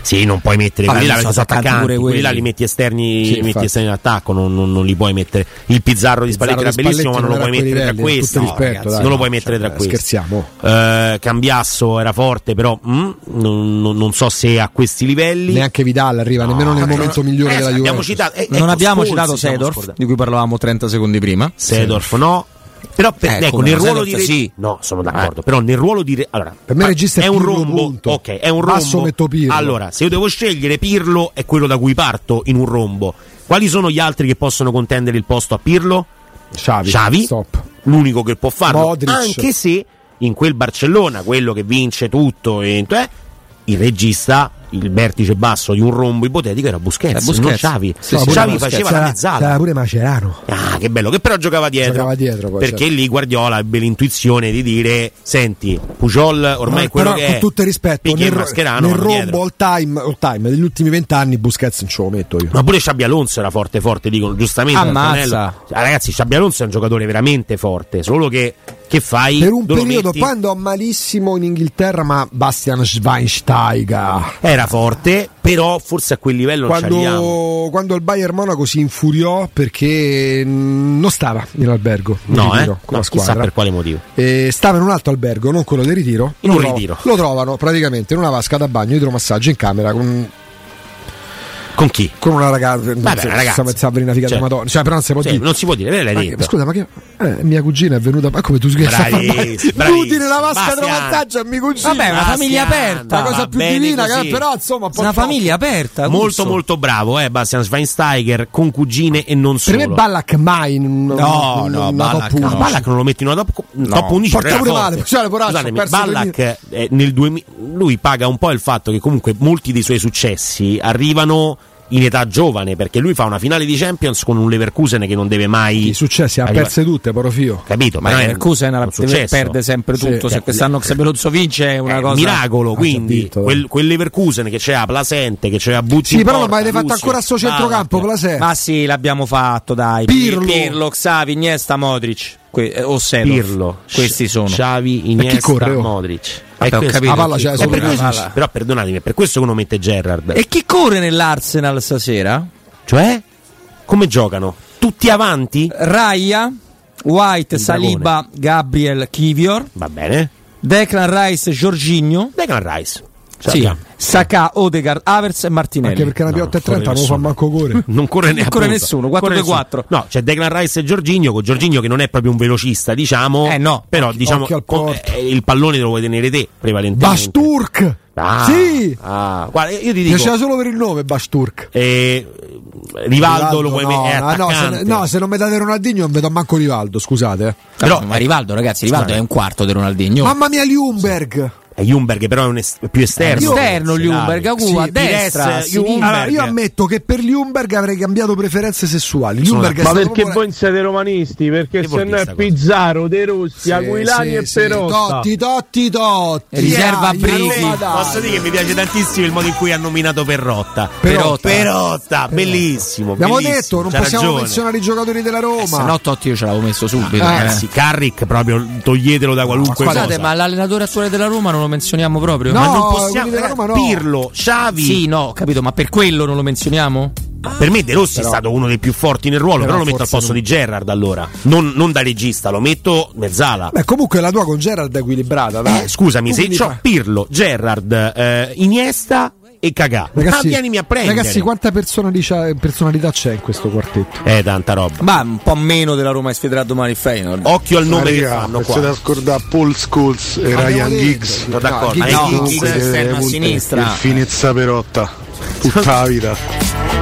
Sì, non puoi mettere quelli là, sono attaccanti, quelli là li metti esterni, sì, li metti esterni in attacco, non, non, non li puoi mettere. Il Pizzarro di Spalletti era bellissimo, ma non lo puoi mettere tra questi. No, non lo puoi mettere tra questi. Scherziamo. Eh, Cambiasso era forte, però mh, non, non, non so se a questi livelli. Neanche Vidal arriva no, nemmeno nel momento non, migliore eh, della Juventus. Citato, eh, non ecco, abbiamo Scorsi, citato Seedorf, di cui parlavamo trenta secondi prima. Seedorf no. Però per, eh, ecco, nel ruolo di reg- sì. No, sono d'accordo, eh. Però nel ruolo di re- allora, per me regista è un rombo, ok, è un rombo. Metto Pirlo. Allora, se io devo scegliere Pirlo è quello da cui parto in un rombo. Quali sono gli altri che possono contendere il posto a Pirlo? Xavi. Xavi stop. L'unico che può farlo, Modric. Anche se in quel Barcellona, quello che vince tutto e eh, il regista il vertice basso di un rombo ipotetico era Busquets, Busquets. non Xavi sì, sì, Xavi faceva c'era, la mezzala c'era pure Macerano ah che bello che però giocava dietro, giocava dietro poi, perché c'era. Lì Guardiola ebbe l'intuizione di dire senti Pujol ormai no, quello però, che con è tutto il rispetto nel, Mascherano nel rombo all time, all time degli ultimi vent'anni Busquets non ce lo metto io, ma pure Xabi Alonso era forte forte dicono giustamente ammazza ragazzi Xabi Alonso è un giocatore veramente forte solo che che fai per un periodo metti... poi andò malissimo in Inghilterra ma Bastian Schweinsteiger era forte però forse a quel livello quando, non ci arriviamo quando il Bayern Monaco si infuriò perché non stava in albergo no eh con no, la squadra chissà per quale motivo e stava in un altro albergo non quello del ritiro in un lo ritiro trovano, lo trovano praticamente in una vasca da bagno idromassaggio in camera con con chi? Con una ragazza, vabbè, una ragazza. Stava per una figata cioè, Madonna, cioè però non si può cioè, dire. Non si può dire, lei l'hai ma detto. Che, scusa, ma che eh, mia cugina è venuta, ma come tu scherzi a fare? Butti nella vasca di vantaggio a mia cugina. Vabbè, una famiglia aperta, la cosa più divina così. Che però insomma, un po' una famiglia aperta, molto gusto. Molto bravo, eh, Bastian Schweinsteiger con cugine e non solo. Per me Ballack mai in, no, in, no, in Ballack, no, Ballack non lo metti in una top, no. Top undici. Porta pure male, Ballack nel duemila lui paga un po' il fatto che comunque molti dei suoi successi arrivano in età giovane, perché lui fa una finale di Champions con un Leverkusen che non deve mai i successi ha perse tutte Porofio capito ma, ma Leverkusen la perde sempre tutto sì. Se quest'anno Xabelozzo vince è una è cosa miracolo quindi vinto, quel, quel Leverkusen che c'è a Placente che c'è a Butti sì però porta, ma l'avete fatto ancora a suo centrocampo Placente ma sì l'abbiamo fatto dai Pirlo Pirlo Xavi Iniesta Modric Que- eh, o Seedorf. Pirlo questi sono Xavi Iniesta Modric vabbè, ho capito, palla, c'è per questo, però perdonatemi per questo che uno mette Gerrard e chi corre nell'Arsenal stasera? Cioè come giocano? Tutti avanti? Raya White il Saliba dragone. Gabriel Kivior va bene Declan Rice Jorginho Declan Rice sì. Saka, Odegaard, Havertz e Martinelli anche perché la piotta no, e trenta non fa manco correre non corre, ne non corre nessuno quattro contro quattro no, c'è cioè Declan Rice e Jorginho con Jorginho che non è proprio un velocista diciamo eh no però occhi, diciamo occhi con, eh, il pallone te lo vuoi tenere te prevalentemente Basturk ah, sì ah, guarda io ti dico piaceva solo per il nome Basturk eh, Rivaldo, Rivaldo lo vuoi no, attaccante. No, se, no, se non mi date Ronaldinho non vedo manco Rivaldo, scusate. Però ma Rivaldo, ragazzi, Rivaldo scusate. È un quarto di Ronaldinho. Mamma mia, Ljungberg. Ljungberg però è un est- più esterno. Io, esterno Ljungberg, a sì, destra. Sì, allora, io ammetto che per Ljungberg avrei cambiato preferenze sessuali. Ljungberg ma perché proprio... voi siete romanisti? Perché se no è Pizzaro, De Rossi, Aguilani sì, e sì, Perotta. Totti, Totti, Totti. Riserva Brighi. Posso dire che mi piace tantissimo il modo in cui ha nominato Perotta. Perotta, Perotta, Perotta. Bellissimo. Abbiamo detto, non possiamo ragione. Menzionare i giocatori della Roma. Eh, se no Totti io ce l'avevo messo subito. Ah, eh. Ragazzi, Carrick proprio toglietelo da qualunque cosa. Scusate, ma l'allenatore attuale della Roma non lo menzioniamo proprio, no, ma non possiamo eh, Roma, no. Pirlo, Xavi. Sì, no, capito, ma per quello non lo menzioniamo? Ah, per me De Rossi però, è stato uno dei più forti nel ruolo, però, però lo metto al posto non... di Gerrard allora. Non, non da regista, lo metto mezzala. Beh, comunque la tua con Gerrard è equilibrata, dai. Eh, scusami, tu se c'ho fa... Pirlo, Gerrard, eh, Iniesta e Cagà. Ragazzi, ah, vieni a prendere. Ragazzi, quanta personalità c'è in questo quartetto? Eh, tanta roba. Ma un po' meno della Roma che sfiderà domani il Feyenoord. Occhio al nome che fanno qua. Se da scordare Paul Scholes e ma Ryan Giggs. No, d'accordo. No, no, Giggs è esterno a sinistra. Finezza Perotta. Tutta la vita.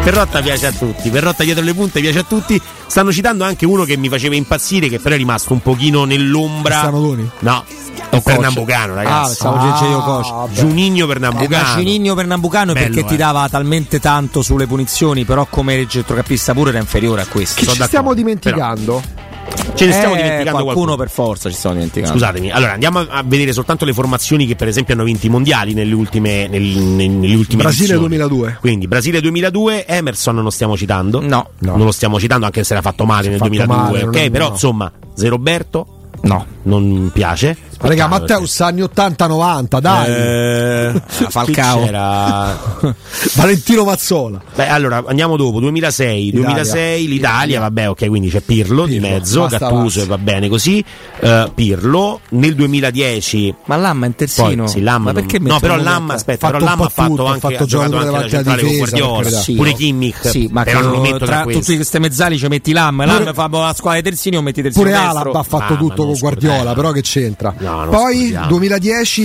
Perotta piace a tutti. Perotta dietro le punte piace a tutti. Stanno citando anche uno che mi faceva impazzire, che però è rimasto un pochino nell'ombra. Stanodoni? No. O Pernambucano, ragazzi. Ah, Juninho Pernambucano. Eh, Juninho Pernambucano bello, perché eh. ti dava talmente tanto sulle punizioni, però come centrocampista pure era inferiore a questo. Che ci stiamo dimenticando? Però. Ce ne stiamo eh, dimenticando qualcuno, qualcuno per forza ci stiamo dimenticando. Scusatemi, allora andiamo a vedere soltanto le formazioni che per esempio hanno vinto i mondiali nelle ultime nel, nelle ultime Brasile edizioni. duemiladue. Quindi Brasile duemiladue, Emerson non lo stiamo citando. No, no. Non lo stiamo citando anche se l'ha fatto male si nel fatto duemiladue, male, ok? È, però no. insomma, Zé Roberto no, non piace. Ma raga, Matteus anni ottanta novanta, dai. Eh, Falcao. C'era? Valentino Mazzola. Beh, allora andiamo dopo duemilasei, Italia. duemilasei l'Italia, Italia. Vabbè, ok, quindi c'è Pirlo, Pirlo di mezzo, Gattuso e va bene così. Uh, Pirlo nel duemiladieci. Ma Lamma in terzino. Poi, sì, Lamma. Ma perché non... No, però Lamma, aspetta, però Lamma ha fatto anche ha giocato anche la centrale con Guardiola, sì, pure Kimmich. Sì, ma però non lo metto tra tutti questi mezzali ci metti Lamma, Lamma fa la squadra dei terzini o metti terzino destro. Pure Alaba ha fatto tutto con Guardiola, però che c'entra? No, poi scordiamo. duemiladieci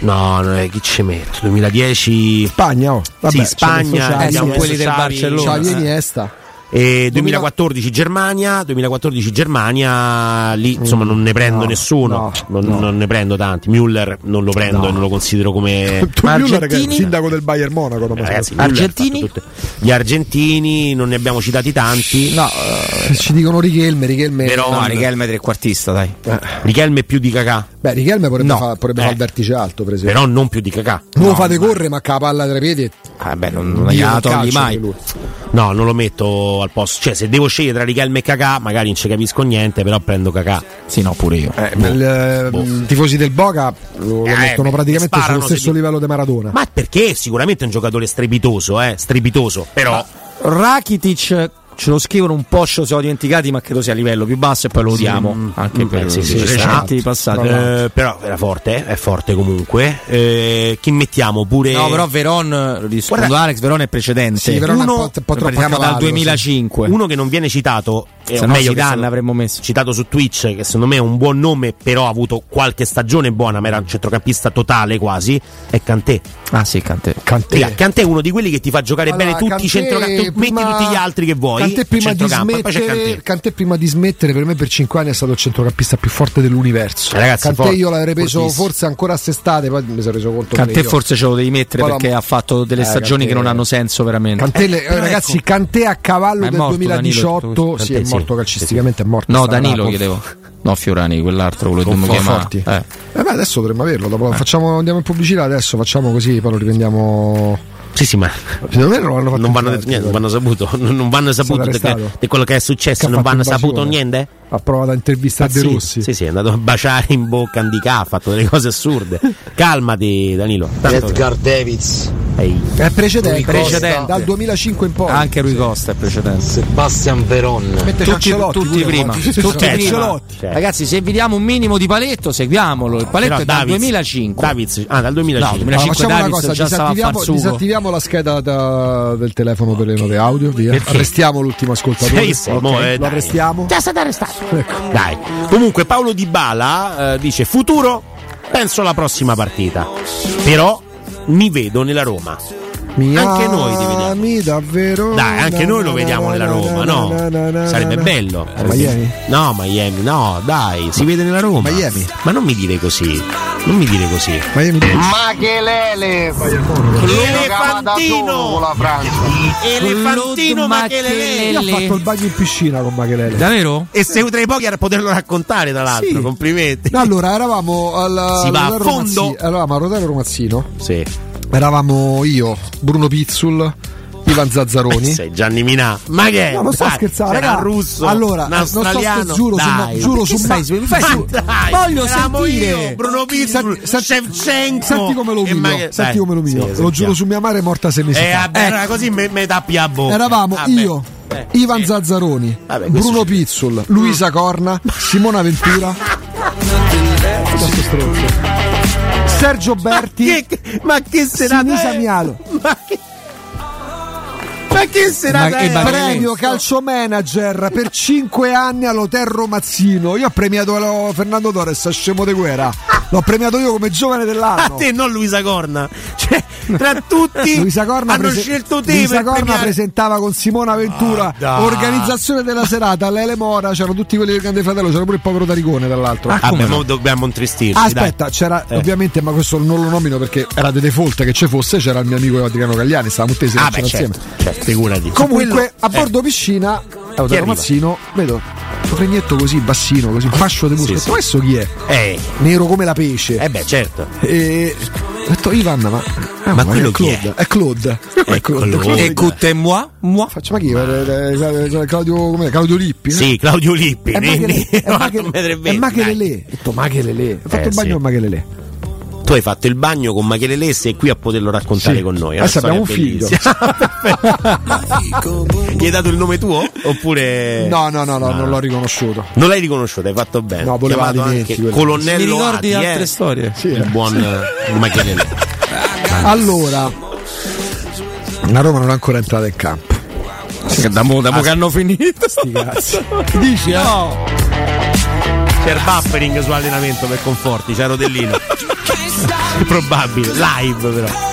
no, no eh, chi ci metto duemiladieci Spagna oh. Vabbè, sì, Spagna abbiamo quelli del Barcellona Xavi e Iniesta e duemilaquattordici Germania duemilaquattordici Germania lì insomma non ne prendo no, nessuno no, non, no. non ne prendo tanti. Müller non lo prendo no. e non lo considero come Müller che è il sindaco del Bayern Monaco eh, ragazzi, argentini gli argentini non ne abbiamo citati tanti no eh, ci dicono Richelme Richelme però no, Richelme trequartista dai eh. Richelme più di Cacà beh Richelme potrebbe no. fare eh. fa il vertice alto per esempio però non più di Cacà non lo fate ma... correre ma la palla tra i piedi ah, beh, non, non, non gliela togli mai no non lo metto al posto, cioè se devo scegliere tra Richelme e Cacà, magari non ci capisco niente, però prendo Cacà. Sì, no, pure io. Eh, boh. Il, boh. I tifosi del Boca lo, eh, lo mettono praticamente sullo stesso ti... livello di Maradona. Ma perché? Sicuramente è un giocatore strepitoso, eh, strepitoso, però ma Rakitic ce lo scrivono un po', ce lo siamo dimenticati, ma credo sia a livello più basso e poi lo odiamo sì, anche mh, per i sì, sì, recenti passati. Eh, però era forte, è forte comunque. Eh, chi mettiamo pure? No, però Veron, rispondo guarda, Alex, Veron è precedente. Sì, Veron uno, è un po', po troppo cavallo, dal duemilacinque. Sì. Uno che non viene citato, eh, se no Zidane avremmo messo. Citato su Twitch, che secondo me è un buon nome, però ha avuto qualche stagione buona, ma era un centrocampista totale quasi, è Kanté. Ah sì, Kanté. Kanté. Kanté è uno di quelli che ti fa giocare allora, bene tutti i centrocampisti, prima... metti tutti gli altri che vuoi. Kanté prima, di smettere, Kanté. Kanté prima di smettere per me per cinque anni è stato il centrocampista più forte dell'universo. Ragazzi, Kanté for- io l'avrei preso fortissimo. Forse ancora a quest'estate, poi mi sono reso conto Kanté che io... forse ce lo devi mettere poi perché la... ha fatto delle eh, stagioni Kanté... che non hanno senso veramente. Kanté, eh, eh, ragazzi, ecco. Kanté a cavallo del morto, duemiladiciotto Danilo, tu... sì, Kanté, è morto sì. calcisticamente è morto. No, Danilo con... chiedevo. No, Fiorani, quell'altro quello che chiama. Eh. Eh, beh, adesso dovremmo averlo, dopo eh. facciamo andiamo in pubblicità adesso, facciamo così, poi lo riprendiamo. Sì, sì, ma non, fatto non, vanno, niente, niente, non vanno saputo, non vanno saputo di quello che è successo, che non vanno saputo niente. Ha provato a intervistare De Rossi. Sì, sì, sì, è andato a baciare in bocca Andicà, ha fatto delle cose assurde. Calmati, Danilo. Tanto Edgar che... Davids Ehi. è precedente, precedente dal duemilacinque in poi. Anche lui sì. Costa è precedente. Sebastian Veron. Tutti, tutti prima. Tutti prima. Cioè. Ragazzi, se vi diamo un minimo di paletto, seguiamolo. Il paletto no, è dal Davids, duemilacinque. Davids, ah, dal duemilacinque. No, duemilacinque allora, Davids cosa, già disattiviamo, disattiviamo la scheda da, del telefono okay. per le audio. Via. Perché? Arrestiamo l'ultimo ascoltatore. Sì, sì, okay. mo, eh, lo arrestiamo. Già stato arrestato. Dai. Comunque Paolo Dybala eh, dice futuro penso alla prossima partita però mi vedo nella Roma Miami, anche noi li vediamo davvero. Dai, anche noi lo vediamo nella Roma, no? Sarebbe bello. A Miami? No, Miami, no, dai, si vede nella Roma. Miami. Ma non mi dire così. Non mi dire così. Miami. Ma che lele! L'elefantino! Elefantino Machelele. Io ho fatto il bagno in piscina con Machelele. Davvero? E sei uno tra i pochi a poterlo raccontare, tra l'altro. Sì. Complimenti. No, allora eravamo alla, si va a fondo. Romazzi, eravamo a Rotello Romazzino. Sì. Eravamo io, Bruno Pizzul, Ivan Zazzaroni, sei Gianni Minà. Ma che? No, non sto scherzando, raga. Russo, allora, non sto scherzando, giuro, dai, su, ma, giuro su ma, su, ma, su, dai, voglio sentire io, Bruno Pizzul, Shevchenko. Senti come lo vedo, che, senti dai, come lo vedo. Sì, lo sentiamo. Giuro su mia madre, è morta sei mesi eh, fa. Vabbè, eh, così me, me tappi a bocca. Eravamo vabbè. io, eh, Ivan eh. Zazzaroni, vabbè, Bruno Pizzul, Luisa Corna, Simona Ventura. Questo stronzo. Sergio Berti, ma che, ma che serata Sinisa è? Mialo, ma che, ma che serata ma, è? Premio calcio manager per cinque anni all'Hotel Romazzino. Io ho premiato Fernando Torres a scemo de guerra, l'ho premiato io come giovane dell'anno. A te non Luisa Corna, cioè tra tutti Luisa Corna hanno prese- scelto te. Luisa Corna premiare. Presentava con Simona Ventura, oh, organizzazione della serata, Lele Mora, c'erano tutti quelli del Grande Fratello, c'era pure il povero Taricone dall'altro. Ah, vabbè, no? Dobbiamo intristirci. Ah, aspetta, dai. C'era eh. ovviamente, ma questo non lo nomino perché era de default che ci fosse, c'era il mio amico Adriano Gagliani, stavamo tutti ah, certo, insieme. Certo, figurati. Comunque a bordo eh. piscina, Hotel Romazzino, vedo un fregnetto così bassino, così fascio di muscolo. Sì, sì. Questo chi è? Eh. Nero come la pece. Eh beh, certo. E ho detto Ivan, ma, ah, ma, ma quello è Claude, chi è? È Claude. È Claude. Écoutez moi, moi. Faccio ma chi? Claudio, com'è? Claudio Lippi. Sì, Claudio Lippi. È Machelele. Ho detto Machelele. Ho fatto il bagno con Machelele. Tu hai fatto il bagno con Machelele e sei qui a poterlo raccontare sì. con noi. Adesso abbiamo un figlio. Gli hai dato il nome tuo? Oppure no, no, no, no, no, non l'ho riconosciuto. Non l'hai riconosciuto, hai fatto bene. No, voleva anche colonnello. Mi ricordi Adi, altre eh? storie? Sì, il eh. buon sì. Machelele. Allora, la Roma non è ancora entrata in campo. Da mo che hanno finito sti cazzi. Dici no. C'era buffering su allenamento per conforti, c'era Rodellino. Probabile, live però.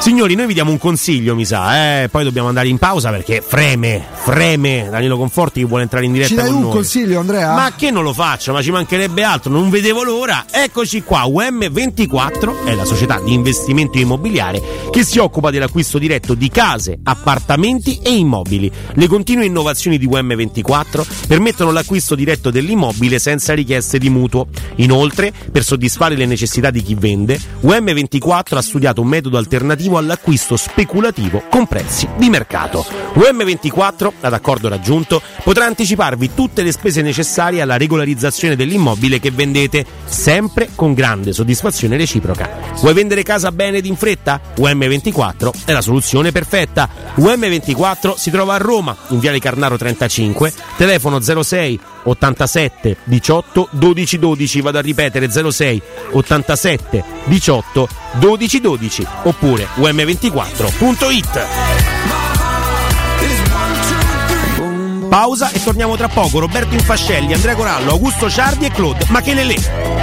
Signori, noi vi diamo un consiglio, mi sa, eh? Poi dobbiamo andare in pausa perché freme, freme Danilo Conforti che vuole entrare in diretta con noi. Ci dai un noi. consiglio, Andrea? Ma che non lo faccio, ma ci mancherebbe altro, non vedevo l'ora. Eccoci qua, U M ventiquattro è la società di investimento immobiliare che si occupa dell'acquisto diretto di case, appartamenti e immobili. Le continue innovazioni di U M ventiquattro permettono l'acquisto diretto dell'immobile senza richieste di mutuo. Inoltre, per soddisfare le necessità di chi vende, U M ventiquattro ha studiato un metodo alternativo all'acquisto speculativo con prezzi di mercato. U M ventiquattro, ad accordo raggiunto, potrà anticiparvi tutte le spese necessarie alla regolarizzazione dell'immobile che vendete, sempre con grande soddisfazione reciproca. Vuoi vendere casa bene ed in fretta? U M ventiquattro è la soluzione perfetta. U M ventiquattro si trova a Roma, in Viale Carnaro trentacinque, telefono zero sei ottantasette diciotto dodici dodici, vado a ripetere zero sei ottantasette diciotto dodici dodici, oppure u m ventiquattro punto it. Pausa e torniamo tra poco. Roberto Infascelli, Andrea Corallo, Augusto Ciardi e Claude Machelele.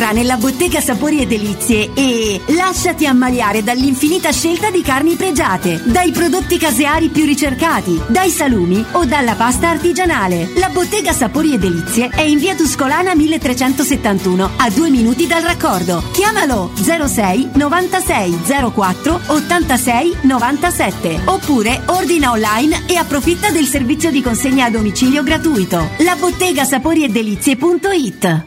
Entra nella bottega Sapori e Delizie e lasciati ammaliare dall'infinita scelta di carni pregiate, dai prodotti caseari più ricercati, dai salumi o dalla pasta artigianale. La bottega Sapori e Delizie è in via Tuscolana milletrecentosettantuno, a due minuti dal raccordo. Chiamalo zero sei novantasei zero quattro ottantasei novantasette oppure ordina online e approfitta del servizio di consegna a domicilio gratuito. La bottega Sapori e Delizie.it.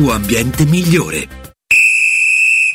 ambiente migliore.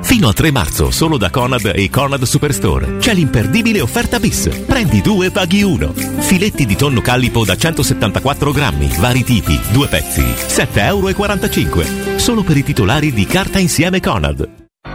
Fino a tre marzo, solo da Conad e Conad Superstore, c'è l'imperdibile offerta bis. Prendi due, paghi uno. Filetti di tonno Callipo da centosettantaquattro grammi, vari tipi, due pezzi, sette e quarantacinque euro. Solo per i titolari di Carta Insieme Conad.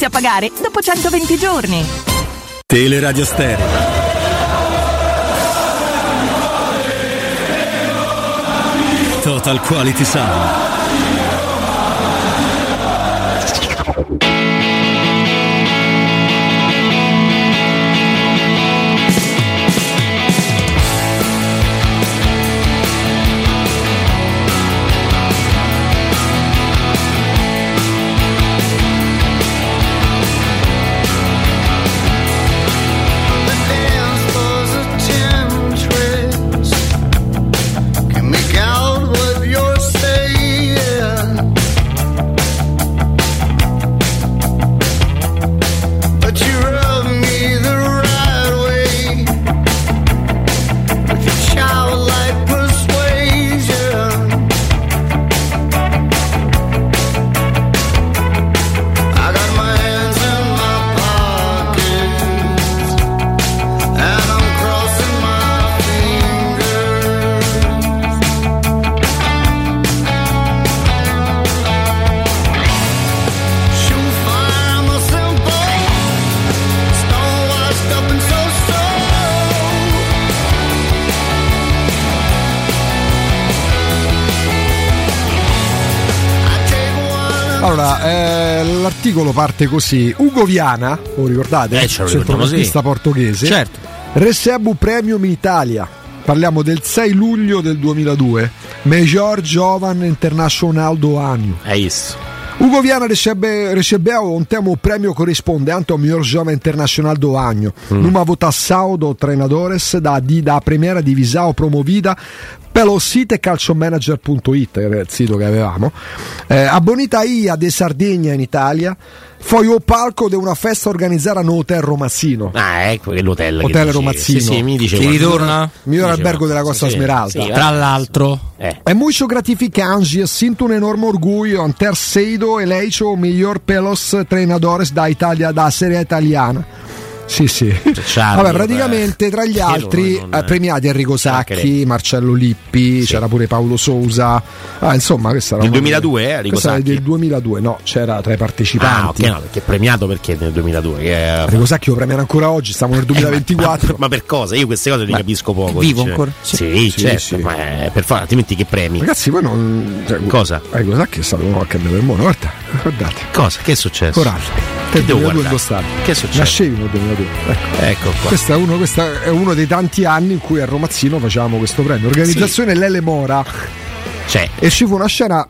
a pagare dopo centoventi giorni. Teleradio Stereo Total Quality Sound. Allora, eh, l'articolo parte così. Ugo Viana, lo ricordate? Eh, ce lo centrocampista sì. portoghese. Certo. Recebo Premium Italia. Parliamo del sei luglio del duemiladue. Major Jovan Internacional do Anio. È isso. Ugo Viana recebeu ontem o prêmio correspondente ao melhor jovem internacional do ano, hum. numa votação de treinadores da, da primeira divisão promovida pelo site calciomanager.it, era il sito che avevamo. Eh, a Bonitaia de Sardegna in Italia foi o palco di una festa organizzata no hotel Romazzino. Ah, ecco che l'hotel hotel che Romazzino. Sì, sì, mi dicevo. Chi ritorna? Miglior albergo della Costa sì, Smeralda. Sì, sì, tra l'altro. Eh. È molto gratificante e sinto un enorme orgoglio ter sido eleito miglior pelos treinadores da Italia da Serie Italiana. Sì, sì. Charlie, vabbè, praticamente beh. tra gli altri non, non, eh, premiati Enrico Sacchi, Marcello Lippi, sì. c'era pure Paolo Sousa. Ah, insomma, questa era del duemiladue, eh, Enrico Sacchi. Del duemiladue, no, c'era tra i partecipanti. Ah, ok, no, perché è premiato perché nel duemiladue. È... Enrico Sacchi lo premiano ancora oggi, stiamo nel duemilaventiquattro. Eh, ma, ma per cosa? Io queste cose ne capisco poco. Vivo dice. ancora? Sì, sì, sì certo, sì. ma è, per fare altrimenti che premi. Ragazzi, poi non cioè, cosa? Enrico Sacchi è stato uno che andava in mono, guardate, guardate. Cosa? Che è successo? Coraggio. Che devo guardare? Che è successo? Nascevi nel duemiladue. Ecco, ecco qua. Questo è uno, questo è uno dei tanti anni in cui a Romazzino facevamo questo premio. Organizzazione sì. Lele Mora. C'è. E ci fu una scena.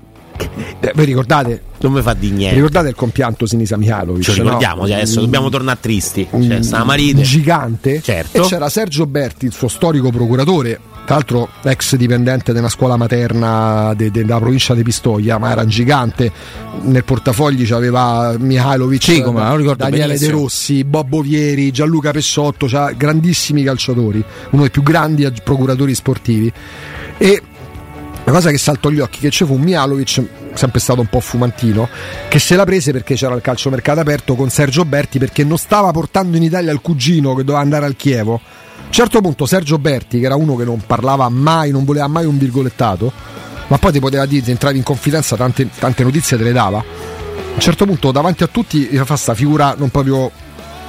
Eh, vi ricordate? Non mi fa di niente. Ricordate il compianto Sinisa Mihajlović? Ci ricordiamo, no? cioè, adesso dobbiamo tornare tristi. Cioè, Stamaride. Gigante. Certo. E c'era Sergio Berti, il suo storico procuratore. Tra l'altro ex dipendente della scuola materna de, de, della provincia di Pistoia, ma era un gigante. Nel portafogli c'aveva Mihajlović, sì, come, non ricordo, Daniele benissimo. De Rossi, Bobbo Vieri, Gianluca Pessotto, cioè grandissimi calciatori, uno dei più grandi procuratori sportivi. E la cosa che saltò agli occhi che c'è fu Mihajlović, sempre stato un po' fumantino, che se la prese perché c'era il calciomercato aperto con Sergio Berti, perché non stava portando in Italia il cugino che doveva andare al Chievo. A un certo punto Sergio Berti, che era uno che non parlava mai, non voleva mai un virgolettato, ma poi ti poteva dire, entravi in confidenza, tante, tante notizie te le dava. A un certo punto davanti a tutti fa questa figura non proprio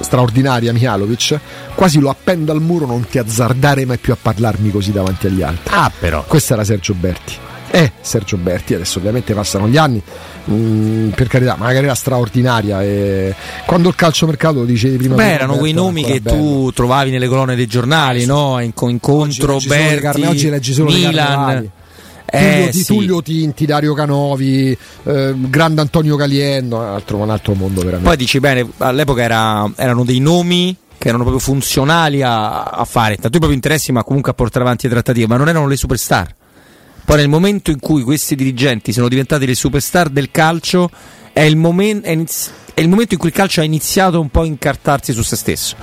straordinaria Mihajlović, quasi lo appendo al muro, non ti azzardare mai più a parlarmi così davanti agli altri. Ah, però questo era Sergio Berti. Eh, Sergio Berti, adesso ovviamente passano gli anni, mh, per carità, ma una carriera straordinaria. E quando il calciomercato dicevi prima. Beh, erano Roberto, quei nomi che bello. tu trovavi nelle colonne dei giornali, no? Incontro oggi Berti, carne, oggi leggi solo Milan. Eh, Tullio, sì. Tullio Tinti, Dario Canovi, eh, grande Antonio Caliendo, un altro, un altro mondo veramente. Poi dici bene, all'epoca era, erano dei nomi che erano proprio funzionali a, a fare tanto i propri interessi, ma comunque a portare avanti le trattative, ma non erano le superstar. Poi nel momento in cui questi dirigenti sono diventati le superstar del calcio è il, momen- è iniz- è il momento in cui il calcio ha iniziato un po' a incartarsi su se stesso,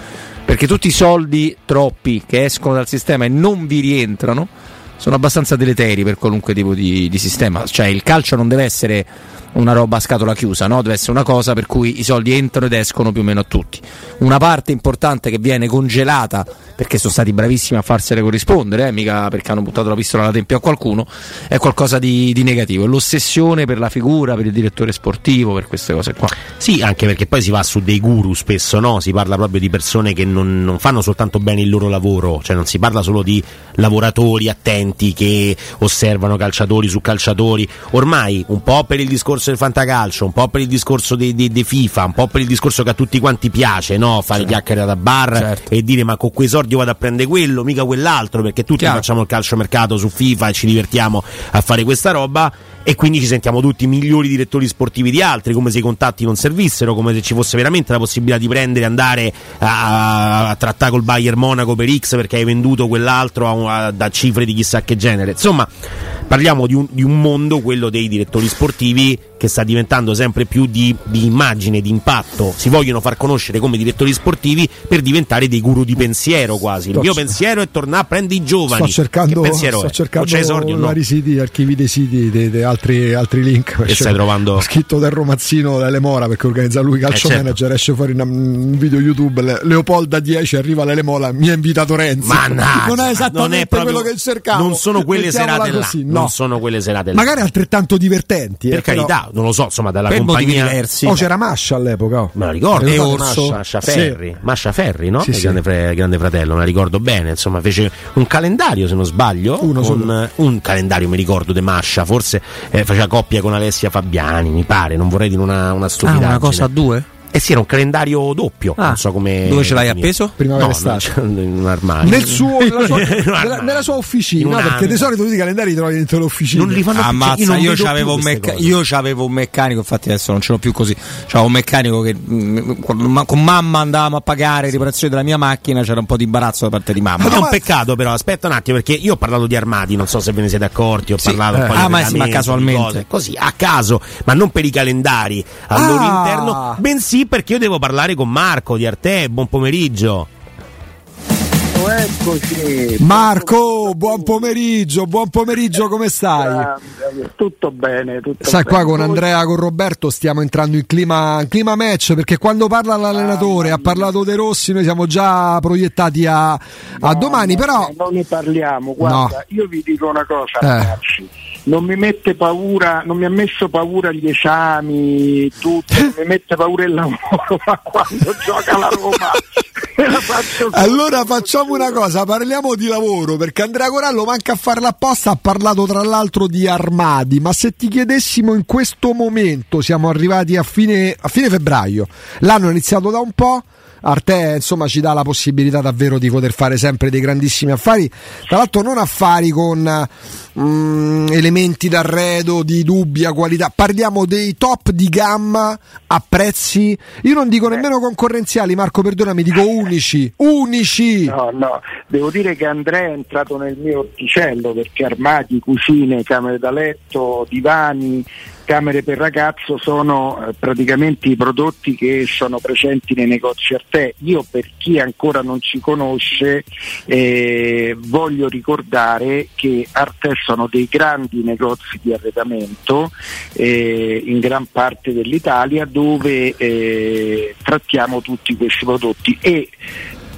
perché tutti i soldi troppi che escono dal sistema e non vi rientrano sono abbastanza deleteri per qualunque tipo di, di sistema. Cioè il calcio non deve essere una roba a scatola chiusa, no? Deve essere una cosa per cui i soldi entrano ed escono più o meno a tutti. Una parte importante che viene congelata perché sono stati bravissimi a farsene corrispondere, eh? mica perché hanno buttato la pistola alla tempia a qualcuno, è qualcosa di, di negativo. È l'ossessione per la figura, per il direttore sportivo, per queste cose qua. Sì, anche perché poi si va su dei guru spesso, no? Si parla proprio di persone che non, non fanno soltanto bene il loro lavoro, cioè non si parla solo di lavoratori attenti che osservano calciatori su calciatori. Ormai un po' per il discorso del fantacalcio, un po' per il discorso dei, dei, dei FIFA, un po' per il discorso che a tutti quanti piace, no? Fare certo. chiacchiere da bar certo. e dire ma con quei soldi vado a prendere quello, mica quell'altro, perché tutti Chiaro. facciamo il calciomercato su FIFA e ci divertiamo a fare questa roba e quindi ci sentiamo tutti migliori direttori sportivi di altri, come se i contatti non servissero, come se ci fosse veramente la possibilità di prendere, andare a, a trattare col Bayern Monaco per X perché hai venduto quell'altro a, a, da cifre di chissà che genere. Insomma, parliamo di un, di un mondo, quello dei direttori sportivi, che sta diventando sempre più di, di immagine, di impatto. Si vogliono far conoscere come direttori sportivi per diventare dei guru di pensiero quasi. Il sto mio c- pensiero è tornare a prendere i giovani. Sto cercando, che pensiero sto è? cercando esordio, vari no? siti, archivi dei siti, dei, dei altri, altri link. Che stai trovando? Ho scritto del Romazzino, delle Mora, perché organizza lui calcio eh, certo. manager, esce fuori una, un video YouTube, le, Leopolda dieci, arriva Lele Mora, mi ha invitato Renzi. Ma non è esattamente non è proprio, quello che cercavo. Non sono quelle serate là. Così, no. no. non sono quelle serate. Magari altrettanto divertenti. Per eh, carità, però... non lo so, insomma, dalla per compagnia diversi. Oh, c'era Mascia all'epoca. Oh. Me la ricordo. E Orso. Mascia Ferri. Sì. Mascia Ferri, no? Sì, sì. Grande, fr- grande Fratello, me la ricordo bene. Insomma, fece un calendario, se non sbaglio. Uno con, un calendario, mi ricordo, de Mascia. Forse eh, faceva coppia con Alessia Fabiani, mi pare. Non vorrei dire una, una stupidaggine. Ah, una cosa a due? Eh sì, era un calendario doppio. Ah, non so come. Dove ce l'hai appeso? Primavera no, estate. In un armadio. Nel suo, nella, sua, nella, nella sua officina. No, perché di solito tutti i calendari li trovi dentro l'officina. Non li fanno ammazza, più. Io, io c'avevo un mecca- io c'avevo un meccanico, infatti adesso non ce l'ho più così. C'avevo un meccanico che mh, con mamma andavamo a pagare riparazione della mia macchina, c'era un po' di imbarazzo da parte di mamma. Ma è un peccato, però, aspetta un attimo, perché io ho parlato di armadi, non so se ve ne siete accorti, ho sì, parlato eh. un po' ah, di ma, sì, ma casualmente. Cose, così, a caso, ma non per i calendari al loro ah. interno, bensì perché io devo parlare con Marco di Arte. Buon pomeriggio. Eccoci. Marco, buon pomeriggio, buon pomeriggio, come stai? Tutto bene, tutto Sai bene. Qua con Andrea, con Roberto stiamo entrando in clima, in clima match, perché quando parla l'allenatore, ah, ha parlato De Rossi, noi siamo già proiettati a, a no, domani, no, però non ne parliamo, guarda, no. Io vi dico una cosa, eh. ragazzi. Non mi mette paura, non mi ha messo paura gli esami, tutto, non mi mette paura il lavoro, ma quando gioca la Roma la faccio. Allora facciamo una cosa, parliamo di lavoro, perché Andrea Corallo, manca a farla apposta, ha parlato tra l'altro di armadi, ma se ti chiedessimo in questo momento, siamo arrivati a fine, a fine febbraio, l'anno è iniziato da un po', Arte insomma ci dà la possibilità davvero di poter fare sempre dei grandissimi affari, tra l'altro non affari con mm, elementi d'arredo di dubbia qualità, parliamo dei top di gamma a prezzi, io non dico nemmeno concorrenziali, Marco perdonami, dico unici, unici. No, no, devo dire che Andrea è entrato nel mio orticello, perché armadi, cucine, camere da letto, divani, camere per ragazzo sono eh, praticamente i prodotti che sono presenti nei negozi Arte. Io, per chi ancora non ci conosce, eh, voglio ricordare che Arte sono dei grandi negozi di arredamento eh, in gran parte dell'Italia, dove eh, trattiamo tutti questi prodotti e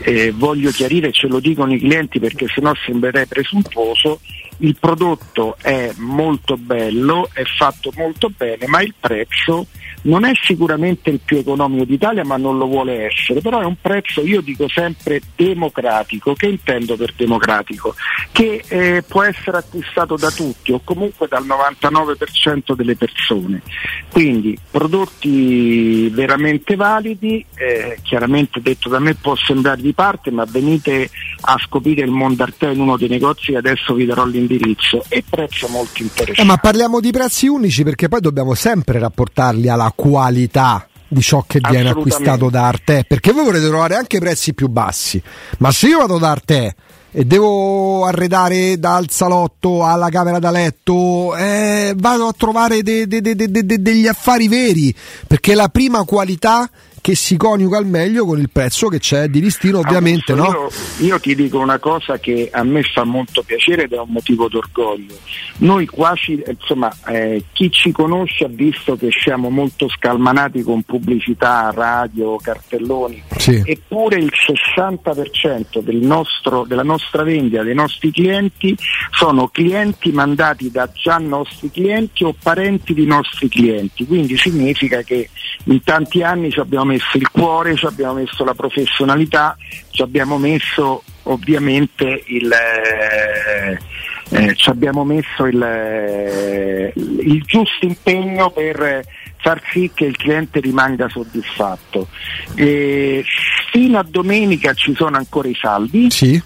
eh, voglio chiarire, ce lo dicono i clienti perché sennò sembrerei presuntuoso, il prodotto è molto bello, è fatto molto bene, ma il prezzo non è sicuramente il più economico d'Italia, ma non lo vuole essere, però è un prezzo, io dico sempre, democratico. Che intendo per democratico? Che eh, può essere acquistato da tutti o comunque dal novantanove per cento delle persone, quindi prodotti veramente validi, eh, chiaramente detto da me può sembrare di parte, ma venite a scoprire il mondo Arte in uno dei negozi, adesso vi darò l'indirizzo, e prezzo molto interessante. Eh, ma parliamo di prezzi unici, perché poi dobbiamo sempre rapportarli alla qualità di ciò che viene acquistato da Arte, perché voi volete trovare anche prezzi più bassi, ma se io vado da Arte e devo arredare dal salotto alla camera da letto, eh, vado a trovare de, de, de, de, de, degli affari veri, perché la prima qualità che si coniuga al meglio con il prezzo che c'è di listino, ovviamente. Augusto, no? Io, io ti dico una cosa che a me fa molto piacere ed è un motivo d'orgoglio. Noi quasi, insomma, eh, chi ci conosce ha visto che siamo molto scalmanati con pubblicità, radio, cartelloni, sì. Eppure il sessanta per cento del nostro, della nostra vendita, dei nostri clienti, sono clienti mandati da già nostri clienti o parenti di nostri clienti, quindi significa che in tanti anni ci abbiamo messo il cuore, ci abbiamo messo la professionalità, ci abbiamo messo ovviamente il eh, eh, ci abbiamo messo il, eh, il giusto impegno per far sì che il cliente rimanga soddisfatto. E fino a domenica ci sono ancora i saldi, sì.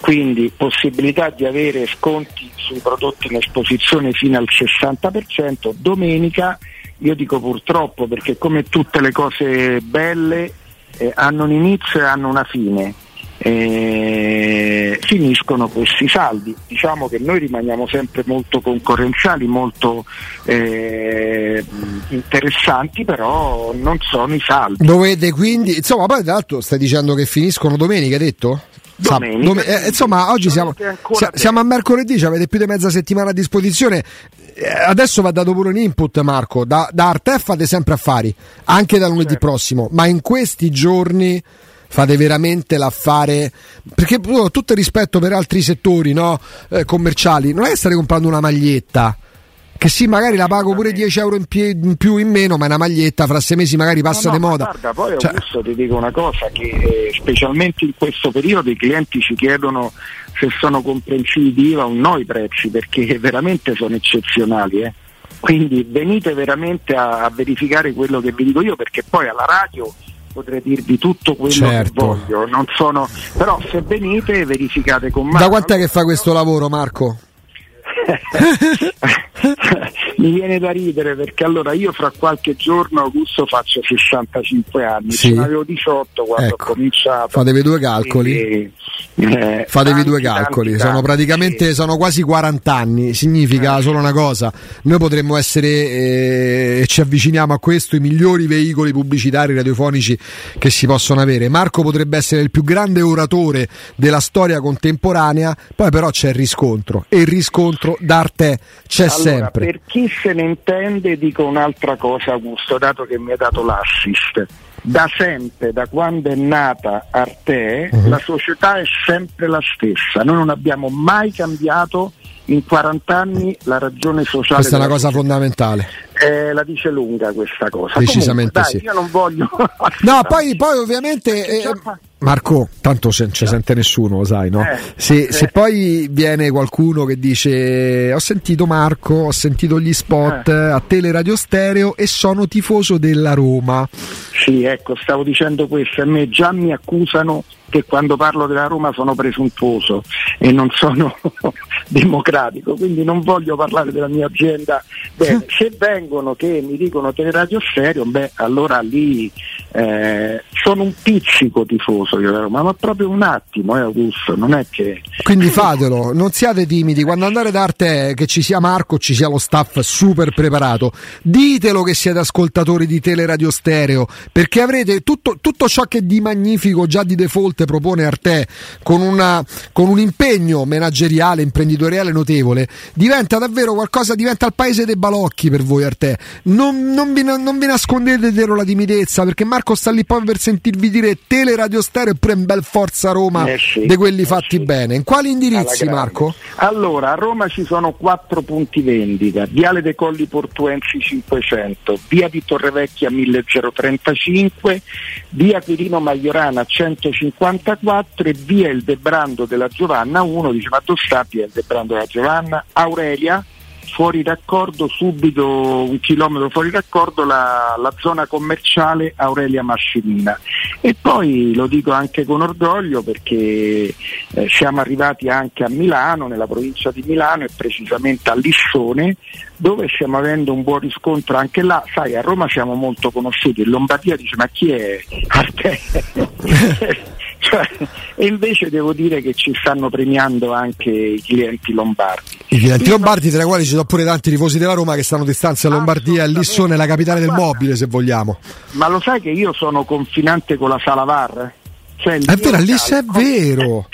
Quindi possibilità di avere sconti sui prodotti in esposizione fino al sessanta per cento. Domenica, io dico purtroppo, perché come tutte le cose belle eh, hanno un inizio e hanno una fine, eh, finiscono questi saldi. Diciamo che noi rimaniamo sempre molto concorrenziali, molto eh, interessanti, però non sono i saldi. Dovete quindi, insomma, poi tra l'altro stai dicendo che finiscono domenica, hai detto? Domenica, Dom- eh, insomma oggi siamo, siamo a mercoledì, cioè avete più di mezza settimana a disposizione. Eh, adesso va dato pure un input, Marco, da, da Arte fate sempre affari anche da lunedì, certo. Prossimo, ma in questi giorni fate veramente l'affare, perché oh, tutto il rispetto per altri settori, no? eh, commerciali, non è stare comprando una maglietta che sì, magari la pago pure dieci euro in, pie- in più in meno, ma è una maglietta, fra sei mesi magari passa no, no, di moda. Guarda, poi cioè... Augusto, ti dico una cosa, che eh, specialmente in questo periodo i clienti ci chiedono se sono comprensivi di I V A o no i prezzi, perché veramente sono eccezionali, eh. Quindi venite veramente a, a verificare quello che vi dico io, perché poi alla radio potrei dirvi tutto quello certo. che voglio, non sono... però se venite verificate con Marco. Da quant'è che fa questo lavoro, Marco? Mi viene da ridere, perché allora io fra qualche giorno, Augusto, faccio sessantacinque anni, sì. ce n'avevo diciotto quando ecco. ho cominciato. Fatevi due calcoli, e, eh, fatevi tanti, due calcoli, tanti, sono tanti, praticamente sì. sono quasi quaranta anni, significa eh. solo una cosa: noi potremmo essere, e eh, ci avviciniamo a questo, i migliori veicoli pubblicitari radiofonici che si possono avere. Marco potrebbe essere il più grande oratore della storia contemporanea, poi però c'è il riscontro, e il riscontro d'arte c'è allora, sempre. Per chi se ne intende dico un'altra cosa, Augusto, dato che mi ha dato l'assist. Da sempre, da quando è nata Arte, uh-huh. la società è sempre la stessa. Noi non abbiamo mai cambiato in quaranta anni la ragione sociale. Questa è una cosa società. fondamentale. Eh, la dice lunga questa cosa. Decisamente. Comunque, dai, sì. Io non voglio. No, poi, poi ovviamente. Eh, Marco, tanto se non ci sente nessuno, lo sai, no? Eh, se, eh. se poi viene qualcuno che dice: ho sentito Marco, ho sentito gli spot eh. a Teleradio Stereo e sono tifoso della Roma. Sì, ecco, stavo dicendo questo, a me già mi accusano che quando parlo della Roma sono presuntuoso e non sono democratico, quindi non voglio parlare della mia azienda. Bene, se vengono che mi dicono Teleradio Stereo, beh, allora lì eh, sono un pizzico tifoso io della Roma, ma proprio un attimo, eh, Augusto, non è che... Quindi fatelo, non siate timidi, quando andare d'arte è che ci sia Marco, ci sia lo staff super preparato, ditelo che siete ascoltatori di Teleradio Stereo, perché avrete tutto, tutto ciò che di magnifico già di default propone Arte, con una con un impegno manageriale, imprenditoriale notevole, diventa davvero qualcosa, diventa il paese dei balocchi per voi Arte. Non, non, vi, non vi nascondete dietro la timidezza, perché Marco sta lì poi per sentirvi dire Teleradio Stereo e prende bel forza Roma eh sì, di quelli eh fatti sì. bene. In quali indirizzi, Marco? Allora, a Roma ci sono quattro punti vendita: Viale dei Colli Portuensi cinquecento, Via di Torrevecchia mille trentacinque, Via Quirino Maiorana centocinquantaquattro e Via il Debrando della Giovanna uno. Dice: ma tu sta Via il Debrando della Giovanna? Aurelia, fuori d'accordo, subito un chilometro fuori d'accordo la, la zona commerciale Aurelia Massimina. E poi lo dico anche con orgoglio, perché eh, siamo arrivati anche a Milano, nella provincia di Milano e precisamente a Lissone, dove stiamo avendo un buon riscontro anche là. Sai, a Roma siamo molto conosciuti, in Lombardia dice: ma chi è Arte? Cioè, e invece devo dire che ci stanno premiando anche i clienti lombardi. I clienti Io lombardi, non... tra i quali ci sono pure tanti tifosi della Roma che stanno di stanza a Lombardia, e Lissone è la capitale del mobile, se vogliamo. Ma lo sai che io sono confinante con la Sala V A R? Cioè, è vero, lì è vero.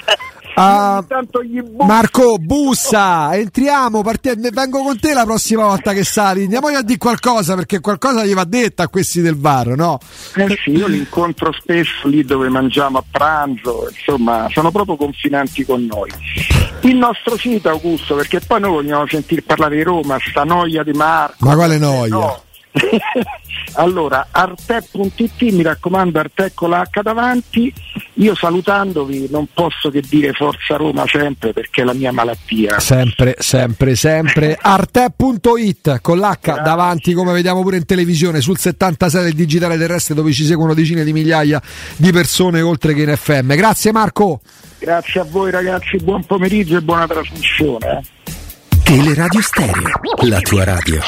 Uh, Marco, bussa, entriamo, partiamo, vengo con te la prossima volta che sali, andiamo a dire qualcosa, perché qualcosa gli va detta a questi del V A R, no? Eh sì, io li incontro spesso lì dove mangiamo a pranzo, insomma sono proprio confinanti con noi. Il nostro sito, Augusto, perché poi noi vogliamo sentir parlare di Roma, sta noia di Marco. Ma quale noia? No. Allora, arte punto it, mi raccomando, Arte con la H davanti. Io salutandovi non posso che dire forza Roma sempre, perché è la mia malattia. Sempre, sempre, sempre. Arte punto it con l'H Grazie. davanti, come vediamo pure in televisione, sul settantasei del digitale terrestre, dove ci seguono decine di migliaia di persone, oltre che in F M. Grazie Marco. Grazie a voi ragazzi, buon pomeriggio e buona trasmissione. Eh. Teleradio Stereo, la tua radio.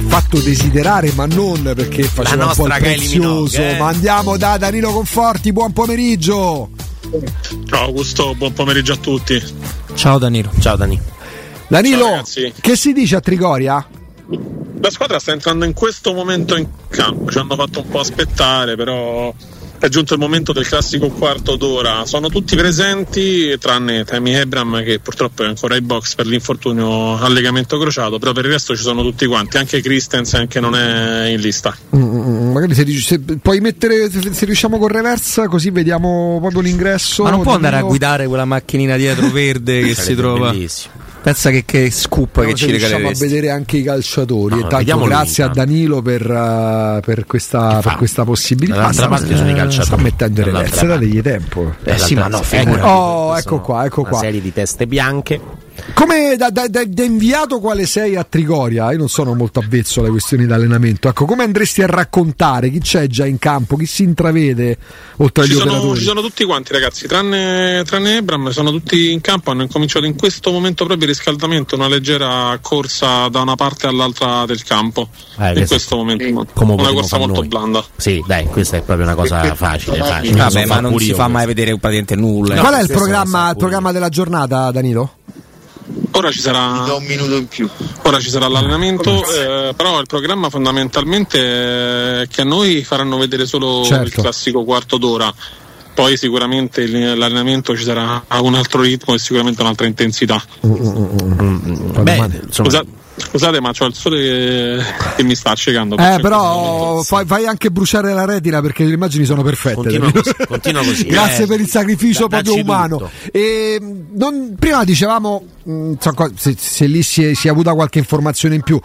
Fatto desiderare, ma non perché faceva un po' il prezioso, eh. ma andiamo da Danilo Conforti. Buon pomeriggio. Ciao Augusto, buon pomeriggio a tutti. Ciao Danilo. Ciao Danilo. Danilo, Ciao, che si dice a Trigoria? La squadra sta entrando in questo momento in campo, ci hanno fatto un po' aspettare, però è giunto il momento del classico quarto d'ora. Sono tutti presenti tranne Tammy Abraham, che purtroppo è ancora ai box per l'infortunio al legamento crociato, però per il resto ci sono tutti quanti, anche Christensen che non è in lista. Mm, magari se, se puoi mettere, se, se riusciamo con reversa, così vediamo proprio l'ingresso. Ma non può andare a guidare quella macchinina dietro verde che si trova bellissimo. Pensa che, che scoop, no, che ci regaleresti. Riusciamo a vedere anche i calciatori, no, e tanto grazie lì, a Danilo per, uh, per, questa, per questa possibilità. L'altra ah, parte eh, sono i calciatori. Sta mettendo in reversa, dategli tempo. Eh, sì, ma no, figurati. Oh, ecco qua, ecco qua. Una serie di teste bianche. Come da, da, da, da inviato quale sei a Trigoria? Io non sono molto avvezzo alle questioni di allenamento. Ecco, come andresti a raccontare chi c'è già in campo, chi si intravede oltre agli sono, operatori? Ci sono tutti quanti ragazzi, tranne tranne Ebram, sono tutti in campo, hanno incominciato in questo momento proprio il riscaldamento, una leggera corsa da una parte all'altra del campo, eh, in questo momento, eh, come una corsa molto noi. blanda. Sì, dai, questa è proprio una cosa facile, facile. Vabbè, ma non si fa mai vedere praticamente nulla. No, qual è il programma, il programma della giornata, Danilo? Ora ci sarà un minuto in più. Ora ci sarà l'allenamento, eh, però il programma fondamentalmente è che a noi faranno vedere solo certo. il classico quarto d'ora. Poi sicuramente l'allenamento ci sarà a un altro ritmo e sicuramente un'altra intensità. Mm, mm, mm, mm. Beh, insomma... Scusa, scusate, ma c'ho il sole che, che mi sta accecando. Eh, però fai, fai anche bruciare la retina, perché le immagini sono perfette. Continua così, continua così. Grazie eh, per il sacrificio da, proprio umano. E, non, prima dicevamo, mh, se, se lì si è, si è avuta qualche informazione in più.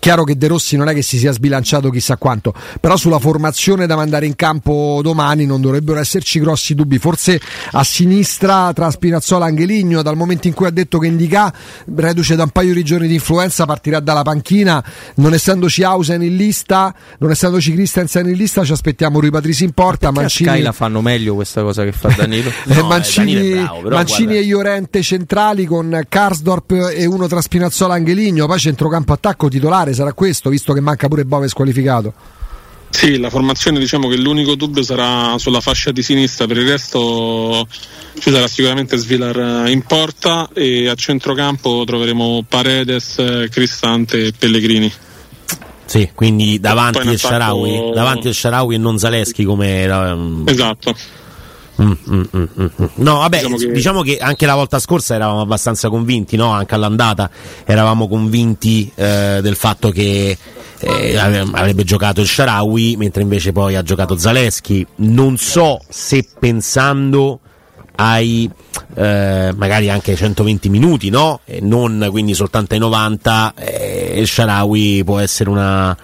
Chiaro che De Rossi non è che si sia sbilanciato chissà quanto, però sulla formazione da mandare in campo domani non dovrebbero esserci grossi dubbi. Forse a sinistra tra Spinazzola e Angeligno, dal momento in cui ha detto che Indica, reduce da un paio di giorni di influenza, partirà dalla panchina, non essendoci Hausen in lista, non essendoci Christensen in lista, ci aspettiamo Rui Patrici in porta. Ma Mancini... Sky la fanno meglio questa cosa che fa Danilo. no, Mancini, Danilo è bravo, però Mancini guarda... e Llorente centrali, con Karsdorp e uno tra Spinazzola e Angeligno, poi centrocampo attacco titolare sarà questo, visto che manca pure Bove squalificato. Sì, la formazione, diciamo che l'unico dubbio sarà sulla fascia di sinistra, per il resto ci sarà sicuramente Svilar in porta e a centrocampo troveremo Paredes, Cristante e Pellegrini. Sì, quindi davanti il Shaarawy, davanti il Shaarawy e non Zalewski come um... Esatto. Mm, mm, mm, mm. No, vabbè, diciamo che... diciamo che anche la volta scorsa eravamo abbastanza convinti, no? Anche all'andata eravamo convinti eh, del fatto che Eh, avrebbe giocato il Shaarawy, mentre invece poi ha giocato Zalewski. Non so se pensando ai eh, magari anche ai centoventi minuti, no? E non quindi soltanto ai novanta, eh, il Shaarawy può essere una,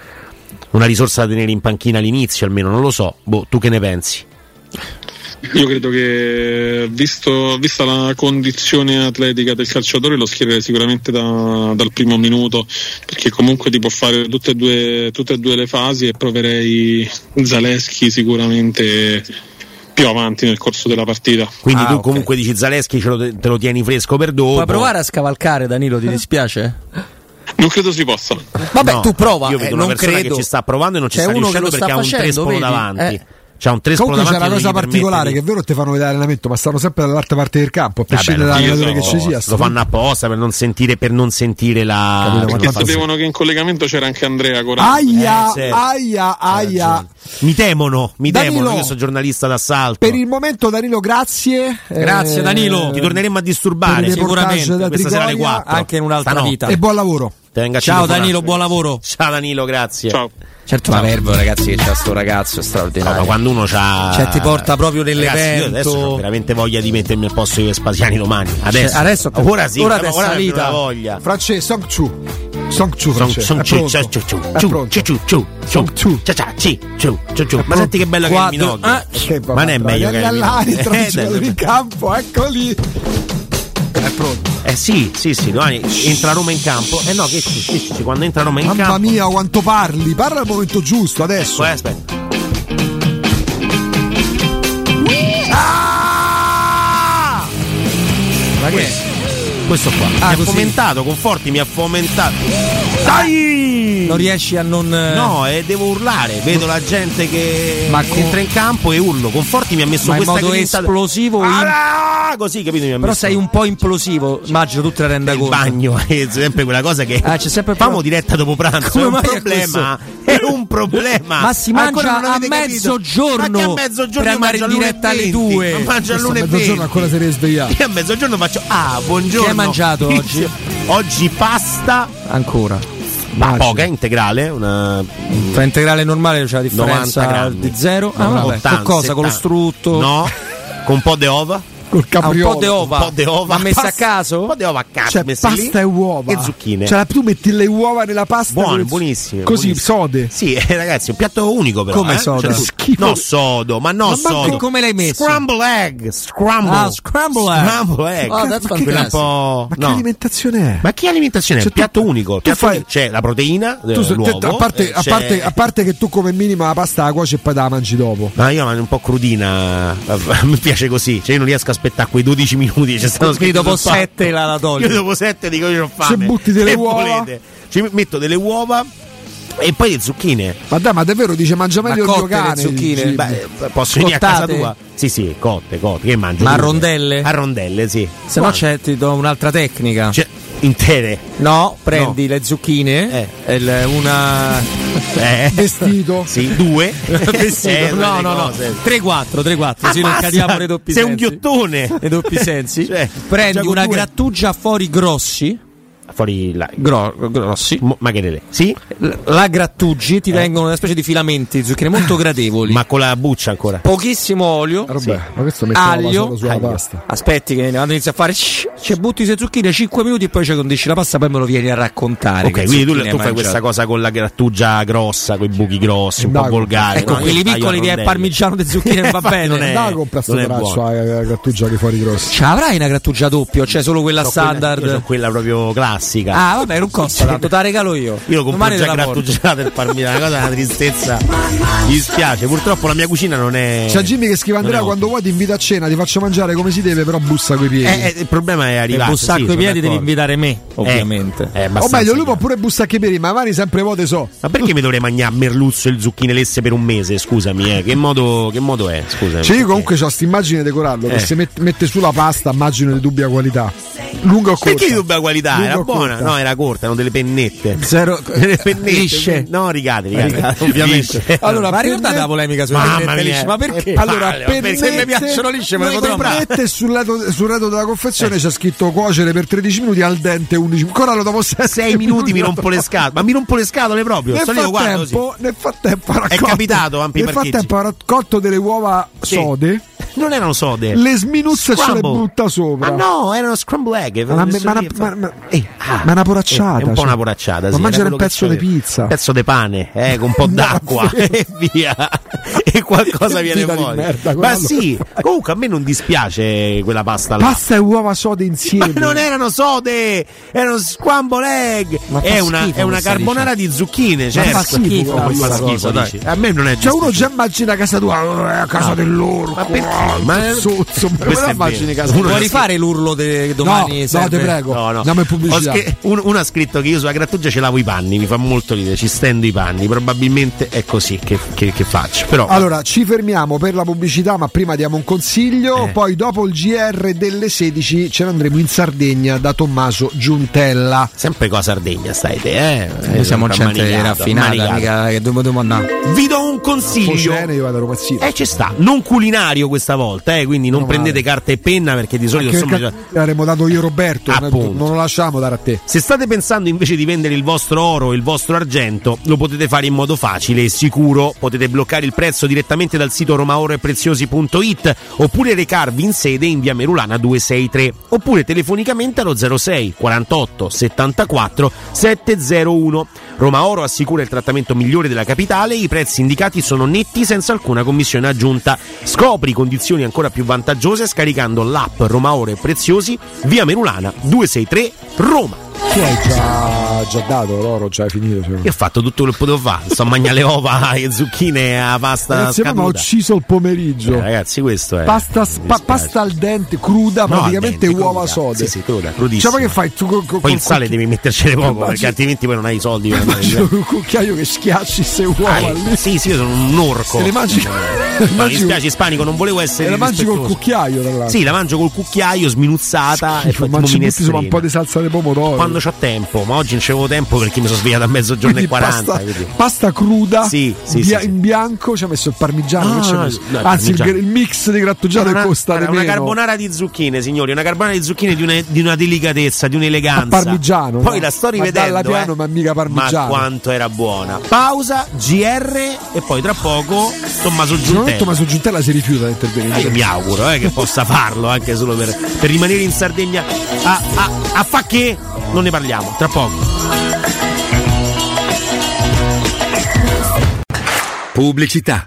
una risorsa da tenere in panchina all'inizio, almeno non lo so. Boh, tu che ne pensi? Io credo che visto, vista la condizione atletica del calciatore lo schiererei sicuramente da, dal primo minuto, perché comunque ti può fare tutte e due, tutte e due le fasi, e proverei Zalewski sicuramente più avanti nel corso della partita. Quindi ah, tu okay. comunque dici Zalewski ce lo, te lo tieni fresco per dopo. Puoi provare a scavalcare, Danilo, ti dispiace? Non credo si possa. Vabbè, no, tu prova. Io vedo eh, una non persona credo. che ci sta provando e non ci C'è sta riuscendo perché sta ha facendo, un trespolo vedi? davanti. Eh. C'è un tre Comunque c'è una cosa particolare di... che è vero che te fanno vedere l'allenamento, ma stanno sempre dall'altra parte del campo, a prescindere dall'allenatore che ci sia. Lo fanno apposta per non sentire per non sentire la. Capito, perché la sapevano che in collegamento c'era anche Andrea Corallo. Aia, eh, aia, aia. Mi temono, mi Danilo, temono. Io sono giornalista d'assalto. Per il momento, Danilo, grazie. Grazie, eh, Danilo. Ti torneremo a disturbare sicuramente da questa sera alle quattro, anche in un'altra Stanotte. vita. E buon lavoro. Ciao Danilo, buon lavoro. Ciao Danilo, grazie. Ciao. Certo, ma verbo, ragazzi, che c'ha sto ragazzo straordinario. No, ma quando uno c'ha, cioè, ti porta proprio nell'evento. Ragazzi, io adesso ho veramente voglia di mettermi al posto di Vespasiani domani. Adesso, cioè, adesso ora sì, ora è salita voglia. Francesco Songchu, Songchu, Songchu, Songchu, Songchu, Songchu, Songchu. Ma senti che bello che è il Minocchio. Ma non è meglio che l'arbitro in campo, ecco lì. È pronto. Eh sì, sì, sì, domani entra Roma in campo. Eh no, che sì, quando entra Roma in Mamma campo. Mamma mia, quanto parli! Parla al momento giusto adesso. Ecco, aspetta. Ah! Ma che Questo qua. Ah, mi ha fomentato, Conforti mi ha fomentato. Dai! Non riesci a non. No, eh, devo urlare. Vedo la gente che ma con... entra in campo e urlo. Conforti mi ha messo ma questa modo grinta esplosivo. Ah, in... così, capito? Mi ha messo... Però sei un po' implosivo. Immagino tu te la renda conto. Il bagno è sempre quella cosa che. Ah, c'è sempre. Famo diretta dopo pranzo. Come è un problema. È, è un problema. Ma si mangia a mezzogiorno. Ma a mezzogiorno per andare in diretta alle due. Ma mangia a mezzogiorno ancora se ne svegliato. Io a mezzogiorno faccio. Ah, buongiorno. Che hai mangiato oggi? Oggi pasta ancora. Ma poca integrale, una tra integrale normale c'è la differenza di zero. Ah, vabbè, ottanta, con cosa? settanta. Con lo strutto? No, con un po' di ova. Col capriolo. Ah, un po' di ova. Un po' di ova. Ma messa a caso? Un po' di ova a caso. Cioè, pasta lì e uova. E zucchine. Cioè, tu metti le uova nella pasta. Buone, buonissime. Così, buonissime. Sode. Sì, eh, ragazzi, un piatto unico però. Come eh? soda? Cioè, no sodo, ma no ma sodo. Come l'hai messo? Scramble egg. Scramble. Ah, scramble egg. Scramble egg. Oh, that's fantastic. Ma che alimentazione è? Ma che alimentazione è? Cioè, piatto tu, unico. Piatto tu fai... unico. C'è la proteina, tu, l'uovo. A parte, eh, a, parte, a parte che tu come minima la pasta la cuoci e poi te la mangi dopo. Ma io la mangio un po' crudina. Mi piace così. Cioè, io non riesco a aspettare quei dodici minuti, c'è stato scritto dopo sette la, la togli. Io dopo sette dico io ho fame. Se butti delle uova, ci metto delle uova e poi le zucchine. Ma dai, ma davvero dice mangia meglio il cane, zucchine. Beh, posso venire a casa tua? Sì, sì, cotte, cotte, che mangio? Ma a rondelle? A rondelle, sì. Se no c'è, ti do un'altra tecnica. C'è intere. No, prendi no. le zucchine, eh. il, una eh. vestito. Sì, due. vestito. Eh, no, no, no. tre quattro, tre quattro, sì, non cadiamo nei doppi sei sensi. Sei un ghiottone. Nei doppi sensi. Cioè, prendi una due. Grattugia fuori grossi. Fuori la... Gro- grossi, Mo- ma che ne le? Sì? La, la grattugi, ti eh. vengono una specie di filamenti zucchine molto gradevoli. Ma con la buccia ancora. Pochissimo olio, sì. Ma questo aglio, sulla aglio. Pasta. Aspetti che quando inizia a fare ci butti le zucchine cinque minuti e poi ci condisci la pasta, poi me lo vieni a raccontare. Ok, quindi tu, tu fai mangiato. Questa cosa con la grattugia grossa, con i buchi grossi, un po' volgare. Ecco, no, quelli piccoli che è parmigiano di zucchine va bene. Non è un pezzo di braccio la grattugia che fuori grossi. Ce l'avrai una grattugia doppia, cioè solo quella standard? Quella proprio classica. Classica. Ah, vabbè, non costa tanto, te la regalo io. Io lo compro già grattugiato per farmi una cosa, una tristezza. Mi dispiace, purtroppo la mia cucina non è. C'è Jimmy che scrive: Andrea, quando vuoi ti invita a cena, ti faccio mangiare come si deve, però bussa coi piedi. Eh, eh, il problema è arrivato. Bussa sì, coi piedi devi invitare me, ovviamente. Eh, o meglio, lui può pure bussa coi piedi, ma magari sempre vuote so. Ma perché mi dovrei mangiare merluzzo e zucchine lesse per un mese? Scusami, eh. Che modo, che modo è? Scusami. Cioè, io comunque ho st'immagine di corallo eh. che se met- mette sulla pasta, immagino di dubbia qualità. Lunga o corta? Perché di dubbia qualità? Lunga era buona, corta. No, era corta, erano delle pennette. Zero delle pennette. Lisce. No, rigate, rigate, rigate ovviamente. Lisce. Allora, ma ricordate la polemica sulle pennette lisce? Ma perché? Allora, palle, pennette, perché se mi piacciono lisce me le potrò comprare. Pennette sul lato sul lato della confezione eh. c'è scritto cuocere per tredici minuti al dente undici. Corallo dopo sei minuti mi rompo le scatole, ma mi rompo le scatole proprio. Nel frattempo, nel frattempo raccolto, è capitato ampi nel frattempo ha raccolto delle uova sì. sode. Non erano sode. Le sminuzza e ce le butta sopra. Ma no, erano scramble egg. Ma ma una poracciata. È un po' una poracciata. Ma mangiare un pezzo di pizza. Un pezzo di pane, eh, con un po' d'acqua e via. E qualcosa viene fuori. Ma sì, comunque a me non dispiace quella pasta là. Pasta e uova sode insieme. Ma non erano sode, erano scramble egg. È una, è una carbonara di zucchine. Cioè, ma fa schifo. Fa schifo, dai. A me non è. Cioè, uno già immagina casa tua, a casa dell'orco. Ma perché? Ma è sozzo, vuoi rifare l'urlo de domani? No, no, te prego. No, no. Dammi pubblicità. Sch- uno, uno ha scritto che io sulla grattugia ce lavo i panni, mi fa molto ridere, ci stendo i panni, probabilmente è così che, che, che faccio. Però allora ci fermiamo per la pubblicità, ma prima diamo un consiglio, eh. poi dopo il G R delle sedici ce ne andremo in Sardegna da Tommaso Giuntella. Sempre qua Sardegna stai te, eh? Noi siamo gente raffinata, mica che dobbiamo andare. Vi do un consiglio. Bene, io vado a eh, ci sta, non culinario questa volta, eh, quindi non no, prendete male. Carta e penna perché di solito insomma ca- avremmo dato io Roberto, non lo lasciamo dare a te. Se state pensando invece di vendere il vostro oro e il vostro argento, lo potete fare in modo facile e sicuro. Potete bloccare il prezzo direttamente dal sito romaoroepreziosi punto it oppure recarvi in sede in via Merulana duecentosessantatré oppure telefonicamente allo zero sei quarantotto settantaquattro settecentouno. Roma Oro assicura il trattamento migliore della capitale, i prezzi indicati sono netti senza alcuna commissione aggiunta. Scopri condizioni ancora più vantaggiose scaricando l'app Roma Oro e Preziosi, via Merulana duecentosessantatré Roma. Tu hai già, già dato l'oro, già hai finito. Cioè. Io ho fatto tutto quello che potevo fare. Sto a mangiare le ova, le zucchine, la pasta. Ragazzi, ma ho ucciso il pomeriggio. Eh, ragazzi, questo è. Pasta, spa, pasta al dente, cruda, no, praticamente dente, uova cruda. Sode. Sì, sì, cruda, crudissima. Cioè, ma che fai? Tu, con, con, poi il sale devi mettercene poco, immagino, perché altrimenti poi non hai i soldi. Per un cucchiaio che schiacci se uova. Ah, lì. Sì, sì, io sono un orco. Se le mangi. Ma mi spiace, ispanico, non volevo essere. La mangi col cucchiaio, tra l'altro. Sì, la mangio col cucchiaio, sminuzzata. Sì, e poi mangi tutti, un po' di salsa di pomodoro. Quando c'ho tempo, ma oggi non c'avevo tempo perché mi sono svegliato a mezzogiorno quindi e quaranta. Pasta, pasta cruda, sì, sì, bia- sì, sì. in bianco, ci ha messo il parmigiano. Ah, che ci ha messo. No, anzi, il, il mix di grattugiato è costa di meno. Una carbonara di zucchine, signori, una carbonara di zucchine di una, di una delicatezza, di un'eleganza. Ma parmigiano. Poi no? La sto rivedendo. Ma piano, eh, ma mica parmigiano. Ma quanto era buona. Pausa, G R e poi tra poco Tommaso Giuntella. Tommaso Giuntella si rifiuta di intervenire. Eh, mi auguro eh, che possa farlo anche solo per, per rimanere in Sardegna a, a, a fa che non ne parliamo, tra poco. Pubblicità.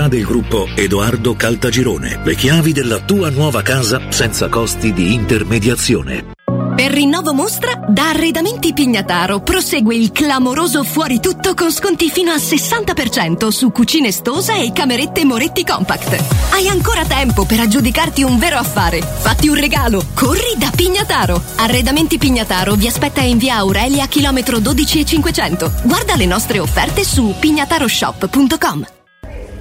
del gruppo Edoardo Caltagirone. Le chiavi della tua nuova casa senza costi di intermediazione. Per rinnovo mostra, da Arredamenti Pignataro prosegue il clamoroso fuori tutto con sconti fino al sessanta per cento su cucine Stosa e camerette Moretti Compact. Hai ancora tempo per aggiudicarti un vero affare. Fatti un regalo, corri da Pignataro. Arredamenti Pignataro vi aspetta in via Aurelia, chilometro dodici e cinquecento. Guarda le nostre offerte su pignataroshop punto com.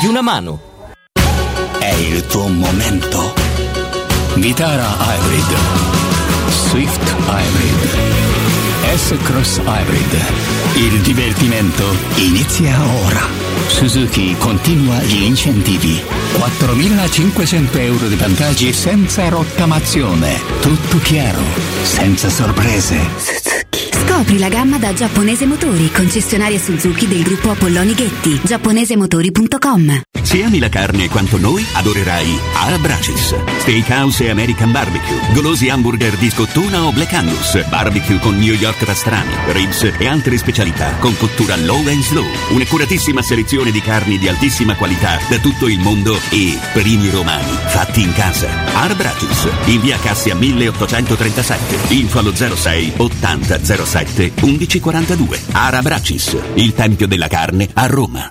di una mano. È il tuo momento. Vitara Hybrid, Swift Hybrid, S-Cross Hybrid. Il divertimento inizia ora. Suzuki continua gli incentivi. quattromilacinquecento euro di vantaggi senza rottamazione. Tutto chiaro, senza sorprese. Scopri la gamma da Giapponese Motori, concessionaria Suzuki del gruppo Apolloni Ghetti, giapponese motori punto com. Se ami la carne quanto noi, adorerai Ara Bracis, Steakhouse e American Barbecue, golosi hamburger di scottuna o Black Angus, barbecue con New York pastrami, ribs e altre specialità con cottura low and slow, un'accuratissima selezione di carni di altissima qualità da tutto il mondo e primi romani fatti in casa. Ara Bracis, in via Cassia milleottocentotrentasette, info allo zero sei ottanta zero sette undici quarantadue. Ara Bracis, il tempio della carne a Roma.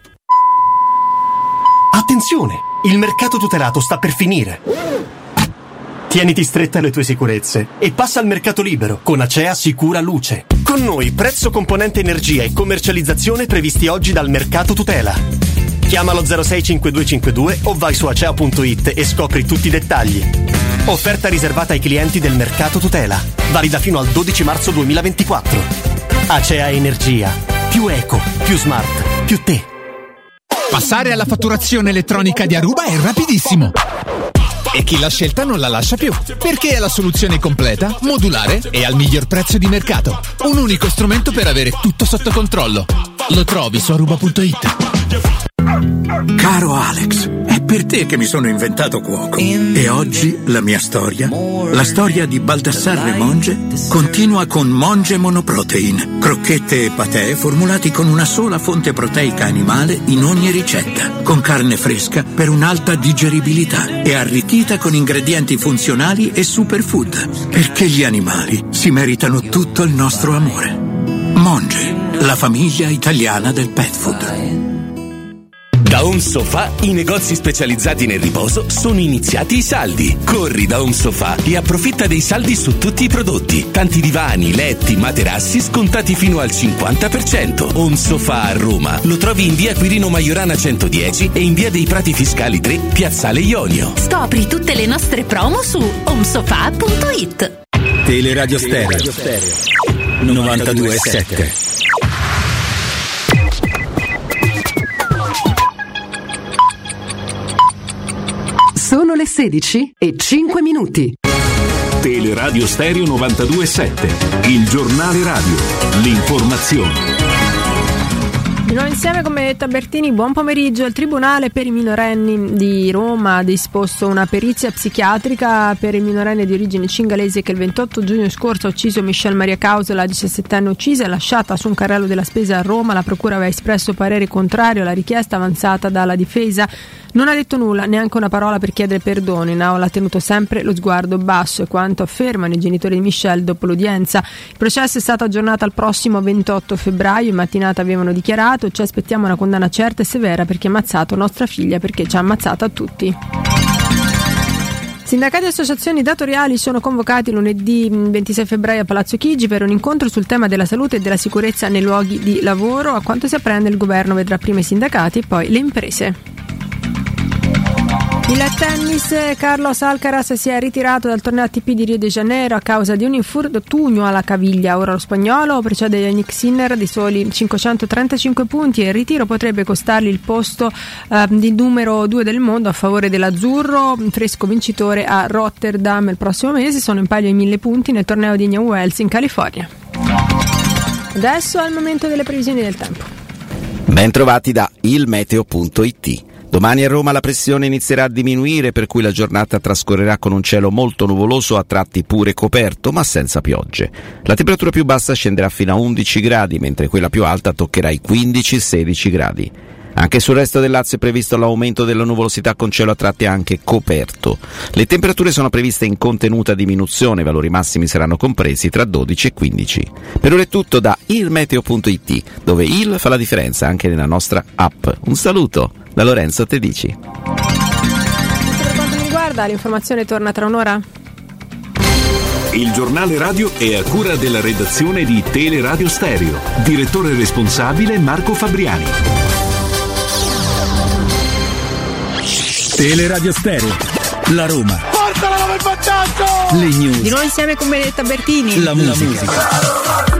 Attenzione! Il mercato tutelato sta per finire. Tieniti stretta le tue sicurezze e passa al mercato libero con Acea Sicura Luce. Con noi prezzo componente energia e commercializzazione previsti oggi dal mercato tutela. Chiamalo zero sei cinquantadue cinquantadue o vai su acea punto it e scopri tutti i dettagli. Offerta riservata ai clienti del mercato tutela, valida fino al dodici marzo duemilaventiquattro. Acea Energia. Più eco, più smart, più te. Passare alla fatturazione elettronica di Aruba è rapidissimo. E chi la scelta non la lascia più, perché è la soluzione completa, modulare e al miglior prezzo di mercato. Un unico strumento per avere tutto sotto controllo. Lo trovi su aruba punto it. Caro Alex, è per te che mi sono inventato Cuoco. E oggi la mia storia, la storia di Baldassarre Monge, continua con Monge Monoprotein. Crocchette e patè formulati con una sola fonte proteica animale in ogni ricetta, con carne fresca per un'alta digeribilità e arricchita con ingredienti funzionali e superfood. Perché gli animali si meritano tutto il nostro amore. Monge, la famiglia italiana del pet food. Da Home Sofà i negozi specializzati nel riposo sono iniziati i saldi. Corri da Home Sofà e approfitta dei saldi su tutti i prodotti. Tanti divani, letti, materassi scontati fino al cinquanta per cento. Home Sofà a Roma lo trovi in via Quirino Maiorana centodieci e in via dei Prati Fiscali tre, piazzale Ionio. Scopri tutte le nostre promo su home sofà punto it. Teleradio Stereo novantadue virgola sette. Sono le sedici e cinque minuti. Teleradio Stereo novantadue virgola sette, il giornale radio, l'informazione. Di nuovo insieme con Benedetta Bertini, buon pomeriggio. Il Tribunale per i minorenni di Roma ha disposto una perizia psichiatrica per il minorenne di origine cingalese che il ventotto giugno scorso ha ucciso Michelle Maria Causa, la diciassettenne uccisa e lasciata su un carrello della spesa a Roma. La procura aveva espresso parere contrario alla richiesta avanzata dalla difesa. Non ha detto nulla, neanche una parola per chiedere perdono. In aula ha tenuto sempre lo sguardo basso, è quanto affermano i genitori di Michelle dopo l'udienza. Il processo è stato aggiornato al prossimo ventotto febbraio. In mattinata avevano dichiarato: ci aspettiamo una condanna certa e severa perché ha ammazzato nostra figlia, perché ci ha ammazzato a tutti. Sindacati e associazioni datoriali sono convocati lunedì ventisei febbraio a Palazzo Chigi per un incontro sul tema della salute e della sicurezza nei luoghi di lavoro. A quanto si apprende, il governo vedrà prima i sindacati e poi le imprese. Il tennis: Carlos Alcaraz si è ritirato dal torneo A T P di Rio de Janeiro a causa di un infortunio alla caviglia. Ora lo spagnolo precede Yannick Sinner di soli cinquecentotrentacinque punti e il ritiro potrebbe costargli il posto eh, di numero due del mondo a favore dell'azzurro, fresco vincitore a Rotterdam il prossimo mese. Sono in palio i mille punti nel torneo di New Wells in California. Adesso è il momento delle previsioni del tempo. Ben trovati da il meteo punto it. Domani a Roma la pressione inizierà a diminuire, per cui la giornata trascorrerà con un cielo molto nuvoloso, a tratti pure coperto, ma senza piogge. La temperatura più bassa scenderà fino a undici gradi, mentre quella più alta toccherà i quindici sedici gradi. Anche sul resto del Lazio è previsto l'aumento della nuvolosità con cielo a tratti anche coperto. Le temperature sono previste in contenuta diminuzione, i valori massimi saranno compresi tra dodici e quindici. Per ora è tutto da il meteo punto it, dove il fa la differenza anche nella nostra app. Un saluto da Lorenzo Tedici. Per quanto mi riguarda, l'informazione torna tra un'ora. Il giornale radio è a cura della redazione di Teleradio Stereo. Direttore responsabile Marco Fabriani. Teleradio Stereo, la Roma. Portala dove il vantaggio! Le news. Di noi insieme con Benedetta Bertini. La musica. La musica.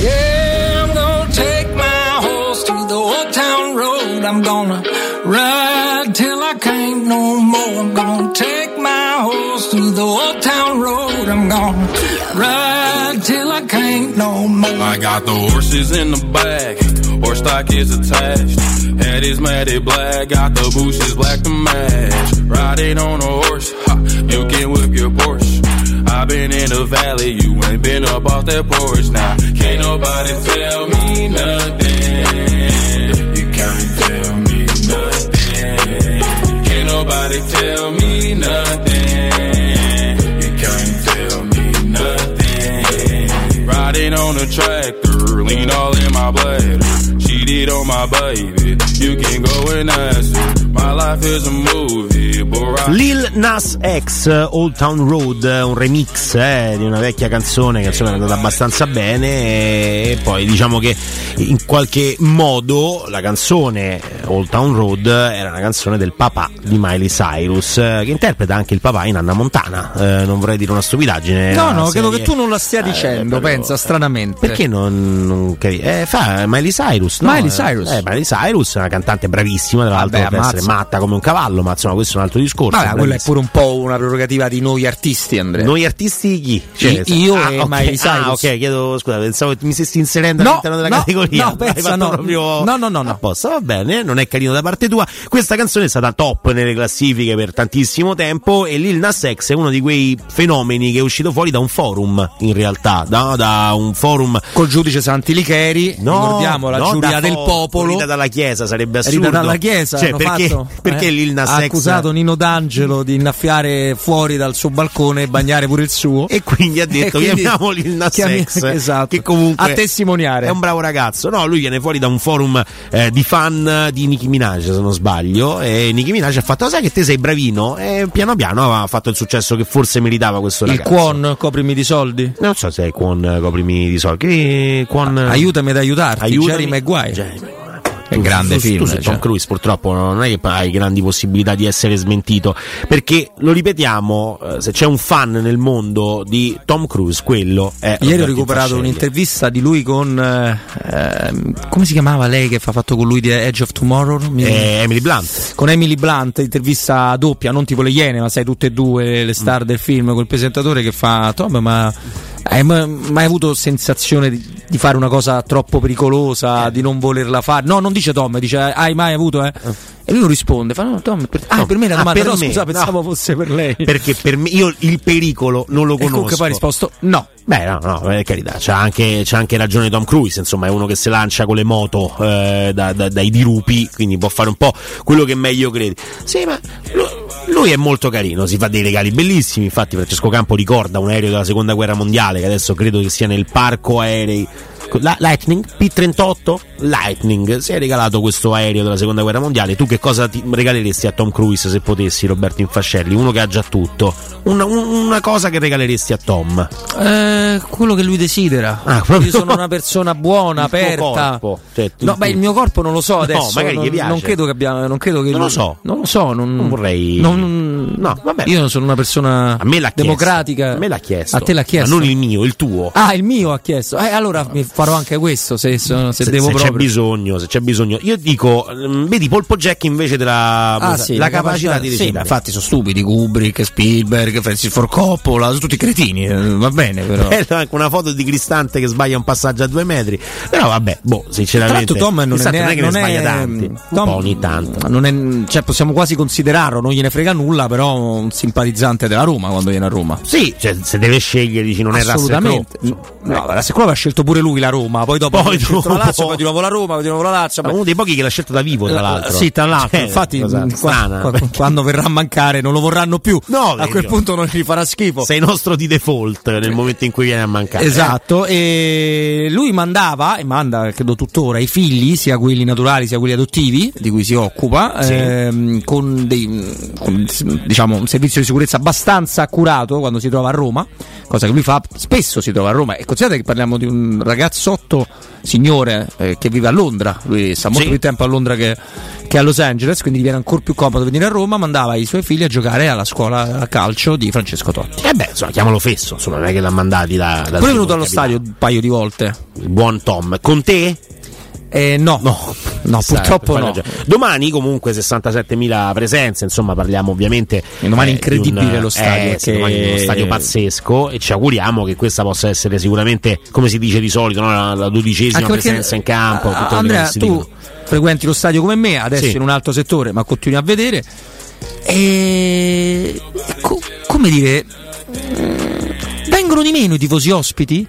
Yeah, I'm gonna take my horse to the old town road. I'm gonna ride till I can't no more. I'm gonna take my horse to the old town road. I'm gonna ride. Till I can't no more. I got the horses in the back, horse stock is attached. Head is matted black, got the bushes black to match. Riding on a horse, ha, you can whip your Porsche. I've been in the valley, you ain't been up off that porch. Now, nah, can't nobody tell me nothing. You can't tell me nothing. Can't nobody tell me nothing. You can't tell me nothing. Riding on a tractor, lean all in my bladder. She cheated on my baby. You can go and ask me. My life is a movie. I... Lil Nas X, Old Town Road, un remix eh, di una vecchia canzone che insomma è andata abbastanza bene. E poi diciamo che in qualche modo la canzone Old Town Road era una canzone del papà di Miley Cyrus, che interpreta anche il papà in Hannah Montana. Eh, non vorrei dire una stupidaggine. No, no, credo che tu non la stia dicendo, eh, pensa, stranamente. Perché non, non capisco? Eh, fa Miley Cyrus, no? Miley Cyrus. Eh, Miley Cyrus è una cantante bravissima, tra l'altro, per essere matta come un cavallo, ma insomma questo è un altro discorso. Ma quella è pure un po' una prerogativa di noi artisti, Andrea. Noi artisti chi? Cioè, io ah, e okay. Miley Cyrus. Ah, ok, chiedo scusa, pensavo che mi stessi inserendo no, all'interno della no, categoria. No, pensa, no, proprio... no, no, no, no. Apposta, va bene, non è carino da parte tua. Questa canzone è stata top nelle classifiche per tantissimo tempo e Lil Nas X è uno di quei fenomeni che è uscito fuori da un forum, in realtà, no? Da un forum col giudice Santilicheri, no, ricordiamo la no, giuria del popolo, rita dalla chiesa, sarebbe assurdo. Rita dalla chiesa, cioè, perché, fatto, perché eh, Lil Nas X ha accusato Nino D'Angelo di innaffiare fuori dal suo balcone e bagnare pure il suo, e quindi ha detto quindi, chiamiamo Lil Nas chiami- X, esatto, che comunque a testimoniare è un bravo ragazzo. No, lui viene fuori da un forum eh, di fan di Nicki Minaj, se non sbaglio, e Nicki Minaj ha fatto: sai che te sei bravino, e piano piano ha fatto il successo che forse meritava questo il ragazzo. Il Kwon, coprimi di soldi, non so se è Kwon, coprimi di soldi, Kwon... aiutami ad aiutarti, aiutami. Jerry Maguire, Jerry. È un grande tu, film. Tu, cioè. Tom Cruise purtroppo non è che hai grandi possibilità di essere smentito, perché lo ripetiamo, se c'è un fan nel mondo di Tom Cruise, quello è. Ieri ho recuperato un'intervista di lui con eh, come si chiamava lei che ha fatto con lui The Edge of Tomorrow? Mi... Eh, Emily Blunt. Con Emily Blunt, intervista doppia, non tipo le Iene, ma sai, tutte e due le star mm. del film, col presentatore che fa: Tom, ma hai mai avuto sensazione di, di fare una cosa troppo pericolosa, eh. di non volerla fare? No, non dice Tom, dice hai mai avuto eh? eh. E lui risponde, fa no, Tom, per, ah, no, per me la domanda, ah, no, me, scusa, no. Pensavo fosse per lei. Perché per me, io il pericolo non lo conosco. E comunque poi ha risposto no. Beh, no, no, per carità, c'ha anche, c'ha anche ragione Tom Cruise, insomma, è uno che si lancia con le moto eh, da, da, dai dirupi, quindi può fare un po' quello che meglio crede. Sì, ma lui è molto carino, si fa dei regali bellissimi, infatti Francesco Campo ricorda un aereo della Seconda Guerra Mondiale, che adesso credo che sia nel parco aerei, La Lightning P trentotto Lightning, si è regalato questo aereo della Seconda Guerra Mondiale. Tu che cosa ti regaleresti a Tom Cruise se potessi, Roberto Infascelli, uno che ha già tutto? Una, una cosa che regaleresti a Tom? Eh, quello che lui desidera. Ah, io sono una persona buona, il aperta. Corpo, cioè, no, beh, il mio corpo non lo so adesso. No, magari non, gli piace. Non credo che abbia, non credo che non lui, lo so. Non lo so, non, non vorrei. Non, no, vabbè. Io sono una persona a me l'ha democratica. A me l'ha chiesto. A te l'ha chiesto. Ma non il mio, il tuo. Ah, il mio ha chiesto. Eh, allora no. Mi farò anche questo se, se, se devo se proprio. C'è bisogno, se c'è bisogno. Io dico, vedi Polpo Jack invece della ah, sì, la, la capacità, capacità di decidere. Sì, infatti sono stupidi Kubrick, Spielberg, Francis Ford Coppola, sono tutti cretini, va bene però. Bello anche una foto di Cristante che sbaglia un passaggio a due metri. Però vabbè, boh, sinceramente. Tanto Tom non, Cristante è, non è che non ne sbaglia è, tanti, Tom, un po' ogni tanto. Non è, cioè possiamo quasi considerarlo, non gliene frega nulla, però un simpatizzante della Roma quando viene a Roma. Sì, cioè, se deve scegliere, dici non è Russell Crowe. No, Russell Crowe ha scelto pure lui la Roma, poi dopo poi dopo la Lazio, poi di nuovo la Roma, poi di nuovo la Lazio. Uno dei pochi che l'ha scelto da vivo, tra l'altro. Sì, tra l'altro. Eh, infatti, strana, quando, quando verrà a mancare non lo vorranno più. No, a quel punto non gli farà schifo. Sei nostro di default nel momento in cui viene a mancare. Esatto. E lui mandava e manda, credo tuttora, i figli, sia quelli naturali sia quelli adottivi, di cui si occupa, sì. ehm, con dei con, diciamo un servizio di sicurezza abbastanza accurato quando si trova a Roma, cosa che lui fa spesso, si trova a Roma. E considerate che parliamo di un ragazzo Sotto signore eh, che vive a Londra, lui sta molto sì. più tempo a Londra che, che a Los Angeles, quindi gli viene ancora più comodo venire a Roma. Mandava i suoi figli a giocare alla scuola a calcio di Francesco Totti. E beh, insomma, chiamalo fesso, insomma, non è che l'ha mandati da. da poi è venuto allo stadio un paio di volte. Il buon Tom, con te? Eh, no, no, no sì, purtroppo no. Ragione. Domani comunque sessantasettemila presenze, insomma parliamo ovviamente e domani eh, incredibile un, lo stadio, eh, che... domani uno stadio pazzesco, e ci auguriamo che questa possa essere sicuramente, come si dice di solito, no? la, la dodicesima presenza in campo. A, tutto Andrea, tu dicono. Frequenti lo stadio come me, adesso sì. in un altro settore, ma continui a vedere e co- come dire, vengono di meno i tifosi ospiti?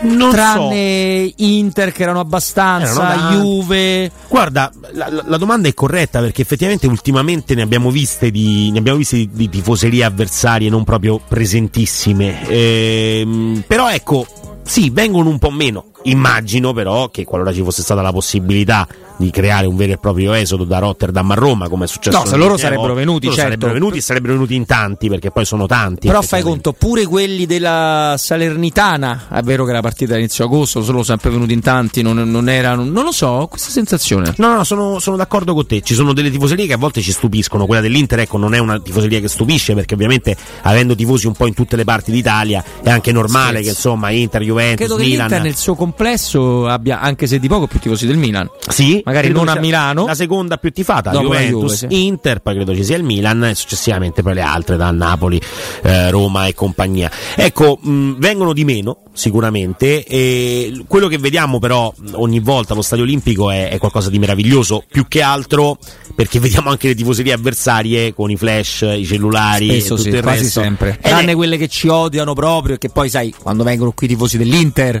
Non tranne so. Inter, che erano abbastanza, erano Juve. Guarda, la, la domanda è corretta, perché effettivamente ultimamente ne abbiamo viste di, ne abbiamo viste di, di tifoserie avversarie non proprio presentissime. Ehm, però ecco, Sì, vengono un po' meno. Immagino però che qualora ci fosse stata la possibilità di creare un vero e proprio esodo da Rotterdam a Roma, come è successo, no, se loro sarebbero venuti, loro certo. sarebbero venuti, sarebbero venuti in tanti, perché poi sono tanti. Però fai conto, pure quelli della Salernitana, è vero che la partita era inizio agosto, sono sempre venuti in tanti, non, non erano, non lo so, questa sensazione. No, no, sono, sono d'accordo con te. Ci sono delle tifoserie che a volte ci stupiscono. Quella dell'Inter, ecco, non è una tifoseria che stupisce, perché ovviamente avendo tifosi un po' in tutte le parti d'Italia è anche normale, sì, che insomma Inter, Juventus, credo Milan, che l'Inter nel suo complesso abbia, anche se di poco, più tifosi del Milan. Sì, magari non a Milano, la seconda più tifata, no, Juventus, Juve, sì. Inter, poi credo ci sia il Milan e successivamente poi le altre, da Napoli, eh, Roma e compagnia. Ecco, mh, vengono di meno sicuramente, e quello che vediamo però ogni volta allo Stadio Olimpico è, è qualcosa di meraviglioso, più che altro perché vediamo anche le tifoserie avversarie con i flash, i cellulari, spesso, e tutto, sì, il quasi resto, sempre, tranne è... quelle che ci odiano proprio, e che poi sai, quando vengono qui i tifosi dell'Inter,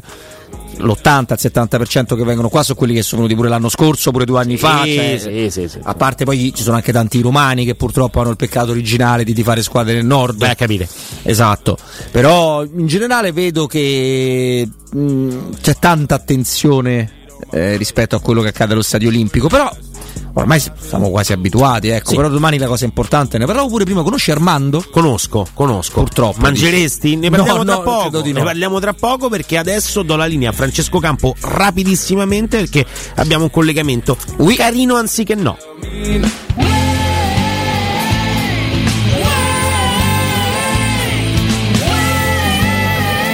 l'ottanta al settanta per cento che vengono qua sono quelli che sono venuti pure l'anno scorso, pure due anni sì, fa, cioè, sì, sì, sì, a parte poi ci sono anche tanti romani che purtroppo hanno il peccato originale di tifare squadre del nord. Beh, a capire, esatto, però in generale vedo che mh, c'è tanta attenzione eh, rispetto a quello che accade allo Stadio Olimpico, però ormai siamo quasi abituati, ecco, sì. Però domani la cosa importante, ne parlavo pure prima, conosci Armando? Conosco, conosco. Purtroppo. Mangeresti? Ne parliamo no, tra no, poco. No. Ne parliamo tra poco, perché adesso do la linea a Francesco Campo rapidissimamente, perché abbiamo un collegamento oui. carino anziché no.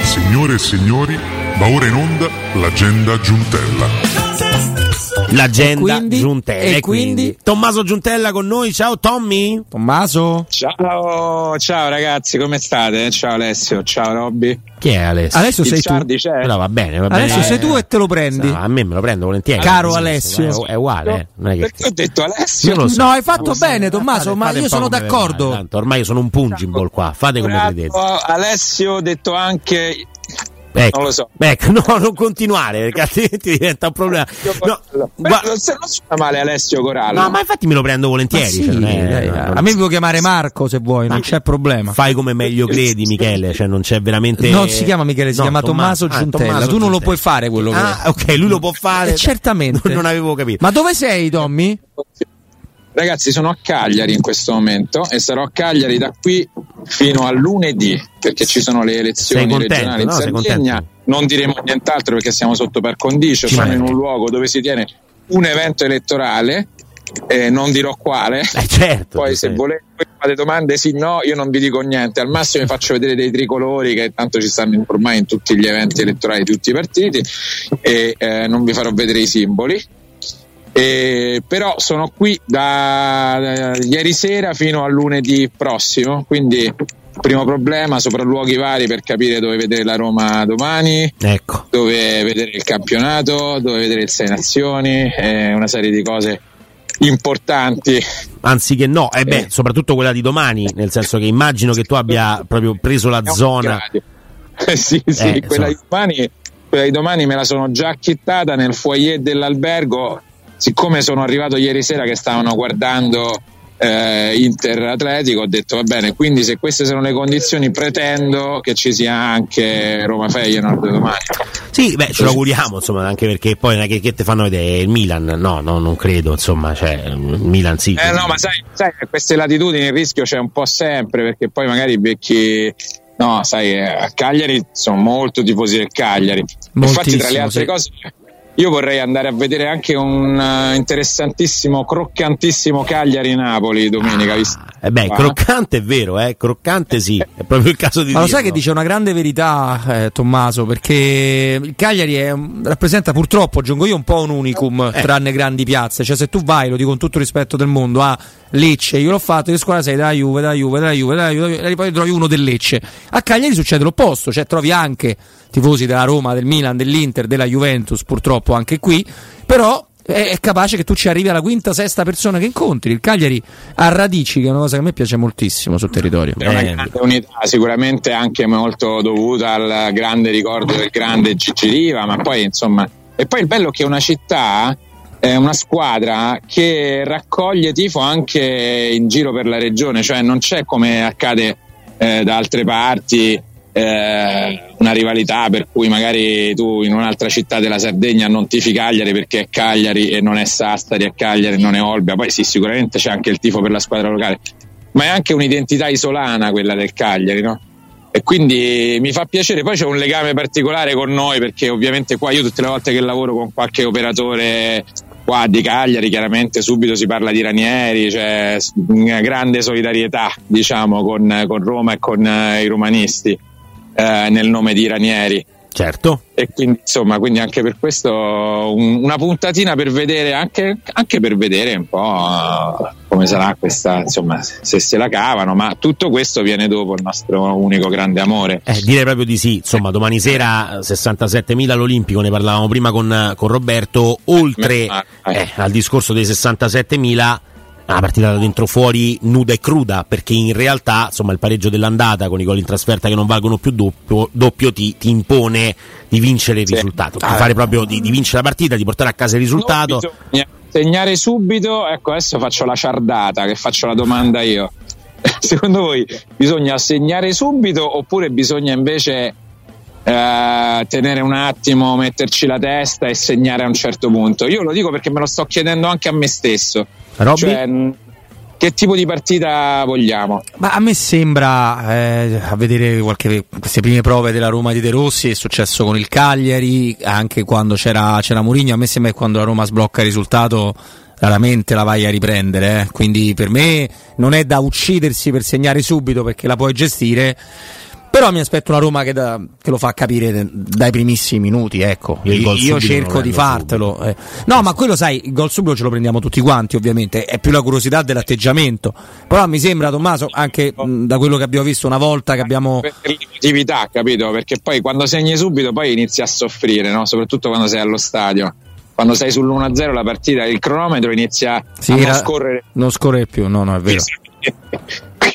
Signore e signori, va ora in onda l'agenda Giuntella. L'agenda e quindi, Giuntella e, e quindi, quindi Tommaso Giuntella con noi. Ciao Tommy. Tommaso. Ciao, ciao ragazzi, come state? Ciao Alessio, ciao Robby. Chi è Alessio? Alessio sei Ciardi, tu. No, va bene, va bene. Alessio eh, sei tu e te lo prendi. No, a me me lo prendo volentieri. Caro Alessio, è uguale. No, eh. non è che... Perché ho detto Alessio? So, no, hai fatto bene, Tommaso, fate, ma fate io sono d'accordo. Vedere, tanto, ormai sono un pungible qua. Fate come Bravo, credete. Alessio, detto anche. Ecco, non lo so. Ecco, no, non continuare, perché altrimenti diventa un problema. No, no, ma... non si fa male Alessio Corallo. No, ma infatti me lo prendo volentieri. Sì, cioè, eh, dai, no, a me si può chiamare Marco se vuoi, non c'è problema. Fai come meglio credi, Michele, cioè non c'è veramente. Non si chiama Michele, si no, chiama Tommaso, Tommaso Giuntella. Ah, Tommaso tu Giuntella. Non lo puoi fare quello che. Ah, ok, lui lo può fare. Eh, certamente. Non avevo capito. Ma dove sei, Tommy? Ragazzi, sono a Cagliari in questo momento e sarò a Cagliari da qui fino a lunedì, perché ci sono le elezioni regionali in no? Sardegna. Non diremo nient'altro perché siamo sotto par condicio, ci siamo in un luogo dove si tiene un evento elettorale, eh, non dirò quale. Eh certo, poi se sei. volete fate domande sì no, io non vi dico niente, al massimo vi faccio vedere dei tricolori che tanto ci stanno ormai in tutti gli eventi elettorali di tutti i partiti, e eh, non vi farò vedere i simboli. Eh, però sono qui da, da ieri sera fino a lunedì prossimo, quindi primo problema, sopralluoghi vari per capire dove vedere la Roma domani, ecco, dove vedere il campionato, dove vedere il Sei Nazioni, eh, una serie di cose importanti. Anziché no, eh beh, eh. soprattutto quella di domani, nel senso che immagino che tu abbia proprio preso la zona. Eh, sì, sì, eh, quella, di domani, quella di domani me la sono già chittata nel foyer dell'albergo. Siccome sono arrivato ieri sera che stavano guardando eh, Inter Atletico, ho detto va bene, quindi se queste sono le condizioni pretendo che ci sia anche Roma Feyenoord domani. Sì, beh, ce lo auguriamo, insomma, anche perché poi una che, che te fanno vedere il Milan, no, no, non credo, insomma, cioè il Milan sì. Eh no, ma sai, sai a queste latitudini il rischio c'è un po' sempre, perché poi magari becchi. No, sai, a Cagliari sono molto tifosi del Cagliari. Infatti tra le altre sì. cose io vorrei andare a vedere anche un uh, interessantissimo, croccantissimo Cagliari-Napoli domenica. Ah, visto? Eh beh, croccante è vero, eh? Croccante sì, è proprio il caso di Ma dirlo. Lo sai che dice una grande verità, eh, Tommaso, perché il Cagliari è, rappresenta purtroppo, aggiungo io, un po' un unicum eh. tranne grandi piazze. Cioè se tu vai, lo dico con tutto il rispetto del mondo, a Lecce, io l'ho fatto, io squadra sei da Juve, da Juve, da Juve, da Juve, e poi trovi uno del Lecce. A Cagliari succede l'opposto, cioè trovi anche tifosi della Roma, del Milan, dell'Inter, della Juventus, purtroppo anche qui, però è, è capace che tu ci arrivi alla quinta, sesta persona che incontri. Il Cagliari ha radici, che è una cosa che a me piace moltissimo sul territorio. È una grande unità, sicuramente anche molto dovuta al grande ricordo del grande Gigi Riva, ma poi insomma, e poi il bello è che una città è una squadra che raccoglie tifo anche in giro per la regione, cioè non c'è, come accade eh, da altre parti, Eh, una rivalità per cui magari tu in un'altra città della Sardegna non tifi Cagliari perché è Cagliari e non è Sassari, è Cagliari e non è Olbia. Poi sì, sicuramente c'è anche il tifo per la squadra locale, ma è anche un'identità isolana quella del Cagliari, no? E quindi mi fa piacere. Poi c'è un legame particolare con noi, perché ovviamente qua io tutte le volte che lavoro con qualche operatore qua di Cagliari, chiaramente subito si parla di Ranieri, c'è una grande solidarietà, diciamo, con, con Roma e con i romanisti eh, nel nome di Ranieri. Certo. E quindi insomma, quindi anche per questo un, una puntatina per vedere, anche, anche per vedere un po' come sarà questa, insomma, se se la cavano, ma tutto questo viene dopo il nostro unico grande amore. Eh, direi proprio di sì, insomma, domani sera sessantasettemila all'Olimpico, ne parlavamo prima con, con Roberto, oltre eh, al discorso dei sessantasettemila, una partita da dentro fuori nuda e cruda, perché in realtà insomma il pareggio dell'andata con i gol in trasferta che non valgono più doppio, doppio ti, ti impone di vincere il sì. risultato, di fare proprio di, di vincere la partita, di portare a casa il risultato. No, bisogna segnare subito. Ecco, adesso faccio la ciardata, che faccio la domanda io. Secondo voi bisogna segnare subito oppure bisogna invece eh, tenere un attimo, metterci la testa e segnare a un certo punto? Io lo dico perché me lo sto chiedendo anche a me stesso. Robby? Cioè, che tipo di partita vogliamo? Ma a me sembra, eh, a vedere qualche, queste prime prove della Roma di De Rossi, è successo con il Cagliari, anche quando c'era, c'era Mourinho, a me sembra che quando la Roma sblocca il risultato raramente la vai a riprendere, eh. Quindi per me non è da uccidersi per segnare subito, perché la puoi gestire. Però mi aspetto una Roma che, da, che lo fa capire dai primissimi minuti, ecco. Io, io cerco di fartelo. Eh. No, ma quello sai, il gol subito ce lo prendiamo tutti quanti, ovviamente. È più la curiosità dell'atteggiamento. Però mi sembra, Tommaso, anche mh, da quello che abbiamo visto una volta che abbiamo... Per l'attività, capito? Perché poi quando segni subito poi inizi a soffrire, no? Soprattutto quando sei allo stadio. Quando sei sull'uno a zero la partita, il cronometro inizia sì, a non scorrere. Non scorre più, no, no, è vero.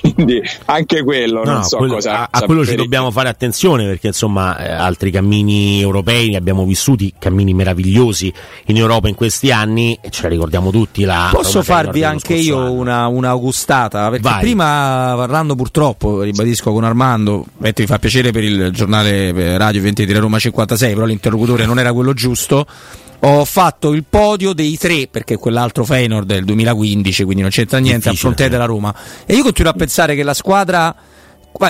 Quindi anche quello, no, non so quello, cosa. A, a quello ci dobbiamo fare attenzione, perché insomma eh, altri cammini europei ne abbiamo vissuti, cammini meravigliosi in Europa in questi anni, e ce la ricordiamo tutti. La Posso farvi anche io una, una augustata? Perché Vai. prima, parlando purtroppo, ribadisco, con Armando, ti fa piacere per il giornale per Radio ventitré Roma cinquantasei, però l'interlocutore non era quello giusto. Ho fatto il podio dei tre, perché quell'altro Feyenoord del duemilaquindici, quindi non c'entra niente, a fronte della Roma. E io continuo a pensare che la squadra,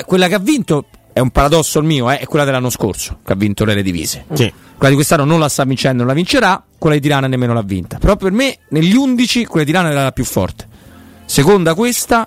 quella che ha vinto, è un paradosso il mio, eh, è quella dell'anno scorso, che ha vinto le Eredivisie. Sì. Quella di quest'anno non la sta vincendo, non la vincerà, quella di Tirana nemmeno l'ha vinta. Però per me, negli undici, quella di Tirana era la più forte. Seconda questa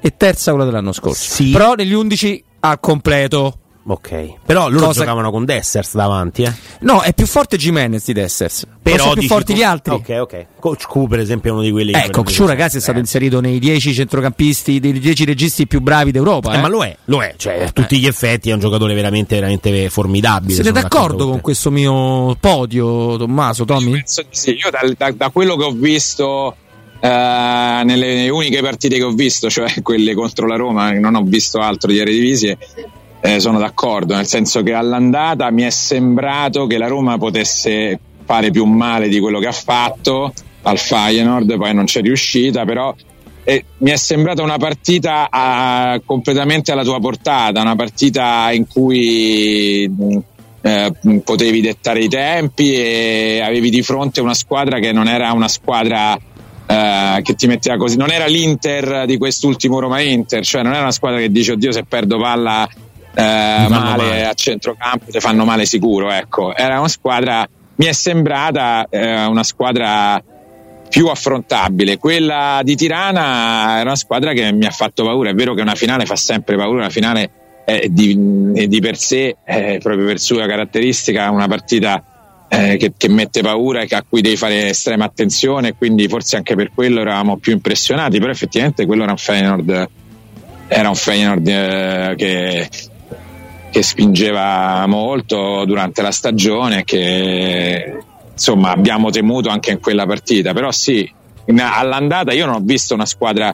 e terza quella dell'anno scorso. Sì. Però negli undici al completo. Ok, però loro Cosa... giocavano con Dessers davanti, eh? No, è più forte Gimenez di Dessers, però sono più forti tu... gli altri. Ok, ok. Coach Q per esempio è uno di quelli. Eh, Coach Q, ragazzi, è stato eh. inserito nei dieci centrocampisti, dei dieci registi più bravi d'Europa. Eh, eh. Ma lo è, lo è, cioè a eh. tutti gli effetti è un giocatore veramente, veramente formidabile. Siete d'accordo con questo mio podio, Tommaso, Tommy? Io penso di sì. Io da, da, da quello che ho visto. Uh, nelle uniche partite che ho visto, cioè quelle contro la Roma, non ho visto altro di Eredivisie. Eh, sono d'accordo, nel senso che all'andata mi è sembrato che la Roma potesse fare più male di quello che ha fatto al Feyenoord, poi non c'è riuscita, però eh, mi è sembrata una partita a, completamente alla tua portata, una partita in cui eh, potevi dettare i tempi e avevi di fronte una squadra che non era una squadra Uh, che ti metteva così, non era l'Inter di quest'ultimo Roma Inter, cioè non era una squadra che dice oddio se perdo palla uh, male, male a centrocampo ti fanno male sicuro, ecco, era una squadra, mi è sembrata uh, una squadra più affrontabile. Quella di Tirana era una squadra che mi ha fatto paura, è vero che una finale fa sempre paura, una finale è di, è di per sé, è proprio per sua caratteristica una partita Eh, che, che mette paura e a cui devi fare estrema attenzione, quindi forse anche per quello eravamo più impressionati, però effettivamente quello era un Feyenoord era un Feyenoord eh, che, che spingeva molto durante la stagione, che insomma abbiamo temuto anche in quella partita. Però sì, in, all'andata io non ho visto una squadra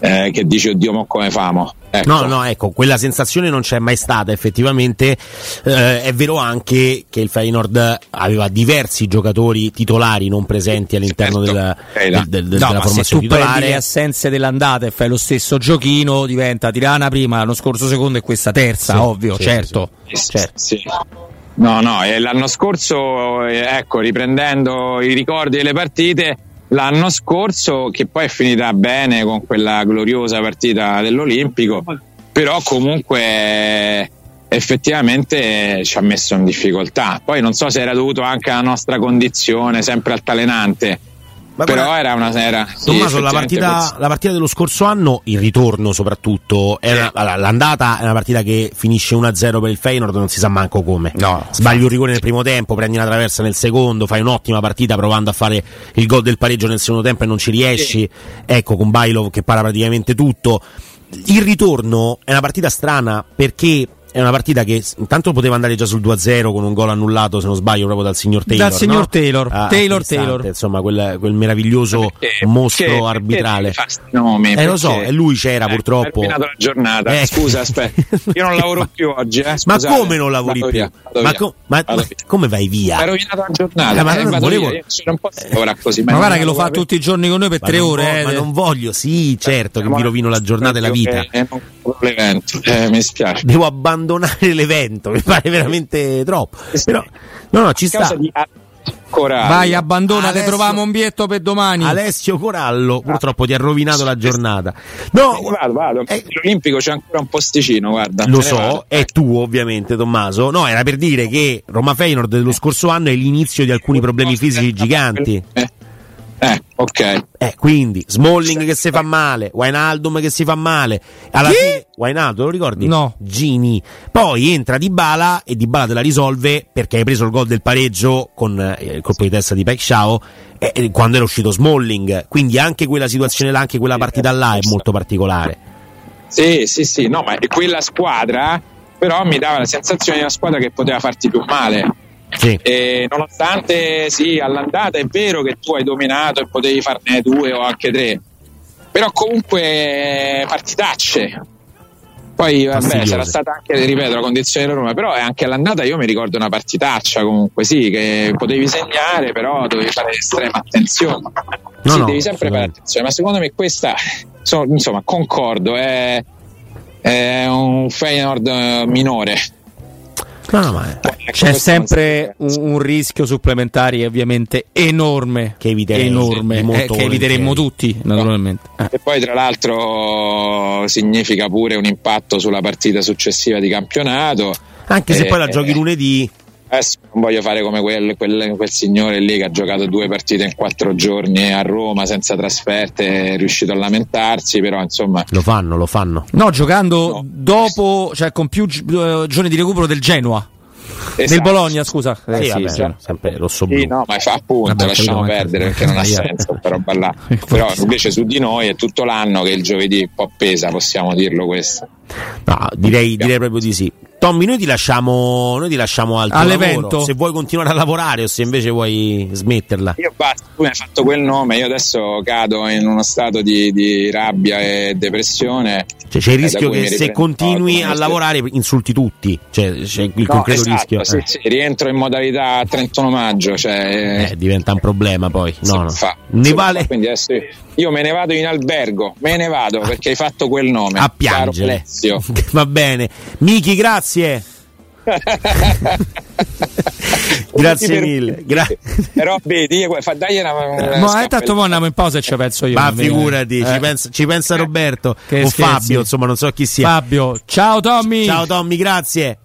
eh, che dice oddio mo come famo. Ecco. No, no, ecco, quella sensazione non c'è mai stata effettivamente. Eh, è vero anche che il Feyenoord aveva diversi giocatori titolari non presenti all'interno certo. della, eh, del, del, del, no, della formazione titolare. Se tu prendi le assenze dell'andata e fai lo stesso giochino, diventa Tirana prima, l'anno scorso secondo e questa terza, sì, ovvio, sì, certo. Sì, sì. certo. Sì. No, no, e l'anno scorso, ecco, riprendendo i ricordi delle partite, l'anno scorso, che poi è finita bene con quella gloriosa partita dell'Olimpico, però comunque effettivamente ci ha messo in difficoltà. Poi non so se era dovuto anche alla nostra condizione sempre altalenante. Ma però guarda, era una sera sì, Tommaso, la partita, la partita dello scorso anno, il ritorno soprattutto era, eh. l'andata è una partita che finisce uno a zero per il Feyenoord, non si sa manco come, no, sbagli un rigore nel primo tempo, prendi una traversa nel secondo, fai un'ottima partita provando a fare il gol del pareggio nel secondo tempo e non ci riesci, eh. ecco, con Bailov che para praticamente tutto. Il ritorno è una partita strana perché è una partita che intanto poteva andare già sul due a zero con un gol annullato, se non sbaglio, proprio dal signor Taylor. Dal signor no? Taylor, ah, Taylor, Taylor. Insomma, quel, quel meraviglioso perché, mostro perché, arbitrale. Perché nome, eh, lo so, e lui c'era eh, purtroppo. Ho terminato la giornata. Eh. Scusa, aspetta, io non lavoro ma, più oggi. Eh, ma come non lavori vado più? Via, vado ma, via, com- ma, vado ma via. Come vai via? Mi ha rovinato la giornata. Eh, ma eh, non volevo. Via, non posso lavorare così. Ma guarda che lo fa tutti i giorni con noi per tre ore. Ma non voglio, sì, certo, che vi rovino la giornata e la vita. Mi spiace. Devo abbandonare. Abbandonare l'evento mi pare veramente troppo. Però no, no, ci sta. Corallo. Vai, abbandona, Alessio... troviamo un biglietto per domani. Alessio Corallo, purtroppo ti ha rovinato la giornata. No, vado, vado. Eh, L'Olimpico c'è ancora un posticino, guarda. Lo so, è tuo ovviamente, Tommaso. No, era per dire che Roma Feyenoord dello scorso anno è l'inizio di alcuni problemi fisici giganti. Eh. Eh, ok. Eh, quindi Smalling che si fa male, Wijnaldum che si fa male. Alla fine Wijnaldum, lo ricordi? No. Gini. Poi entra Dybala e Dybala te la risolve perché hai preso il gol del pareggio con eh, il colpo di testa di Paik Chao eh, quando era uscito Smalling. Quindi anche quella situazione là, anche quella partita là è molto particolare. Sì, sì, sì, no, ma quella squadra però mi dava la sensazione di una squadra che poteva farti più male. Sì. E nonostante sì all'andata è vero che tu hai dominato e potevi farne due o anche tre, però comunque partitacce. Poi vabbè, c'era stata anche, ripeto, la condizione della Roma, però anche all'andata io mi ricordo una partitaccia comunque, sì, che potevi segnare però dovevi fare estrema attenzione, no, sì, no, devi sempre fare attenzione, ma secondo me questa so, insomma concordo è, è un Feyenoord minore. No, ma c'è sempre un, un rischio supplementare ovviamente enorme che, enorme, eh, che eviteremmo tutti naturalmente, no. eh. E poi tra l'altro significa pure un impatto sulla partita successiva di campionato, anche eh, se poi la giochi lunedì. Adesso non voglio fare come quel, quel, quel signore lì che ha giocato due partite in quattro giorni a Roma senza trasferte, è riuscito a lamentarsi, però insomma lo fanno, lo fanno. No, giocando no. dopo, cioè con più gi- giorni di recupero del Genoa. Esatto. Del Bologna, scusa. Eh, sì, sì, vabbè, sì. Sempre rosso blu. Sì, no, ma fa appunto, vabbè, lasciamo perdere perché non ha senso però ballare. Però invece su di noi è tutto l'anno che il giovedì un po' pesa, possiamo dirlo questo. No, direi, direi proprio di sì. Tommy, noi ti lasciamo, noi ti lasciamo al tuo all'evento. Lavoro, se vuoi continuare a lavorare o se invece vuoi smetterla. Io basta, tu mi hai fatto quel nome, io adesso cado in uno stato di, di rabbia e depressione. Cioè, c'è il rischio che se continui a lavorare insulti tutti, cioè, c'è il no, concreto esatto, rischio. Sì, eh. sì, rientro in modalità trentuno maggio, cioè eh, diventa un problema poi. No, no. Fa. Ne vale. Quindi adesso io, io me ne vado in albergo, me ne vado ah. perché hai fatto quel nome. A piangere. Va bene, Miki, grazie. Grazie. Grazie mille. Gra- Però vedi, dai una, una ma intanto poi andiamo in pausa e ci penso io. Ma figurati, eh. ci, pensa, ci pensa Roberto che o scherzi. Fabio, insomma, non so chi sia. Fabio, ciao Tommy. Ciao Tommy, grazie.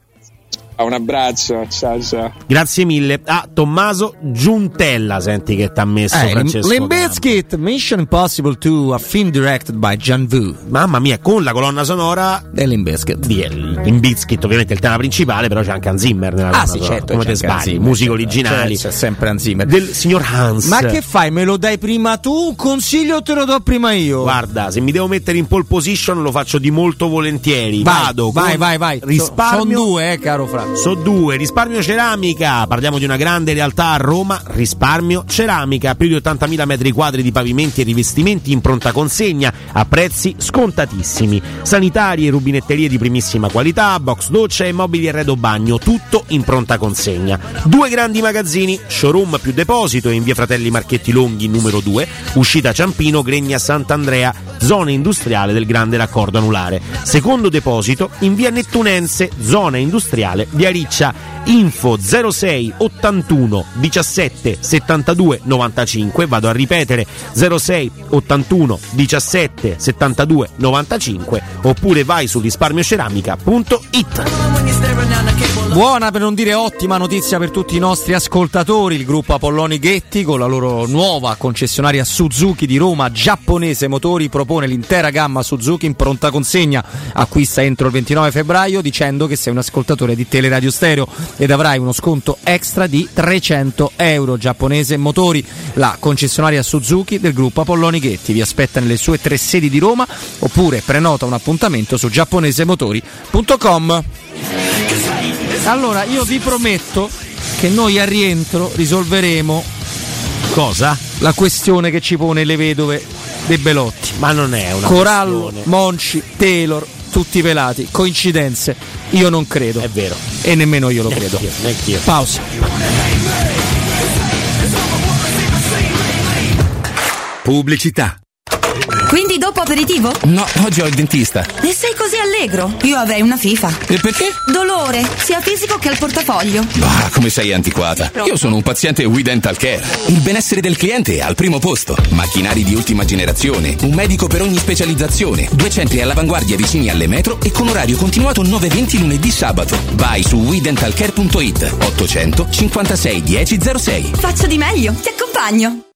Un abbraccio, ciao ciao. Grazie mille a ah, Tommaso Giuntella. Senti che t'ha messo eh, Francesco Limp Bizkit, Mission Impossible due, a film directed by John Woo. Mamma mia, con la colonna sonora del Limp Bizkit. Limp Bizkit ovviamente il tema principale, però c'è anche Hans Zimmer nella ah, colonna sì, sonora. Certo, come te sbagli, musiche originali. C'è, c'è sempre Hans Zimmer. Del signor Hans. Ma che fai? Me lo dai prima tu un consiglio o te lo do prima io? Guarda, se mi devo mettere in pole position lo faccio di molto volentieri. Vai, Vado, vai, con... vai, vai. Risparmio. Sono due, eh, caro Fra. So due. Risparmio Ceramica, parliamo di una grande realtà a Roma. Risparmio Ceramica, più di ottantamila metri quadri di pavimenti e rivestimenti in pronta consegna a prezzi scontatissimi. Sanitari e rubinetterie di primissima qualità, box doccia e mobili arredo bagno, tutto in pronta consegna. Due grandi magazzini, showroom più deposito in via Fratelli Marchetti Longhi numero due, uscita Ciampino, Gregna Sant'Andrea, zona industriale del grande raccordo anulare. Secondo deposito in via Nettunense, zona industriale di Ariccia. Info zero sei ottantuno diciassette settantadue novantacinque, vado a ripetere zero sei ottantuno diciassette settantadue novantacinque, oppure vai su risparmioceramica punto it. Buona, per non dire ottima, notizia per tutti i nostri ascoltatori. Il gruppo Apolloni Ghetti, con la loro nuova concessionaria Suzuki di Roma, Giapponese Motori, propone l'intera gamma Suzuki in pronta consegna. Acquista entro il ventinove febbraio dicendo che sei un ascoltatore di Teleradio Stereo ed avrai uno sconto extra di trecento euro. Giapponese Motori, la concessionaria Suzuki del gruppo Apolloni Ghetti, vi aspetta nelle sue tre sedi di Roma, oppure prenota un appuntamento su giapponesemotori punto com. Allora, io vi prometto che noi al rientro risolveremo cosa? La questione che ci pone le vedove dei Belotti. Ma non è una Corallo, questione. Monci, Taylor, tutti pelati. Coincidenze? Io non credo. È vero. E nemmeno io lo ne credo. Io, io. Pausa. Pubblicità. Quindi dopo aperitivo? No, oggi ho il dentista. E sei così allegro? Io avrei una fifa. E perché? Dolore, sia fisico che al portafoglio. Bah, come sei antiquata. Io sono un paziente We Dental Care. Il benessere del cliente è al primo posto. Macchinari di ultima generazione, un medico per ogni specializzazione, due centri all'avanguardia vicini alle metro e con orario continuato nove e venti lunedì sabato. Vai su we dental care punto it. ottocento cinquantasei dieci zero sei. Faccio di meglio, ti accompagno.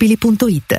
mobili punto it.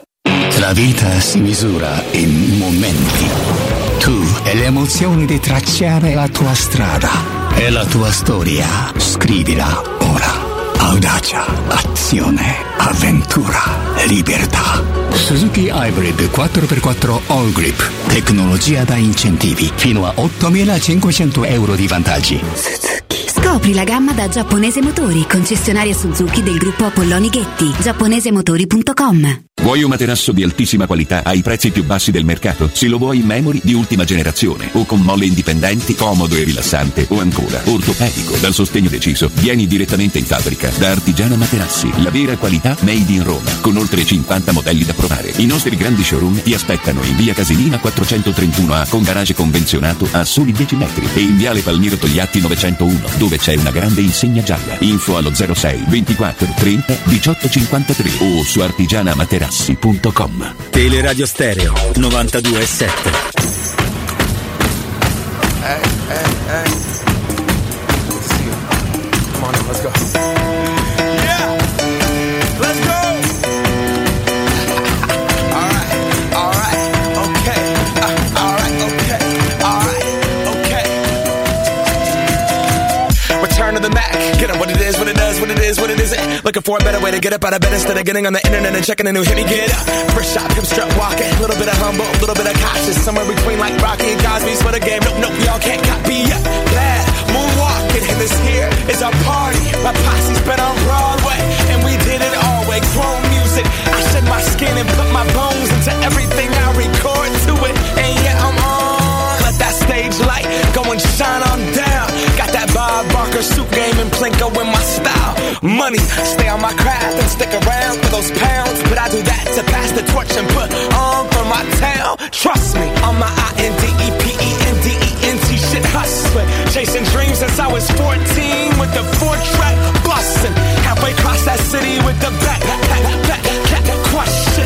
La vita si misura in momenti. Tu e le emozioni di tracciare la tua strada e la tua storia. Scrivila ora. Audacia, azione, avventura, libertà. Suzuki Hybrid quattro per quattro All Grip. Tecnologia da incentivi. Fino a ottomilacinquecento euro di vantaggi. Suzuki. Scopri la gamma da Giapponese Motori, concessionaria Suzuki del gruppo Apolloni Ghetti. giapponese motori punto com. Vuoi un materasso di altissima qualità ai prezzi più bassi del mercato? Se lo vuoi in memory di ultima generazione o con molle indipendenti, comodo e rilassante, o ancora ortopedico, dal sostegno deciso, vieni direttamente in fabbrica da Artigiana Materassi, la vera qualità made in Roma, con oltre cinquanta modelli da provare. I nostri grandi showroom ti aspettano in via Casilina quattrocentotrentuno A con garage convenzionato a soli dieci metri e in viale Palmiro Togliatti novecentouno, dove c'è una grande insegna gialla. Info allo zero sei ventiquattro trenta diciotto cinquantatré o su Artigiana Materassi. Materassi punto com. Teleradio Stereo novantadue virgola sette. Hey, hey, hey. Good to see you. Come on, let's go. Yeah, let's go. All right, all right, okay. Uh, all right, okay. All right, okay. Return to the Mac. Get up, what it is, what it does, what it is, what it isn't. Looking for a better way to get up out of bed instead of getting on the internet and checking a new hit. Me get up, first shot, come strut walking. A little bit of humble, a little bit of cautious. Somewhere between like Rocky and Cosby's for the game. Nope, nope, y'all can't copy yet. Glad, moonwalking, and this here is our party. My posse's been on Broadway, and we did it all way. Chrome music, I shed my skin and put my bones into everything I record to it. And yeah, I'm on. Let that stage light go and shine on down. Got that Bob Barker suit game and Plinko in my style. Money, stay on my craft and stick around for those pounds. But I do that to pass the torch and put on for my town. Trust me, on my I N D E P E N D E N T shit hustling. Chasing dreams since I was fourteen with the four-track bustin'. Halfway across that city with the back, back, back, back, back, question.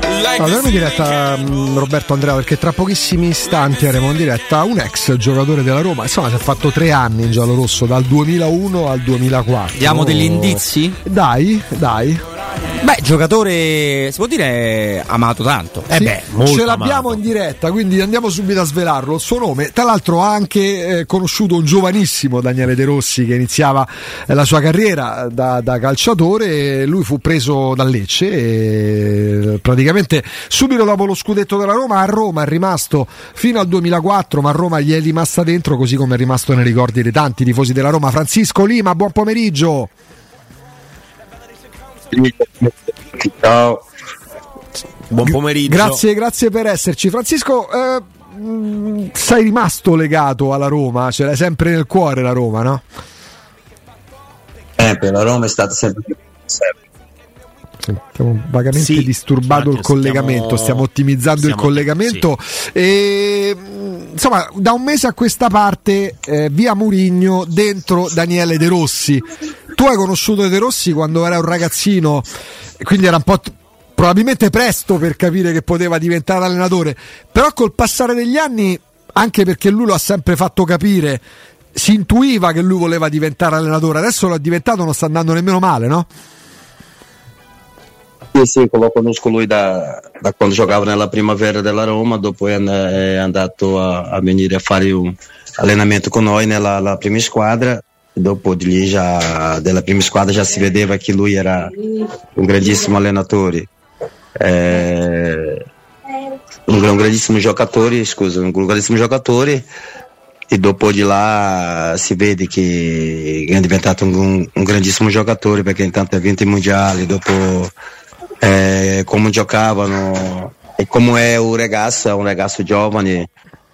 like this. Allora in diretta Roberto Andrea, perché tra pochissimi istanti avremo in diretta un ex giocatore della Roma. Insomma, si è fatto tre anni in giallorosso, dal duemilauno al duemilaquattro. Diamo degli indizi? Dai, dai. Beh, giocatore si può dire amato tanto. Eh sì, beh, molto ce l'abbiamo amato in diretta, quindi andiamo subito a svelarlo. Il suo nome, tra l'altro, ha anche eh, conosciuto un giovanissimo Daniele De Rossi che iniziava eh, la sua carriera da, da calciatore. Lui fu preso da Lecce e praticamente subito dopo lo scudetto della Roma a Roma è rimasto fino al duemilaquattro, ma a Roma gli è rimasta dentro, così come è rimasto nei ricordi dei tanti tifosi della Roma. Francisco Lima, buon pomeriggio. Ciao, buon pomeriggio. Grazie, grazie per esserci. Francisco, eh, sei rimasto legato alla Roma? Ce l'hai sempre nel cuore la Roma, no? Sempre, la Roma è stata sempre. sempre. Siamo vagamente sì, disturbato il collegamento, stiamo, stiamo ottimizzando stiamo, il collegamento. Sì. E insomma, da un mese a questa parte, eh, via Murigno, dentro Daniele De Rossi. Tu hai conosciuto De Rossi quando era un ragazzino, quindi era un po' t- probabilmente presto per capire che poteva diventare allenatore, però col passare degli anni, anche perché lui lo ha sempre fatto capire, si intuiva che lui voleva diventare allenatore. Adesso lo è diventato, non sta andando nemmeno male, no? Sì, sì, lo conosco lui da, da quando giocava nella primavera della Roma, dopo è, è andato a, a venire a fare un allenamento con noi nella la prima squadra. Dopo di lì già della prima squadra già si vedeva che lui era un grandissimo allenatore, eh, un grandissimo giocatore, scusa, un grandissimo giocatore, e dopo di là si vede che è diventato un, un grandissimo giocatore, perché intanto ha vinto i mondiali, dopo eh, come giocavano e come è un ragazzo, un ragazzo giovane.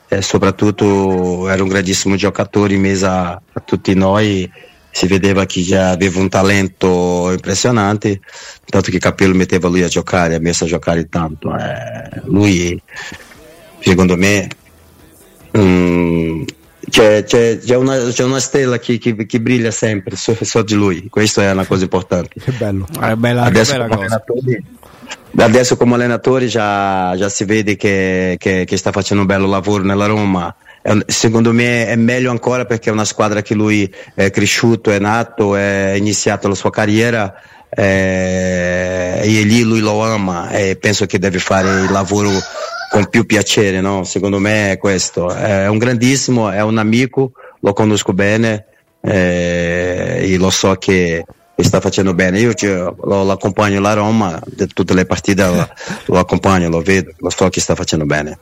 E soprattutto era un grandissimo giocatore in mezzo a, a tutti noi, si vedeva che già aveva un talento impressionante, tanto che Capello metteva lui a giocare, ha messo a giocare tanto. Eh, lui, secondo me, um, c'è, c'è, c'è, una, c'è una stella che, che, che brilla sempre sopra so di lui, questa è una cosa importante. Che bello, è bella, adesso è bella cosa. Adesso come allenatore già, già si vede che, che, che sta facendo un bello lavoro nella Roma, secondo me è meglio ancora, perché è una squadra che lui è cresciuto, è nato, è iniziato la sua carriera, eh, e lì lui lo ama e penso che deve fare il lavoro con più piacere, no? Secondo me è questo, è un grandissimo, è un amico, lo conosco bene, eh, e lo so che sta facendo bene. Io lo, lo accompagno la Roma, tutte le partite lo, lo accompagno, lo vedo, lo so che sta facendo bene.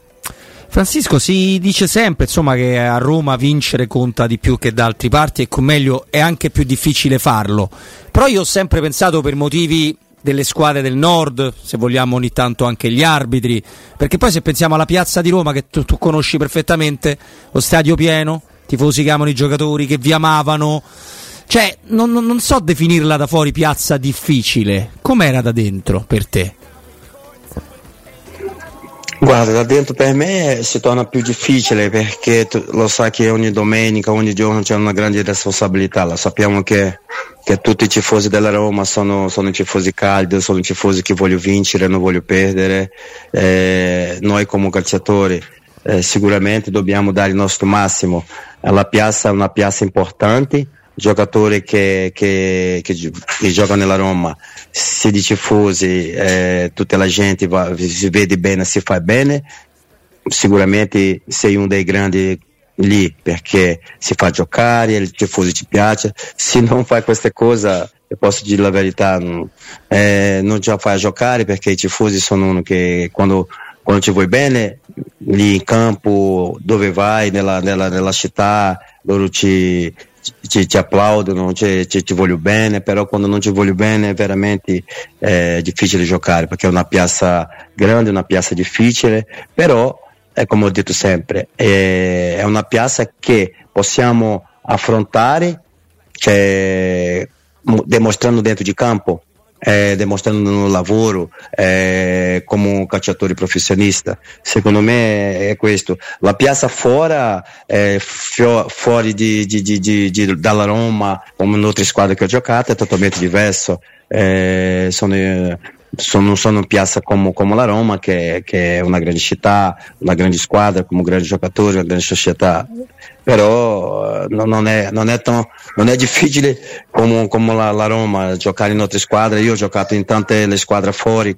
Francisco, si dice sempre insomma che a Roma vincere conta di più che da altre parti e con meglio è anche più difficile farlo, però io ho sempre pensato, per motivi delle squadre del nord, se vogliamo ogni tanto anche gli arbitri, perché poi se pensiamo alla piazza di Roma che tu, tu conosci perfettamente, lo stadio pieno, tifosi che amano i giocatori, che vi amavano, cioè non, non so definirla da fuori piazza difficile, com'era da dentro per te? Guarda, da dentro per me si torna più difficile, perché tu lo sai che ogni domenica, ogni giorno c'è una grande responsabilità, lo sappiamo che, che tutti i tifosi della Roma sono, sono tifosi caldi, sono tifosi che vogliono vincere, non vogliono perdere, eh, noi come calciatori eh, sicuramente dobbiamo dare il nostro massimo. La piazza è una piazza importante, giocatori che, che, che, che giocano nella Roma, se di tifosi, eh, tutta la gente va, si vede bene, si fa bene, sicuramente sei uno dei grandi lì, perché si fa giocare, il tifosi ti piace, se non fai queste cose, posso dire la verità, non, eh, non già fai giocare, perché i tifosi sono uno che quando, quando ti vuoi bene, lì in campo, dove vai, nella, nella, nella città, loro ti Ti, ti applaudono, ti, ti, ti voglio bene, però quando non ti voglio bene è veramente eh, difficile giocare, perché è una piazza grande, una piazza difficile, però eh, come ho detto sempre, eh, è una piazza che possiamo affrontare, cioè, dimostrando dentro di campo, eh, dimostrando nel lavoro, eh, come un calciatore professionista. Secondo me è questo. La piazza fora, eh, fio, fuori di, di, di, di, di, dalla Roma, come in altre squadre che ho giocato, è totalmente diverso, eh, sono, sono, sono in piazza come, come la Roma che, che è una grande città, una grande squadra, come un grande giocatore, una grande società, però no, non, è, non, è tan, non è difficile come, come la, la Roma giocare in altre squadre. Io ho giocato in tante le squadre fuori,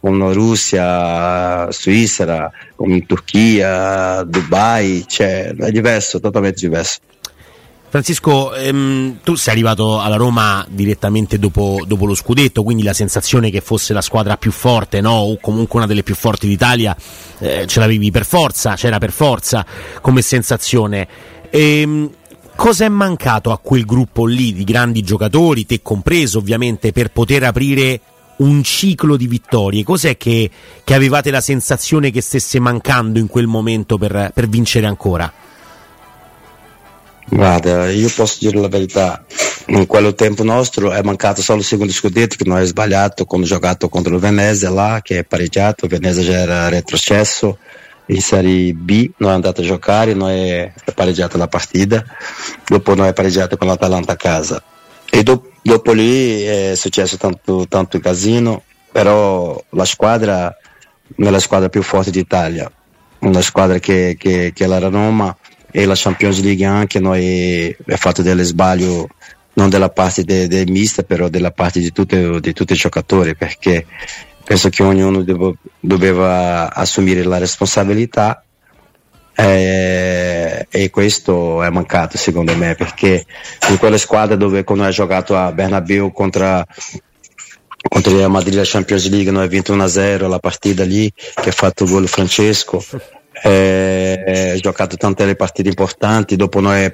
come Russia, Svizzera, come Turchia, Dubai, cioè è diverso, totalmente diverso. Francisco, ehm, tu sei arrivato alla Roma direttamente dopo, dopo lo scudetto, quindi la sensazione che fosse la squadra più forte, no? O comunque una delle più forti d'Italia, eh, ce l'avevi per forza, c'era per forza come sensazione. Ehm, cosa è mancato a quel gruppo lì di grandi giocatori, te compreso ovviamente, per poter aprire un ciclo di vittorie? Cos'è che, che avevate la sensazione che stesse mancando in quel momento per, per vincere ancora? Guarda, io posso dire la verità, in quel tempo nostro è mancato solo il secondo scudetto, che non è sbagliato, quando ho giocato contro il Venezia là, che è pareggiato, il Venezia già era retrocesso in Serie B, non è andato a giocare, non è pareggiata la partita, dopo non è pareggiato con l'Atalanta a casa, e dopo, dopo lì è successo tanto, tanto casino, però la squadra non è la squadra più forte d'Italia, una squadra che, che, che è la Roma, e la Champions League anche noi abbiamo fatto delle sbaglio, non della parte del de mister, però della parte di tutti di tutti i giocatori, perché penso che ognuno devo, doveva assumere la responsabilità, eh, e questo è mancato secondo me, perché in quella squadra dove quando ha giocato a Bernabéu contro contro la Madrid la Champions League, noi abbiamo vinto uno a zero la partita lì, che ha fatto il gol Francesco, Eh, eh, giocato tante le partite importanti, dopo noi ha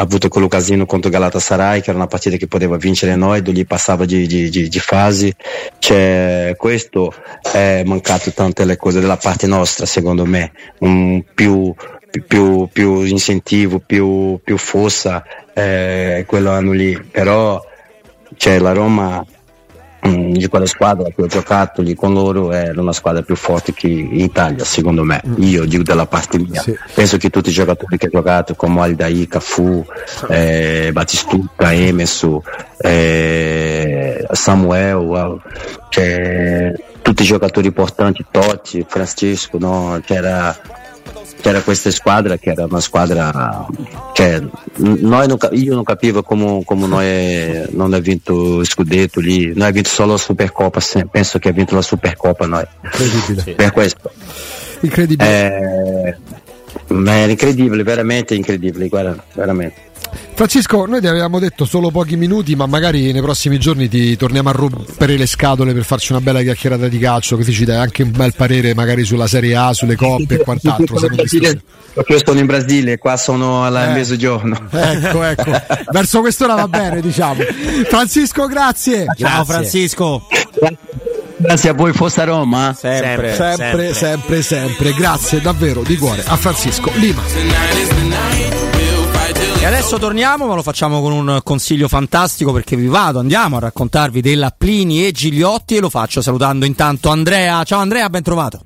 avuto quello casino contro Galatasaray, che era una partita che poteva vincere noi, da lì passava di, di, di, di fase, cioè, questo è mancato tante le cose della parte nostra secondo me, um, più, più, più incentivo, più, più forza, eh, quello anno lì, però cioè, la Roma di quella squadra che ho giocato lì con loro era una squadra più forte che in Italia secondo me, io dico dalla parte mia, sì. Penso che tutti i giocatori che ho giocato come Aldair, Cafu, eh, Batistuta, Emerson, eh, Samuel, cioè, tutti i giocatori importanti, Totti, Francisco, no? Che era c'era questa squadra che era una squadra che noi non, io non capivo come, come noi non ha vinto Scudetto lì, noi ha vinto solo la Supercoppa, penso che ha vinto la Supercoppa noi. Incredibile. Per questo. Incredibile. Eh, ma è incredibile, veramente incredibile, guarda, veramente. Francesco, noi ti avevamo detto solo pochi minuti, ma magari nei prossimi giorni ti torniamo a rompere le scatole per farci una bella chiacchierata di calcio, così ci dai anche un bel parere magari sulla Serie A, sulle coppe e quant'altro. Io sono in Brasile, qua sono al eh. mezzogiorno. Ecco, ecco. Verso quest'ora va bene, diciamo. Francisco, grazie. Ciao Francisco. Grazie a voi, Forza Roma. Sempre, sempre, sempre, sempre, sempre. Grazie davvero di cuore a Francisco Lima. E adesso torniamo, ma lo facciamo con un consiglio fantastico, perché vi vado, andiamo a raccontarvi della Plini e Gigliotti, e lo faccio salutando intanto Andrea. Ciao Andrea, ben trovato.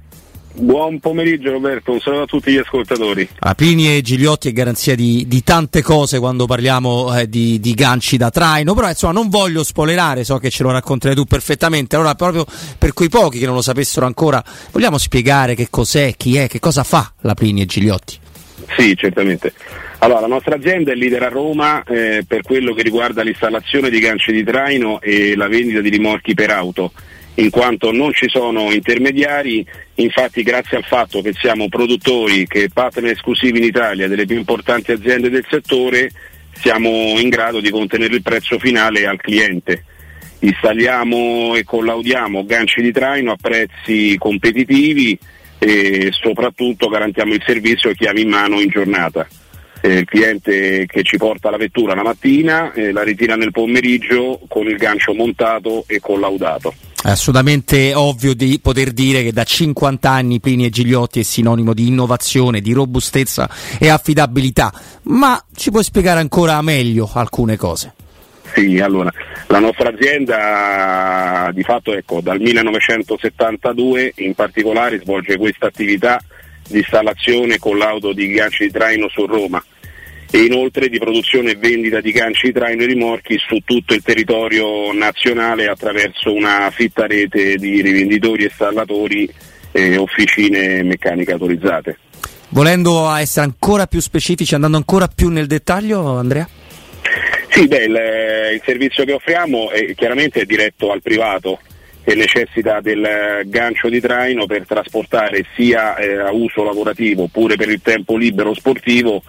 Buon pomeriggio Roberto, un saluto a tutti gli ascoltatori. La Plini e Gigliotti è garanzia di, di tante cose quando parliamo eh, di, di ganci da traino, però insomma non voglio spoilerare, so che ce lo racconterai tu perfettamente, allora proprio per quei pochi che non lo sapessero ancora, vogliamo spiegare che cos'è, chi è, che cosa fa la Plini e Gigliotti? Sì, certamente. Allora, la nostra azienda è leader a Roma eh, per quello che riguarda l'installazione di ganci di traino e la vendita di rimorchi per auto, in quanto non ci sono intermediari. Infatti, grazie al fatto che siamo produttori, che partner esclusivi in Italia delle più importanti aziende del settore, siamo in grado di contenere il prezzo finale al cliente. Installiamo e collaudiamo ganci di traino a prezzi competitivi e soprattutto garantiamo il servizio chiave in mano in giornata. Eh, il cliente che ci porta la vettura la mattina, eh, la ritira nel pomeriggio con il gancio montato e collaudato. È assolutamente ovvio di poter dire che da cinquanta anni Plini e Gigliotti è sinonimo di innovazione, di robustezza e affidabilità, ma ci puoi spiegare ancora meglio alcune cose? Sì, allora, la nostra azienda di fatto, ecco, dal millenovecentosettantadue in particolare svolge questa attività di installazione e collaudo di ganci di traino su Roma e inoltre di produzione e vendita di ganci di traino e rimorchi su tutto il territorio nazionale attraverso una fitta rete di rivenditori, installatori e officine meccaniche autorizzate. Volendo essere ancora più specifici, andando ancora più nel dettaglio, Andrea? Sì, beh, il, il servizio che offriamo è chiaramente diretto al privato e necessita del gancio di traino per trasportare sia eh, a uso lavorativo oppure per il tempo libero sportivo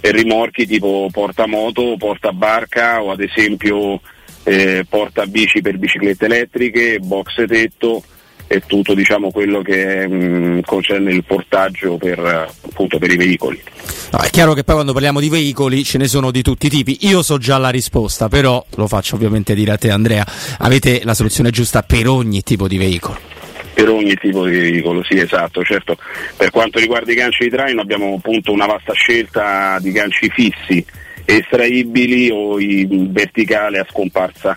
eh, rimorchi tipo portamoto, portabarca o ad esempio eh, portabici per biciclette elettriche, box tetto e tutto, diciamo, quello che mh, concerne il portaggio per, appunto, per i veicoli. No, è chiaro che poi quando parliamo di veicoli ce ne sono di tutti i tipi. Io so già la risposta, però lo faccio ovviamente dire a te, Andrea. Avete la soluzione giusta per ogni tipo di veicolo? Per ogni tipo di veicolo, sì, esatto, certo. Per quanto riguarda i ganci di traino abbiamo appunto una vasta scelta di ganci fissi, estraibili o in verticale a scomparsa.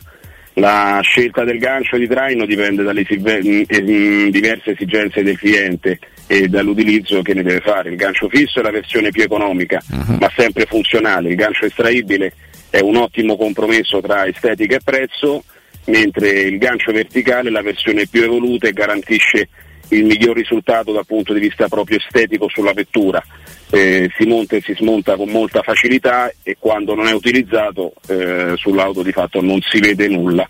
La scelta del gancio di traino dipende dalle diverse esigenze del cliente e dall'utilizzo che ne deve fare. Il gancio fisso è la versione più economica, uh-huh. ma sempre funzionale. Il gancio estraibile è un ottimo compromesso tra estetica e prezzo, mentre il gancio verticale è la versione più evoluta e garantisce il miglior risultato dal punto di vista proprio estetico sulla vettura. Eh, si monta e si smonta con molta facilità e quando non è utilizzato eh, sull'auto di fatto non si vede nulla.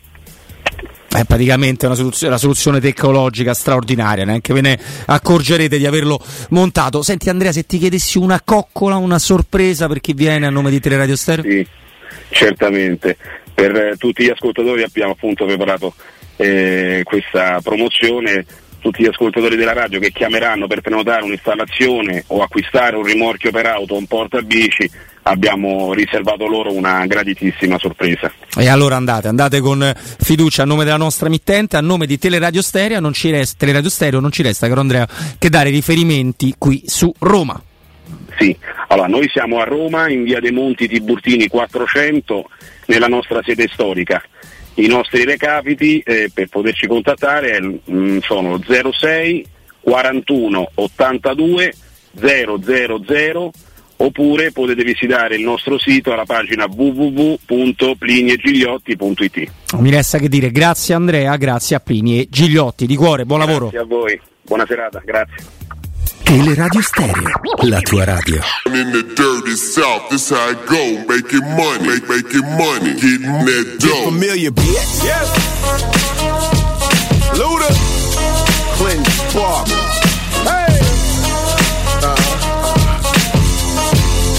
È praticamente una soluzione, una soluzione tecnologica straordinaria, neanche ve ne accorgerete di averlo montato. Senti Andrea, se ti chiedessi una coccola, una sorpresa per chi viene a nome di Teleradio Stereo? Sì, certamente. Per eh, tutti gli ascoltatori abbiamo appunto preparato eh, questa promozione. Tutti gli ascoltatori della radio che chiameranno per prenotare un'installazione o acquistare un rimorchio per auto o un portabici, abbiamo riservato loro una graditissima sorpresa. E allora andate, andate con fiducia a nome della nostra emittente, a nome di Teleradio Stereo, non ci resta, Teleradio Stereo non ci resta, caro Andrea, che dare riferimenti qui su Roma. Sì, allora noi siamo a Roma in via dei Monti Tiburtini quattrocento nella nostra sede storica. I nostri recapiti eh, per poterci contattare mh, sono zero sei quarantuno ottantadue zero zero zero oppure potete visitare il nostro sito alla pagina w w w punto plini e gigliotti punto i t. Non mi resta che dire grazie Andrea, grazie a Plini e Gigliotti, di cuore, buon lavoro. Grazie a voi, buona serata, grazie. Teleradio Stereo, la tua radio. In the dirty south, this how it go, making money, make, making money, getting that dough. Get familiar, bitch. Yes. Luda, Clinton Spark. Hey. Uh.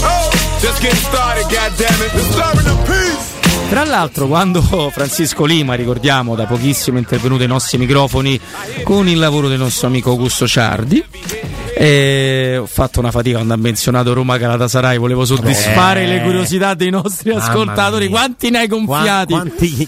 Oh, just getting started, goddammit. It's starting to peace. Tra l'altro, quando Francisco Lima, ricordiamo, da pochissimo è intervenuto ai nostri microfoni con il lavoro del nostro amico Augusto Ciardi, e ho fatto una fatica quando ha menzionato Roma Galatasaray, volevo soddisfare Beh, le curiosità dei nostri ascoltatori. Quanti ne hai gonfiati? Quanti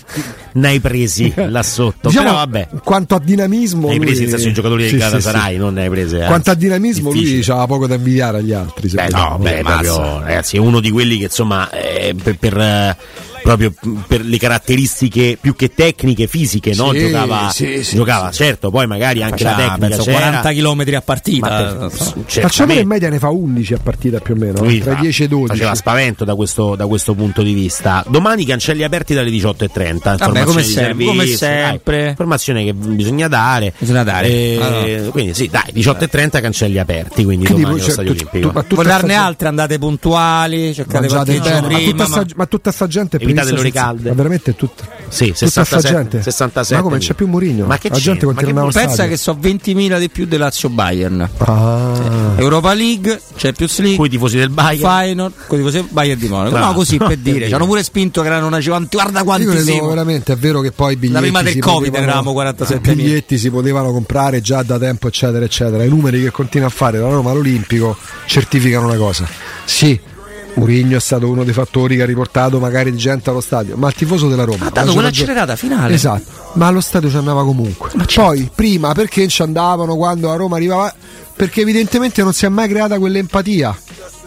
ne hai presi là sotto? Diciamo, però vabbè, quanto a dinamismo ne hai presi, lui... senso, i giocatori sì, del Galatasaray sì, sì. non ne hai prese. Quanto a dinamismo difficile. Lui c'aveva poco da invidiare agli altri. Beh, no, beh, proprio, ragazzi, è uno di quelli che insomma eh, per, per proprio per le caratteristiche più che tecniche, fisiche, sì, no? giocava, sì, sì, giocava sì. certo, poi magari anche Facciamo, la tecnica penso, quaranta chilometri a partita, per, so. facciamo che in media ne fa undici a partita più o meno, sì, tra dieci e dodici, faceva spavento da questo, da questo punto di vista. Domani cancelli aperti dalle diciotto e trenta, Vabbè, come, di sempre, come sempre dai, informazione che bisogna dare, bisogna dare. E, allora. quindi sì, dai, diciotto e trenta cancelli aperti, quindi, quindi domani cioè, allo Stadio Olimpico. Vuoi darne altre, andate puntuali, cercate bene, ma tutta sta gente è evitate le ore calde, ma veramente tutta, sì, sessantasette, tutta sessantasette, ma come c'è più Mourinho, ma che la c'è? Gente ma che pensa stadio. Che so ventimila di più del Lazio Bayern, ah. Europa League, Champions League, quei tifosi del Bayern, Feyenoord, quei tifosi del Bayern di Monaco, no, no così per dire, ci hanno pure spinto che erano una cinquanta, guarda quanti siamo veramente, è vero che poi biglietti, la prima del Covid eravamo quarantasette, biglietti si potevano comprare già da tempo, eccetera eccetera. I numeri che continua a fare la Roma all'Olimpico certificano una cosa, sì, Mourinho è stato uno dei fattori che ha riportato magari gente allo stadio, ma il tifoso della Roma ha dato quell'accelerata finale, esatto, ma allo stadio ci andava comunque, ma certo. Poi prima perché ci andavano quando la Roma arrivava, perché evidentemente non si è mai creata quell'empatia,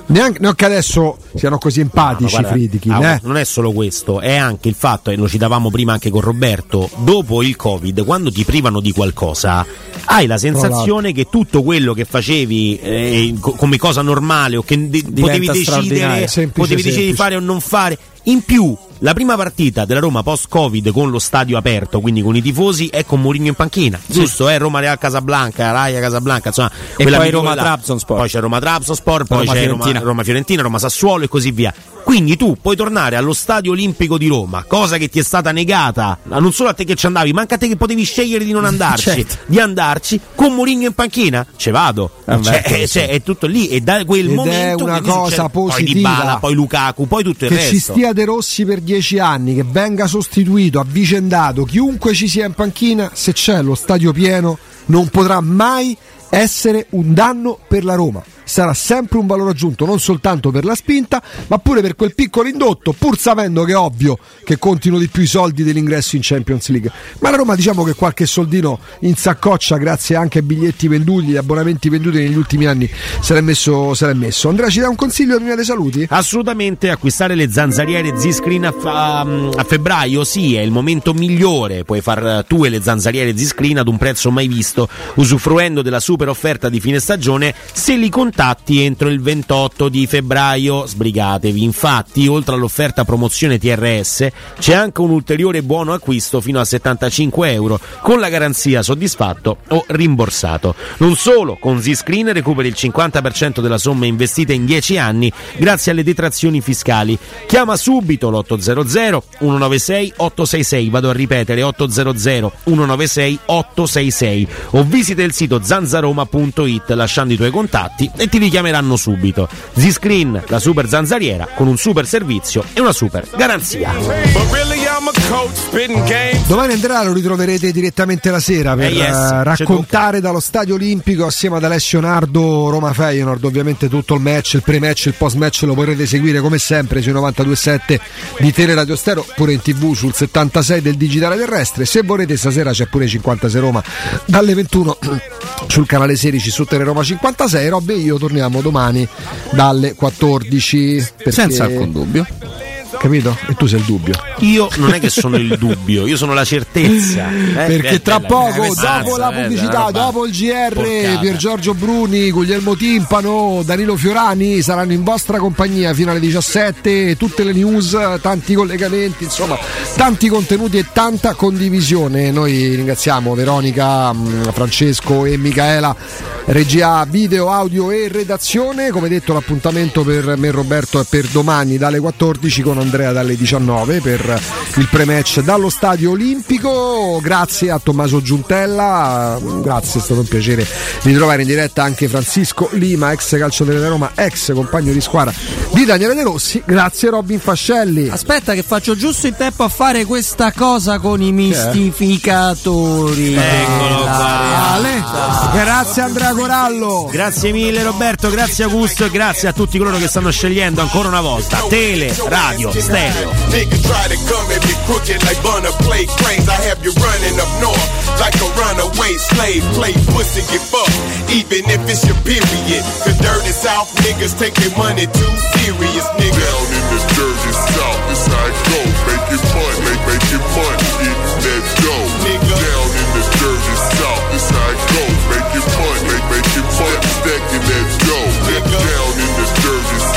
neanche non che adesso siano così empatici, no, no, critici, ah, eh. Non è solo questo, è anche il fatto, e lo citavamo prima anche con Roberto, dopo il Covid, quando ti privano di qualcosa hai la sensazione che tutto quello che facevi eh, come cosa normale o che d- potevi decidere semplice, potevi decidere di fare o non fare. In più, la prima partita della Roma post-Covid con lo stadio aperto, quindi con i tifosi, è con Mourinho in panchina, sì. giusto? Eh? Roma Real Casablanca, Raja Casablanca, insomma, e poi Roma Trabzonspor, poi c'è Roma Trabzonspor, poi Roma c'è Fiorentina. Roma, Roma Fiorentina, Roma Sassuolo e così via. Quindi tu puoi tornare allo Stadio Olimpico di Roma, cosa che ti è stata negata, non solo a te che ci andavi, ma anche a te che potevi scegliere di non andarci, certo. di andarci con Mourinho in panchina, ce vado, ah, cioè, beh, cioè, è tutto lì, e da quel Ed momento è una cosa positiva, poi Dybala, poi Lukaku, poi tutto il che resto. Che ci stia De Rossi per dieci anni, che venga sostituito, avvicendato, chiunque ci sia in panchina, se c'è lo stadio pieno non potrà mai essere un danno per la Roma. Sarà sempre un valore aggiunto, non soltanto per la spinta, ma pure per quel piccolo indotto, pur sapendo che è ovvio che contino di più i soldi dell'ingresso in Champions League. Ma la Roma, diciamo che qualche soldino in saccoccia, grazie anche a biglietti venduti, abbonamenti venduti negli ultimi anni, se l'è messo, se l'è messo. Andrea, ci dà un consiglio prima dei saluti? Assolutamente, acquistare le zanzariere Z-Screen a, fa, a febbraio, sì, è il momento migliore. Puoi far tu e le zanzariere Z-Screen ad un prezzo mai visto, usufruendo della super offerta di fine stagione se li conti contatti entro il ventotto di febbraio. Sbrigatevi, infatti, oltre all'offerta promozione T R S c'è anche un ulteriore buono acquisto fino a settantacinque euro con la garanzia soddisfatto o rimborsato. Non solo, con Z-Screen recuperi il cinquanta per cento della somma investita in dieci anni grazie alle detrazioni fiscali. Chiama subito l'otto zero zero uno nove sei otto sei sei, vado a ripetere otto zero zero uno nove sei otto sei sei, o visita il sito zanzaroma punto it lasciando i tuoi contatti e ti richiameranno subito. Z-Screen, la super zanzariera, con un super servizio e una super garanzia. Domani Andrea lo ritroverete direttamente la sera per eh yes, raccontare dallo Stadio Olimpico assieme ad Alessio Nardo Roma Feyenoord, ovviamente tutto il match, il pre-match, il post-match lo potrete seguire come sempre sui novantadue sette di Teleradio Stereo, pure in tv sul settantasei del digitale terrestre. Se volete stasera c'è pure cinquantasei Roma dalle ventuno sul canale sedici su Teleroma cinquantasei. Robby, io torniamo domani dalle quattordici perché... senza alcun dubbio, capito? E tu sei il dubbio. Io non è che sono il dubbio, io sono la certezza, eh? Perché tra poco, dopo la pubblicità, dopo il G R, Pier Giorgio Bruni, Guglielmo Timpano, Danilo Fiorani saranno in vostra compagnia fino alle diciassette, tutte le news, tanti collegamenti, insomma tanti contenuti e tanta condivisione. Noi ringraziamo Veronica, Francesco e Micaela regia video, audio e redazione. Come detto, l'appuntamento per me e Roberto è per domani dalle quattordici, con Andrea dalle diciannove per il pre-match dallo Stadio Olimpico. Grazie a Tommaso Giuntella, grazie, è stato un piacere di trovare in diretta anche Francisco Lima, ex calciatore della Roma, ex compagno di squadra di Daniele De Rossi. Grazie Robin Fascelli. Aspetta che faccio giusto in tempo a fare questa cosa con i mistificatori. Eccolo qua. Grazie Andrea Corallo. Grazie mille Roberto, grazie Augusto e grazie a tutti coloro che stanno scegliendo ancora una volta tele, radio, stereo. Make it fun, make, make it fun, stack and let's go. Down in the Jersey